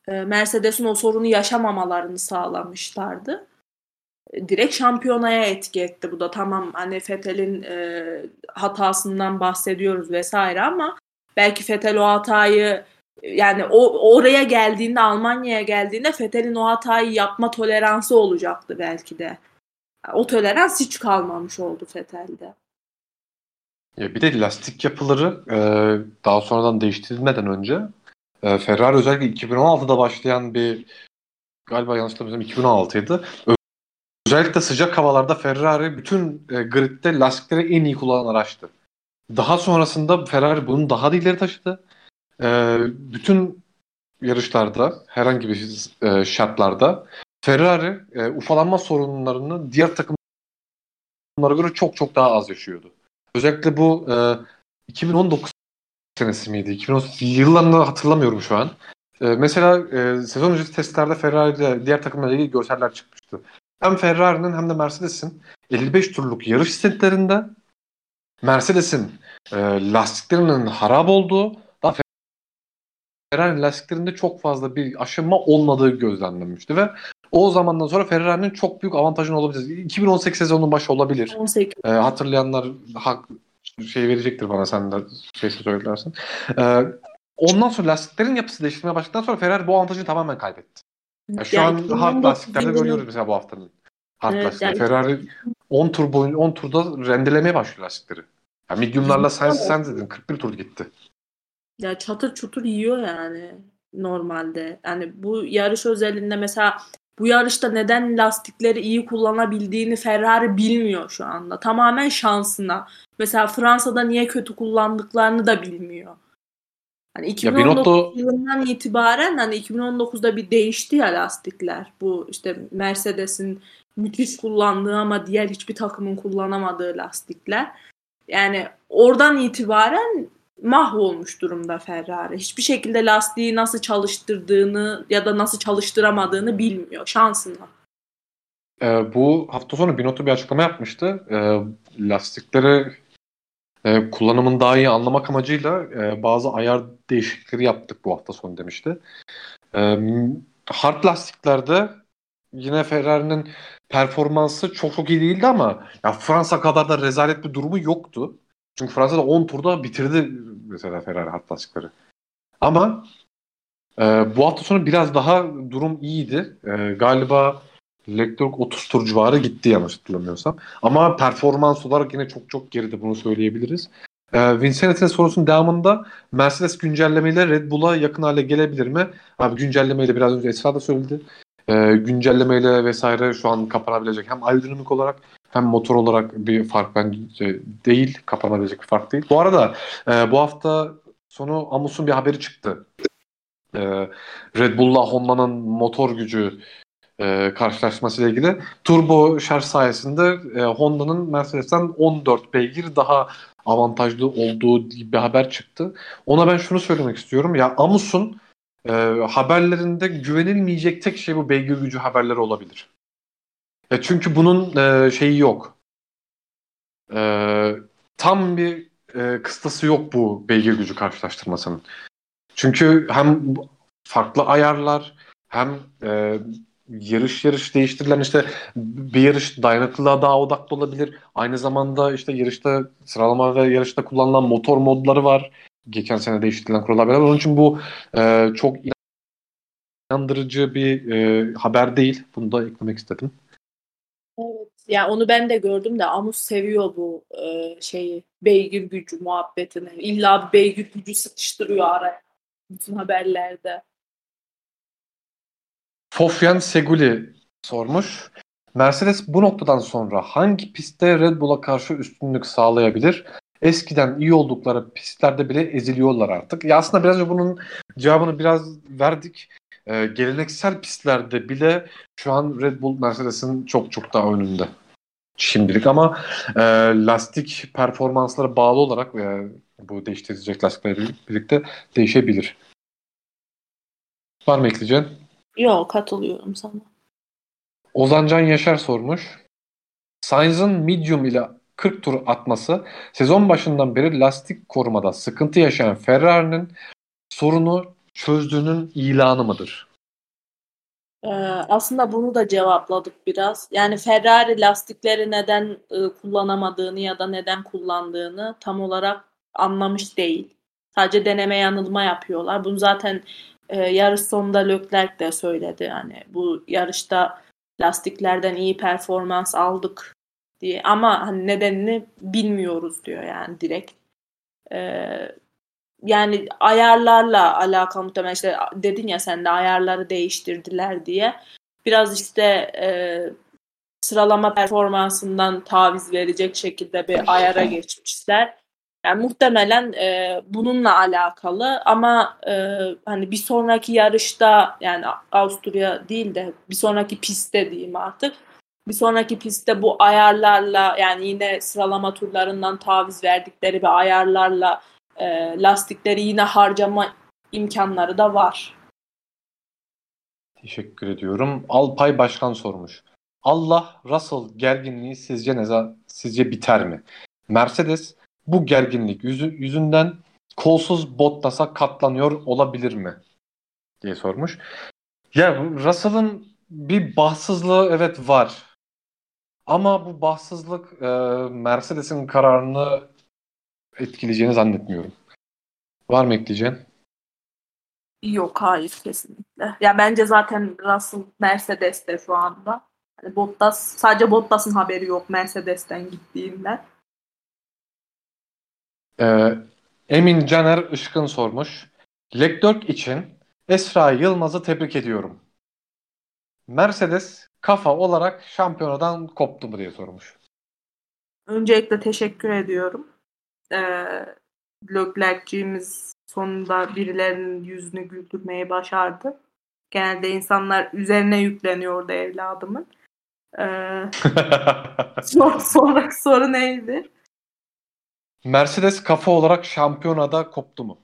Mercedes'in o sorunu yaşamamalarını sağlamışlardı. Direkt şampiyonaya etki etti bu da. Tamam hani Vettel'in hatasından bahsediyoruz vesaire ama belki Vettel o hatayı, yani oraya geldiğinde, Almanya'ya geldiğinde Vettel'in o hatayı yapma toleransı olacaktı belki de. O tolerans hiç kalmamış oldu Vettel'de. Bir de lastik yapıları daha sonradan değiştirilmeden önce Ferrari özellikle 2016'da başlayan bir, galiba yanlış hatırlamıyorsam 2016'ydı. Özellikle sıcak havalarda Ferrari bütün gridde lastikleri en iyi kullanan araçtı. Daha sonrasında Ferrari bunu daha da ileri taşıdı. Bütün yarışlarda, herhangi bir şartlarda Ferrari ufalanma sorunlarını diğer takımlara göre çok çok daha az yaşıyordu. Özellikle bu 2019 senesi miydi? 2019 yıllarını hatırlamıyorum şu an. Mesela sezon öncesi testlerde Ferrari ile diğer takımlarla ilgili görseller çıkmıştı. Hem Ferrari'nin hem de Mercedes'in 55 turluk yarış setlerinde Mercedes'in lastiklerinin harap olduğu, Ferrari lastiklerinde çok fazla bir aşınma olmadığı gözlemlenmişti ve o zamandan sonra Ferrari'nin çok büyük avantajını olabilir. 2018 sezonunun başı olabilir. Hatırlayanlar şey verecektir bana, sen de şeyse söylersin. Ondan sonra lastiklerin yapısı değiştirmeye başladıktan sonra Ferrari bu avantajını tamamen kaybetti. Yani şu an hard lastiklerde görüyoruz mesela bu haftanın. Hard lastikler. Yani Ferrari 10 turda rendelemeye başlıyor lastikleri. Yani mediumlarla Sainz dedin 41 tur gitti. Ya çatır çutur yiyor yani normalde. Yani bu yarış özelinde mesela bu yarışta neden lastikleri iyi kullanabildiğini Ferrari bilmiyor şu anda. Tamamen şansına. Mesela Fransa'da niye kötü kullandıklarını da bilmiyor. Hani 2019 yılından itibaren hani 2019'da bir değişti ya lastikler. Bu işte Mercedes'in müthiş kullandığı ama diğer hiçbir takımın kullanamadığı lastikler. Yani oradan itibaren mahvolmuş durumda Ferrari. Hiçbir şekilde lastiği nasıl çalıştırdığını ya da nasıl çalıştıramadığını bilmiyor. Şansına. Bu hafta sonu Binotto bir açıklama yapmıştı. Lastikleri kullanımını daha iyi anlamak amacıyla bazı ayar değişiklikleri yaptık bu hafta sonu demişti. Hard lastiklerde yine Ferrari'nin performansı çok çok iyi değildi ama ya Fransa kadar da rezalet bir durumu yoktu. Çünkü Fransa'da 10 turda bitirdi mesela Ferrari hard lastikleri. Ama bu hafta sonu biraz daha durum iyiydi. Galiba Leclerc 30 tur civarı gitti yanlış hatırlamıyorsam. Ama performans olarak yine çok çok geride, bunu söyleyebiliriz. Vincent'in sorusunun devamında Mercedes güncellemeyle Red Bull'a yakın hale gelebilir mi? Abi güncellemeyle biraz önce Esra da söyledi. Güncellemeyle vesaire şu an kapanabilecek hem aerodinamik olarak hem motor olarak bir fark bence değil. Kapanabilecek bir fark değil. Bu arada bu hafta sonu Amos'un bir haberi çıktı. Red Bull'la Honda'nın motor gücü karşılaşmasıyla ilgili. Turbo şarj sayesinde Honda'nın Mercedes'ten 14 beygir daha avantajlı olduğu bir haber çıktı. Ona ben şunu söylemek istiyorum. Ya Amos'un haberlerinde güvenilmeyecek tek şey bu beygir gücü haberleri olabilir. Çünkü bunun şeyi yok. Tam bir kıstası yok bu beygir gücü karşılaştırmasının. Çünkü hem farklı ayarlar hem yarış değiştirilen, işte bir yarış dayanıklılığa daha odaklı olabilir. Aynı zamanda işte yarışta sıralama ve yarışta kullanılan motor modları var. Geçen sene değiştirilen kurallar beraber. Onun için bu çok inandırıcı bir haber değil. Bunu da eklemek istedim. Evet. Ya onu ben de gördüm de Amus seviyor bu şeyi. Beygir gücü muhabbetini. İlla beygir gücü sıkıştırıyor araya. Bütün haberlerde. Fofyan Seguli sormuş. Mercedes bu noktadan sonra hangi pistte Red Bull'a karşı üstünlük sağlayabilir? Eskiden iyi oldukları pistlerde bile eziliyorlar artık. Ya aslında biraz bunun cevabını biraz verdik. Geleneksel pistlerde bile şu an Red Bull Mercedes'in çok çok daha önünde şimdilik, ama lastik performanslara bağlı olarak bu değiştirecek lastiklerle birlikte değişebilir. Var mı ekleyeceğin? Yok, katılıyorum sana. Ozancan Yaşar sormuş. Sainz'ın medium ile 40 tur atması sezon başından beri lastik korumada sıkıntı yaşayan Ferrari'nin sorunu çözdüğünün ilanı mıdır? Aslında bunu da cevapladık biraz. Yani Ferrari lastikleri neden kullanamadığını ya da neden kullandığını tam olarak anlamış değil. Sadece deneme yanılma yapıyorlar. Bunu zaten yarış sonunda Leclerc de söyledi. Yani bu yarışta lastiklerden iyi performans aldık diye. Ama hani nedenini bilmiyoruz diyor yani direkt. Yani ayarlarla alakalı muhtemelen, işte dedin ya sen de, ayarları değiştirdiler diye. Biraz işte sıralama performansından taviz verecek şekilde bir ayara geçmişler. Yani muhtemelen bununla alakalı, ama hani bir sonraki yarışta, yani Avusturya değil de bir sonraki pistte diyeyim artık. Bir sonraki pistte bu ayarlarla, yani yine sıralama turlarından taviz verdikleri bir ayarlarla lastikleri yine harcama imkanları da var. Teşekkür ediyorum. Alpay Başkan sormuş. Allah Russell gerginliği sizce biter mi? Mercedes bu gerginlik yüzünden kolsuz Bottas'a katlanıyor olabilir mi? Diye sormuş. Ya Russell'ın bir bahtsızlığı evet var. Ama bu bahtsızlık Mercedes'in kararını etkileyeceğini zannetmiyorum. Var mı ekleyeceğin? Yok, hayır, kesinlikle. Ya bence zaten Russell Mercedes'te şu anda. Yani Bottas, sadece Bottas'ın haberi yok Mercedes'ten gittiğinden. Emin Caner Işkın sormuş. Leclerc için Esra Yılmaz'ı tebrik ediyorum. Mercedes kafa olarak şampiyonadan koptu mu diye sormuş. Öncelikle teşekkür ediyorum. Leclerc'imiz sonunda birilerinin yüzünü güldürmeyi başardı. Genelde insanlar üzerine yükleniyordu evladımın. Sonraki soru neydi? Mercedes kafa olarak şampiyonada koptu mu?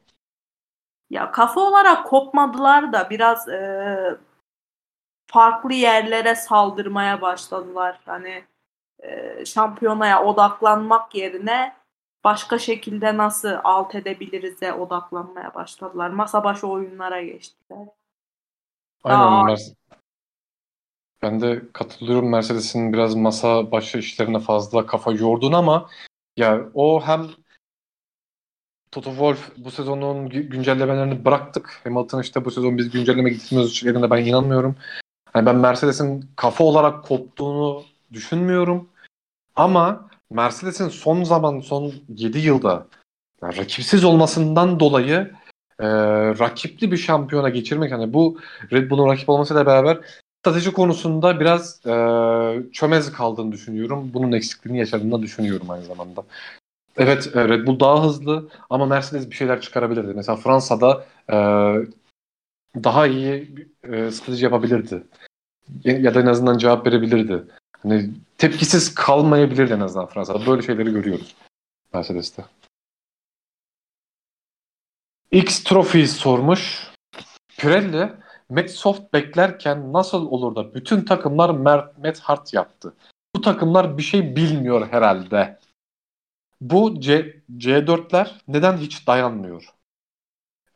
Ya kafa olarak kopmadılar da biraz farklı yerlere saldırmaya başladılar. Hani şampiyonaya odaklanmak yerine başka şekilde nasıl alt edebiliriz'e odaklanmaya başladılar. Masa başı oyunlara geçtiler. Aynen. Ben de katılıyorum Mercedes'in biraz masa başı işlerine fazla kafa yorduğunu, ama ya o hem Toto Wolff bu sezonun güncellemelerini bıraktık. Hamilton işte bu sezon biz güncelleme gitmiyoruz şeklinde, ben inanmıyorum. Yani ben Mercedes'in kafa olarak koptuğunu düşünmüyorum. Ama Mercedes'in son 7 yılda yani rakipsiz olmasından dolayı rakipli bir şampiyona geçirmek, hani bu Red Bull'un rakip olmasıyla beraber strateji konusunda biraz çömez kaldığını düşünüyorum. Bunun eksikliğini yaşadığını düşünüyorum aynı zamanda. Evet, Red Bull daha hızlı ama Mercedes bir şeyler çıkarabilirdi. Mesela Fransa'da daha iyi strateji yapabilirdi. Ya da en azından cevap verebilirdi. Hani tepkisiz kalmayabilirdi en azından Fransa'da. Böyle şeyleri görüyoruz Mercedes'te. X Trophy sormuş. Pirelli Metsoft beklerken nasıl olur da bütün takımlar Methart yaptı? Bu takımlar bir şey bilmiyor herhalde. Bu C4'ler neden hiç dayanmıyor?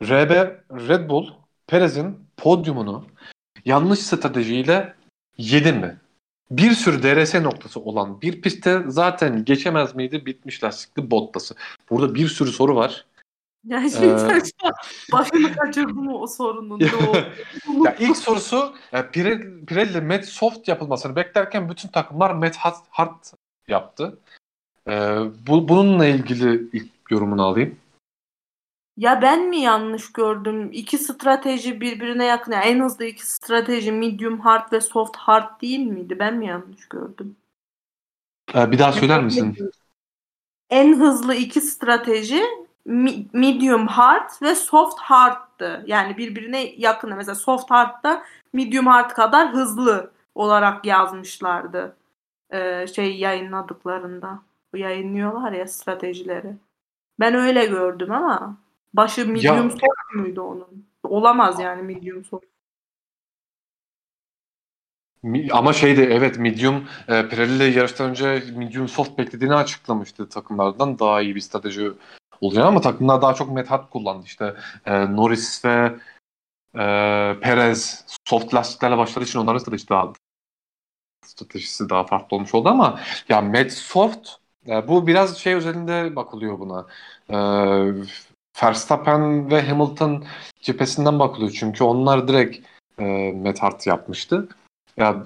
Red Bull Perez'in podyumunu yanlış stratejiyle yedi mi? Bir sürü DRS noktası olan bir pistte zaten geçemez miydi bitmiş lastikli Bottas'ı? Burada bir sürü soru var. Yani başını kaçırdı mı o sorunun? Ya ilk sorusu Pirelli Mad Soft yapılmasını beklerken bütün takımlar Mad Hard yaptı. Bununla ilgili ilk yorumunu alayım. Ya ben mi yanlış gördüm? İki strateji birbirine yakın. Yani en hızlı iki strateji medium hard ve soft hard değil miydi? Ben mi yanlış gördüm? Bir daha söyler misin? En hızlı iki strateji medium hard ve soft hard'tı. Yani birbirine yakın. Mesela soft hard'da medium hard kadar hızlı olarak yazmışlardı. Yayınladıklarında. Yayınlıyorlar ya stratejileri. Ben öyle gördüm ama başı medium soft muydu onun? Olamaz yani medium soft. Ama evet medium Pirelli ile yarıştan önce medium soft beklediğini açıklamıştı, takımlardan daha iyi bir strateji olacağını, ama takımlar daha çok Mad Hard kullandı. İşte Norris ve Perez soft lastiklerle başladığı için onların stratejisi daha farklı olmuş oldu, ama ya Mad Soft bu biraz özelinde bakılıyor buna. Verstappen ve Hamilton cephesinden bakılıyor. Çünkü onlar direkt Mad Hard yapmıştı. Ya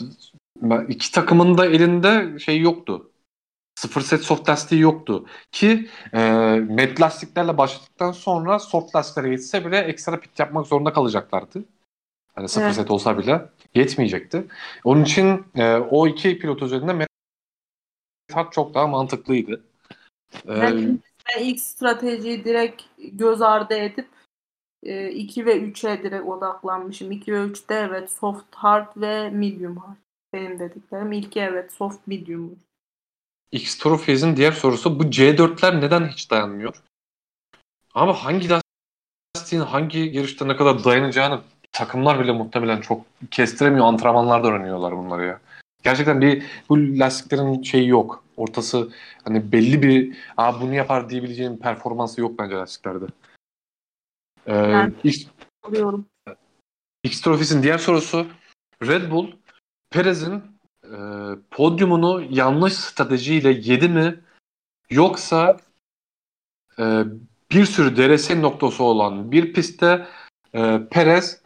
iki takımın da elinde yoktu. Sıfır set soft lastiği yoktu. Ki Mad lastiklerle başladıktan sonra soft lastiklere yetişse bile ekstra pit yapmak zorunda kalacaklardı. Yani sıfır set olsa bile yetmeyecekti. Onun için o iki pilot üzerinde Mad Hard çok daha mantıklıydı. Ben ilk stratejiyi direkt göz ardı edip 2 ve 3'e direkt odaklanmışım. 2 ve 3'te soft hard ve medium hard. Benim dediklerim. İlki soft medium. X-Trophies'in diğer sorusu bu: C4'ler neden hiç dayanmıyor? Ama hangi lastiğin hangi yarışta ne kadar dayanacağını takımlar bile muhtemelen çok kestiremiyor. Antrenmanlarda öğreniyorlar bunları ya. Gerçekten bu lastiklerin yok. Ortası belli bir bunu yapar diyebileceğim performansı yok bence lastiklerde. X-Trophies'in diğer sorusu: Red Bull Perez'in podyumunu yanlış stratejiyle yedi mi, yoksa bir sürü DRS noktası olan bir pistte Perez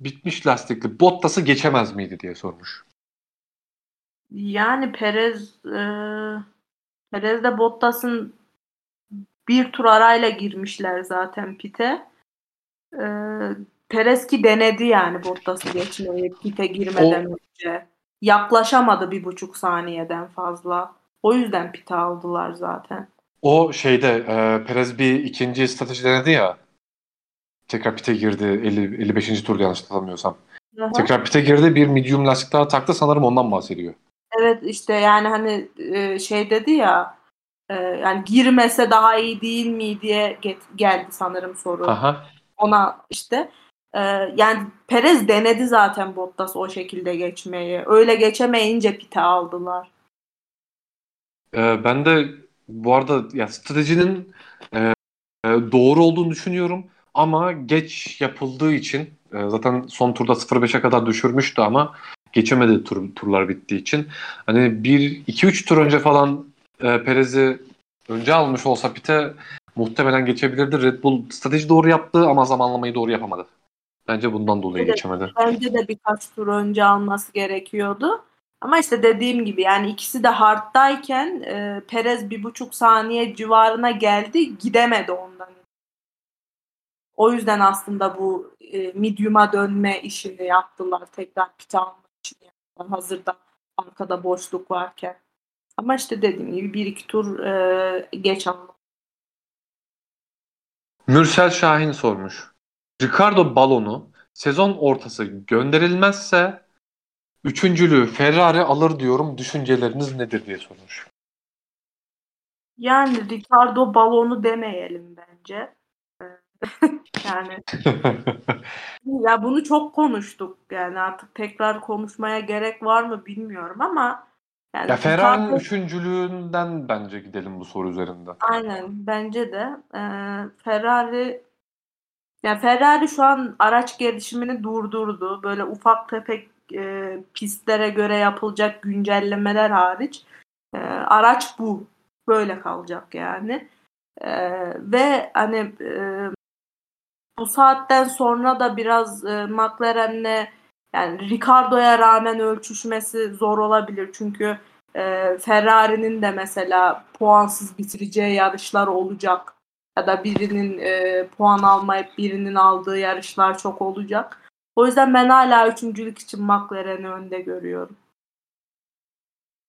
bitmiş lastikli Bottas'ı geçemez miydi diye sormuş. Yani Perez de Bottas'ın bir tur arayla girmişler zaten pite. Perez ki denedi Bottas'ı geçmeyi pite girmeden önce. Yaklaşamadı 1,5 saniyeden fazla. O yüzden pite aldılar zaten. O Perez bir ikinci strateji denedi ya. Tekrar pite girdi 55. turda yanlış hatırlamıyorsam. Aha. Tekrar pite girdi, bir medium lastik daha taktı, sanırım ondan bahsediyor. Evet dedi ya, yani girmese daha iyi değil mi diye geldi sanırım soru. Aha. Ona yani Perez denedi zaten Bottas o şekilde geçmeyi. Öyle geçemeyince pite aldılar. Ben de bu arada stratejinin doğru olduğunu düşünüyorum, ama geç yapıldığı için zaten son turda 0-5'e kadar düşürmüştü ama geçemedi turlar bittiği için. 1-2-3 tur önce falan Perez'i önce almış olsa pite muhtemelen geçebilirdi. Red Bull strateji doğru yaptı ama zamanlamayı doğru yapamadı. Bence bundan dolayı geçemedi. Bence de birkaç tur önce alması gerekiyordu. Ama dediğim gibi ikisi de hard'dayken Perez 1,5 saniye civarına geldi, gidemedi ondan. O yüzden aslında bu medium'a dönme işini yaptılar. Tekrar pite almak için yaptılar. Hazırda arkada boşluk varken. Ama dediğim gibi 1-2 tur geç almak. Mürsel Şahin sormuş: Ricardo balonu sezon ortası gönderilmezse üçüncülüğü Ferrari alır diyorum. Düşünceleriniz nedir diye sormuş. Yani Ricardo balonu demeyelim bence. Ya bunu çok konuştuk, artık tekrar konuşmaya gerek var mı bilmiyorum ama Ferrari'nin üçüncülüğünden bence gidelim bu soru üzerinde. Aynen, bence de Ferrari şu an araç gelişimini durdurdu. Böyle ufak tefek pistlere göre yapılacak güncellemeler hariç araç böyle kalacak. Ve hani bu saatten sonra da biraz McLaren'le, yani Ricardo'ya rağmen ölçüşmesi zor olabilir. Çünkü Ferrari'nin de mesela puansız bitireceği yarışlar olacak. Ya da birinin puan almayıp birinin aldığı yarışlar çok olacak. O yüzden ben hala üçüncülük için McLaren'i önde görüyorum.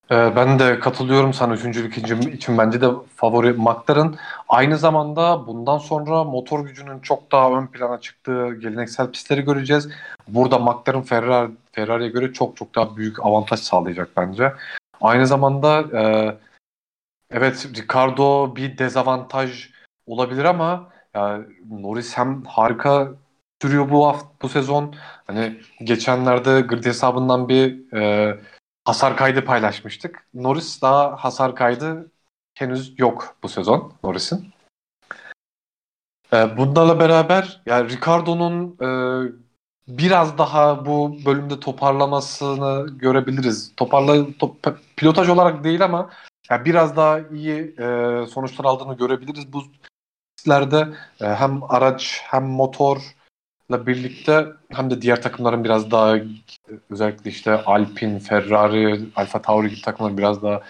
Ben de katılıyorum sana, üçüncülük için bence de favori McLaren. Aynı zamanda bundan sonra motor gücünün çok daha ön plana çıktığı geleneksel pistleri göreceğiz. Burada McLaren Ferrari'ye göre çok çok daha büyük avantaj sağlayacak bence. Aynı zamanda evet, Ricardo bir dezavantaj olabilir ama yani Norris hem harika sürüyor bu sezon. Hani geçenlerde grid hesabından bir hasar kaydı paylaşmıştık. Norris daha hasar kaydı henüz yok bu sezon Norris'in. Bunlarla beraber yani Ricardo'nun biraz daha bu bölümde toparlamasını görebiliriz. Pilotaj olarak değil ama yani biraz daha iyi sonuçlar aldığını görebiliriz. Bu pistlerde hem araç hem motorla birlikte hem de diğer takımların biraz daha, özellikle işte Alpine, Ferrari, Alfa Tauri gibi takımların biraz daha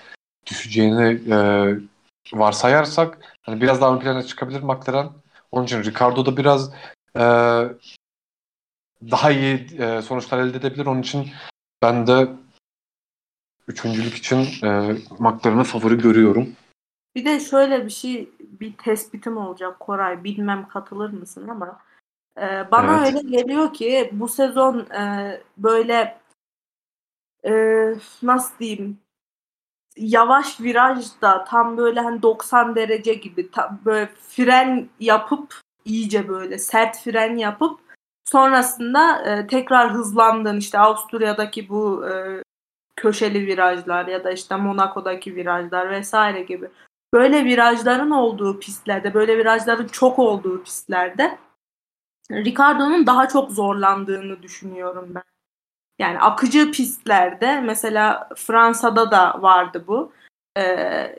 düşeceğini varsayarsak hani biraz daha ön plana çıkabilir McLaren. Onun için Ricardo da biraz daha iyi sonuçlar elde edebilir. Onun için ben de üçüncülük için McLaren'ı favori görüyorum. Bir de şöyle bir tespitim olacak Koray. Bilmem katılır mısın ama bana evet, öyle geliyor ki bu sezon böyle nasıl diyeyim, yavaş virajda tam böyle hani 90 derece gibi böyle fren yapıp, iyice böyle sert fren yapıp sonrasında tekrar hızlandın. İşte Avusturya'daki bu köşeli virajlar ya da işte Monaco'daki virajlar vesaire gibi. Böyle virajların olduğu pistlerde, böyle virajların çok olduğu pistlerde Ricardo'nun daha çok zorlandığını düşünüyorum ben. Yani akıcı pistlerde, mesela Fransa'da da vardı bu.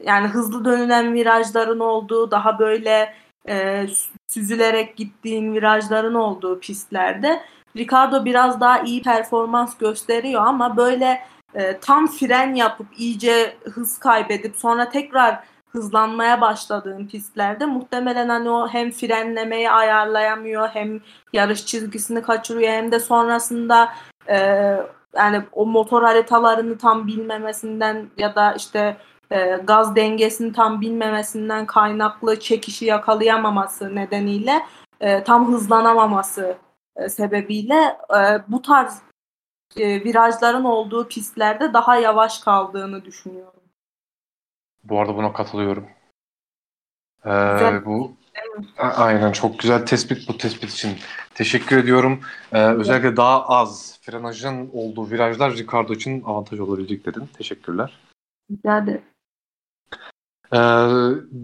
Yani hızlı dönülen virajların olduğu, daha böyle süzülerek gittiğin virajların olduğu pistlerde Ricardo biraz daha iyi performans gösteriyor ama böyle tam fren yapıp iyice hız kaybedip sonra tekrar hızlanmaya başladığın pistlerde muhtemelen hani o hem frenlemeyi ayarlayamıyor, hem yarış çizgisini kaçırıyor, hem de sonrasında yani o motor haritalarını tam bilmemesinden ya da işte gaz dengesini tam bilmemesinden kaynaklı çekişi yakalayamaması nedeniyle tam hızlanamaması sebebiyle bu tarz virajların olduğu pistlerde daha yavaş kaldığını düşünüyorum. Bu arada buna katılıyorum. Bu aynen çok güzel tespit. Bu tespit için teşekkür ediyorum. Özellikle daha az frenajın olduğu virajlar Ricardo için avantaj olabilecek dedin. Teşekkürler. Rica ederim.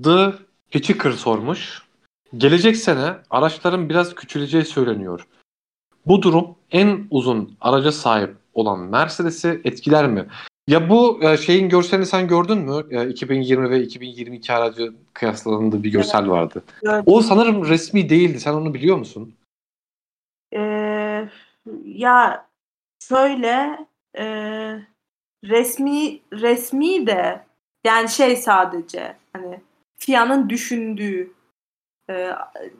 The Hitchhiker sormuş. Gelecek sene araçların biraz küçüleceği söyleniyor. Bu durum en uzun araca sahip olan Mercedes'i etkiler mi? Ya bu şeyin görselini sen gördün mü? 2020 ve 2022 aracı kıyaslandığı bir görsel vardı. Evet. O sanırım resmi değildi. Sen onu biliyor musun? Ya şöyle resmi de yani şey, sadece hani FIA'nın düşündüğü,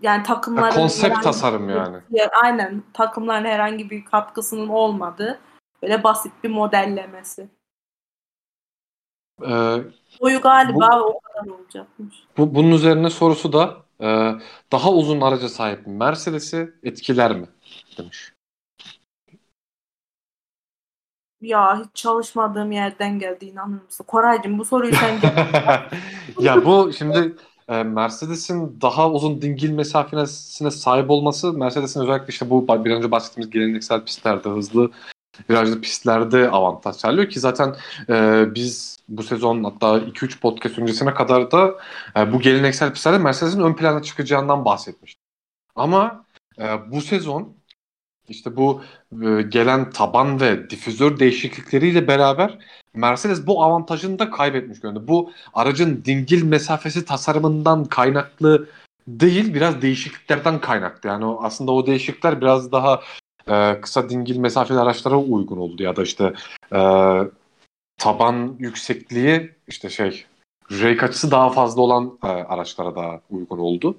yani takımların konsept tasarım yani. Aynen, takımların herhangi bir katkısının olmadığı böyle basit bir modellemesi. Boyu galiba o kadar olacakmış. Bunun üzerine sorusu da daha uzun araca sahip Mercedes'i etkiler mi demiş. Ya hiç çalışmadığım yerden geldi, inanır mısın? Koraycığım bu soruyu sen ya bu şimdi Mercedes'in daha uzun dingil mesafesine sahip olması, Mercedes'in özellikle işte bu bir önce bahsettiğimiz geleneksel pistlerde, hızlı virajlı pistlerde avantaj sağlıyor ki zaten biz bu sezon hatta 2-3 podcast öncesine kadar da bu geleneksel pistlerde Mercedes'in ön plana çıkacağından bahsetmiştik. Ama bu sezon İşte bu gelen taban ve difüzör değişiklikleriyle beraber Mercedes bu avantajını da kaybetmiş görünüyor. Bu aracın dingil mesafesi tasarımından kaynaklı değil, biraz değişikliklerden kaynaklı. Yani aslında o değişiklikler biraz daha kısa dingil mesafeli araçlara uygun oldu ya da işte taban yüksekliği işte rake açısı daha fazla olan araçlara daha uygun oldu.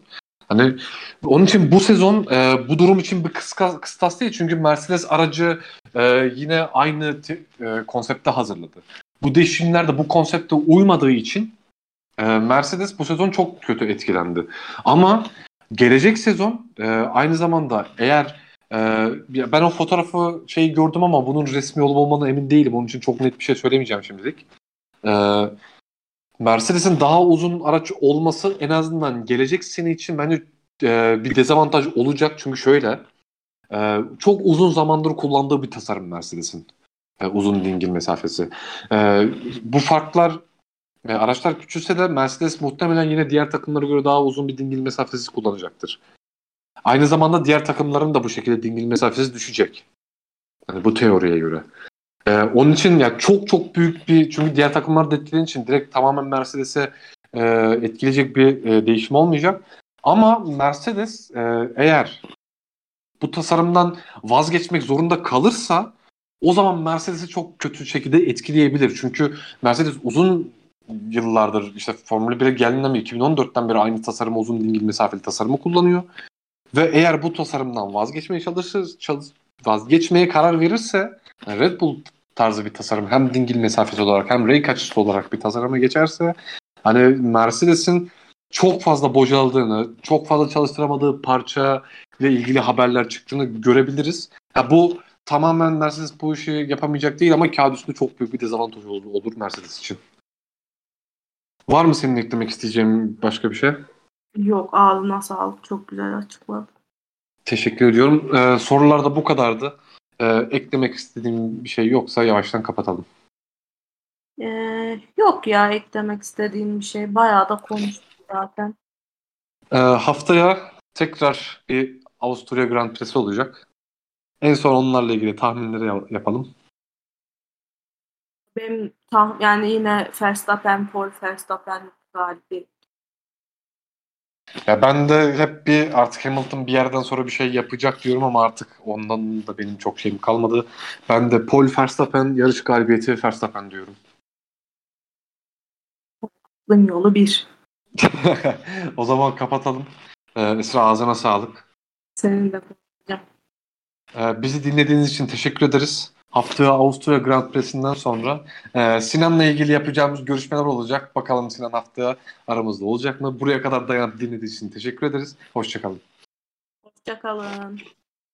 Hani onun için bu sezon bu durum için bir kıstas değil. Çünkü Mercedes aracı yine aynı konsepte hazırladı. Bu değişimler de bu konsepte uymadığı için Mercedes bu sezon çok kötü etkilendi. Ama gelecek sezon aynı zamanda eğer ben o fotoğrafı gördüm ama bunun resmi olup olmadığına emin değilim. Onun için çok net bir şey söylemeyeceğim şimdilik. Mercedes'in daha uzun araç olması en azından gelecek sene için bence bir dezavantaj olacak. Çünkü çok uzun zamandır kullandığı bir tasarım Mercedes'in. Uzun dingil mesafesi. Bu farklar araçlar küçülse de Mercedes muhtemelen yine diğer takımlara göre daha uzun bir dingil mesafesi kullanacaktır. Aynı zamanda diğer takımların da bu şekilde dingil mesafesi düşecek. Yani bu teoriye göre. Onun için çok büyük bir, çünkü diğer takımlar da etkilediği için direkt tamamen Mercedes'e etkileyecek bir değişim olmayacak. Ama Mercedes eğer bu tasarımdan vazgeçmek zorunda kalırsa o zaman Mercedes'i çok kötü şekilde etkileyebilir. Çünkü Mercedes uzun yıllardır Formula 1'e geldiğinden beri 2014'ten beri aynı tasarımı, uzun dingil mesafeli tasarımı kullanıyor. Ve eğer bu tasarımdan vazgeçmeye karar verirse, yani Red Bull tarzı bir tasarım, hem dingil mesafesi olarak hem rake açısı olarak bir tasarıma geçerse, hani Mercedes'in çok fazla bocaladığını, çok fazla çalıştıramadığı parça ile ilgili haberler çıktığını görebiliriz. Ya bu tamamen Mercedes bu işi yapamayacak değil ama kağıt üstünde çok büyük bir dezavantaj olur Mercedes için. Var mı senin eklemek isteyeceğin başka bir şey? Yok, ağzına sağlık. Çok güzel açıkladın. Teşekkür ediyorum. Sorular da bu kadardı. Eklemek istediğim bir şey yoksa yavaştan kapatalım. Yok ya, eklemek istediğim bir şey. Bayağı da konuştuk zaten. Haftaya tekrar bir Avusturya Grand Prix'si olacak. En son onlarla ilgili tahminleri yapalım. Benim yani yine Verstappen galibi. Ya ben de hep bir artık Hamilton bir yerden sonra bir şey yapacak diyorum ama artık ondan da benim çok şeyim kalmadı. Ben de Paul Verstappen, yarış galibiyeti Verstappen diyorum. Aklın yolu bir. O zaman kapatalım. Esra, ağzına sağlık. Senin de konuşacağım. Bizi dinlediğiniz için teşekkür ederiz. Haftaya Avusturya Grand Prix'sinden sonra Sinan'la ilgili yapacağımız görüşmeler olacak. Bakalım Sinan haftaya aramızda olacak mı? Buraya kadar dayanıp dinlediğiniz için teşekkür ederiz. Hoşçakalın. Hoşçakalın.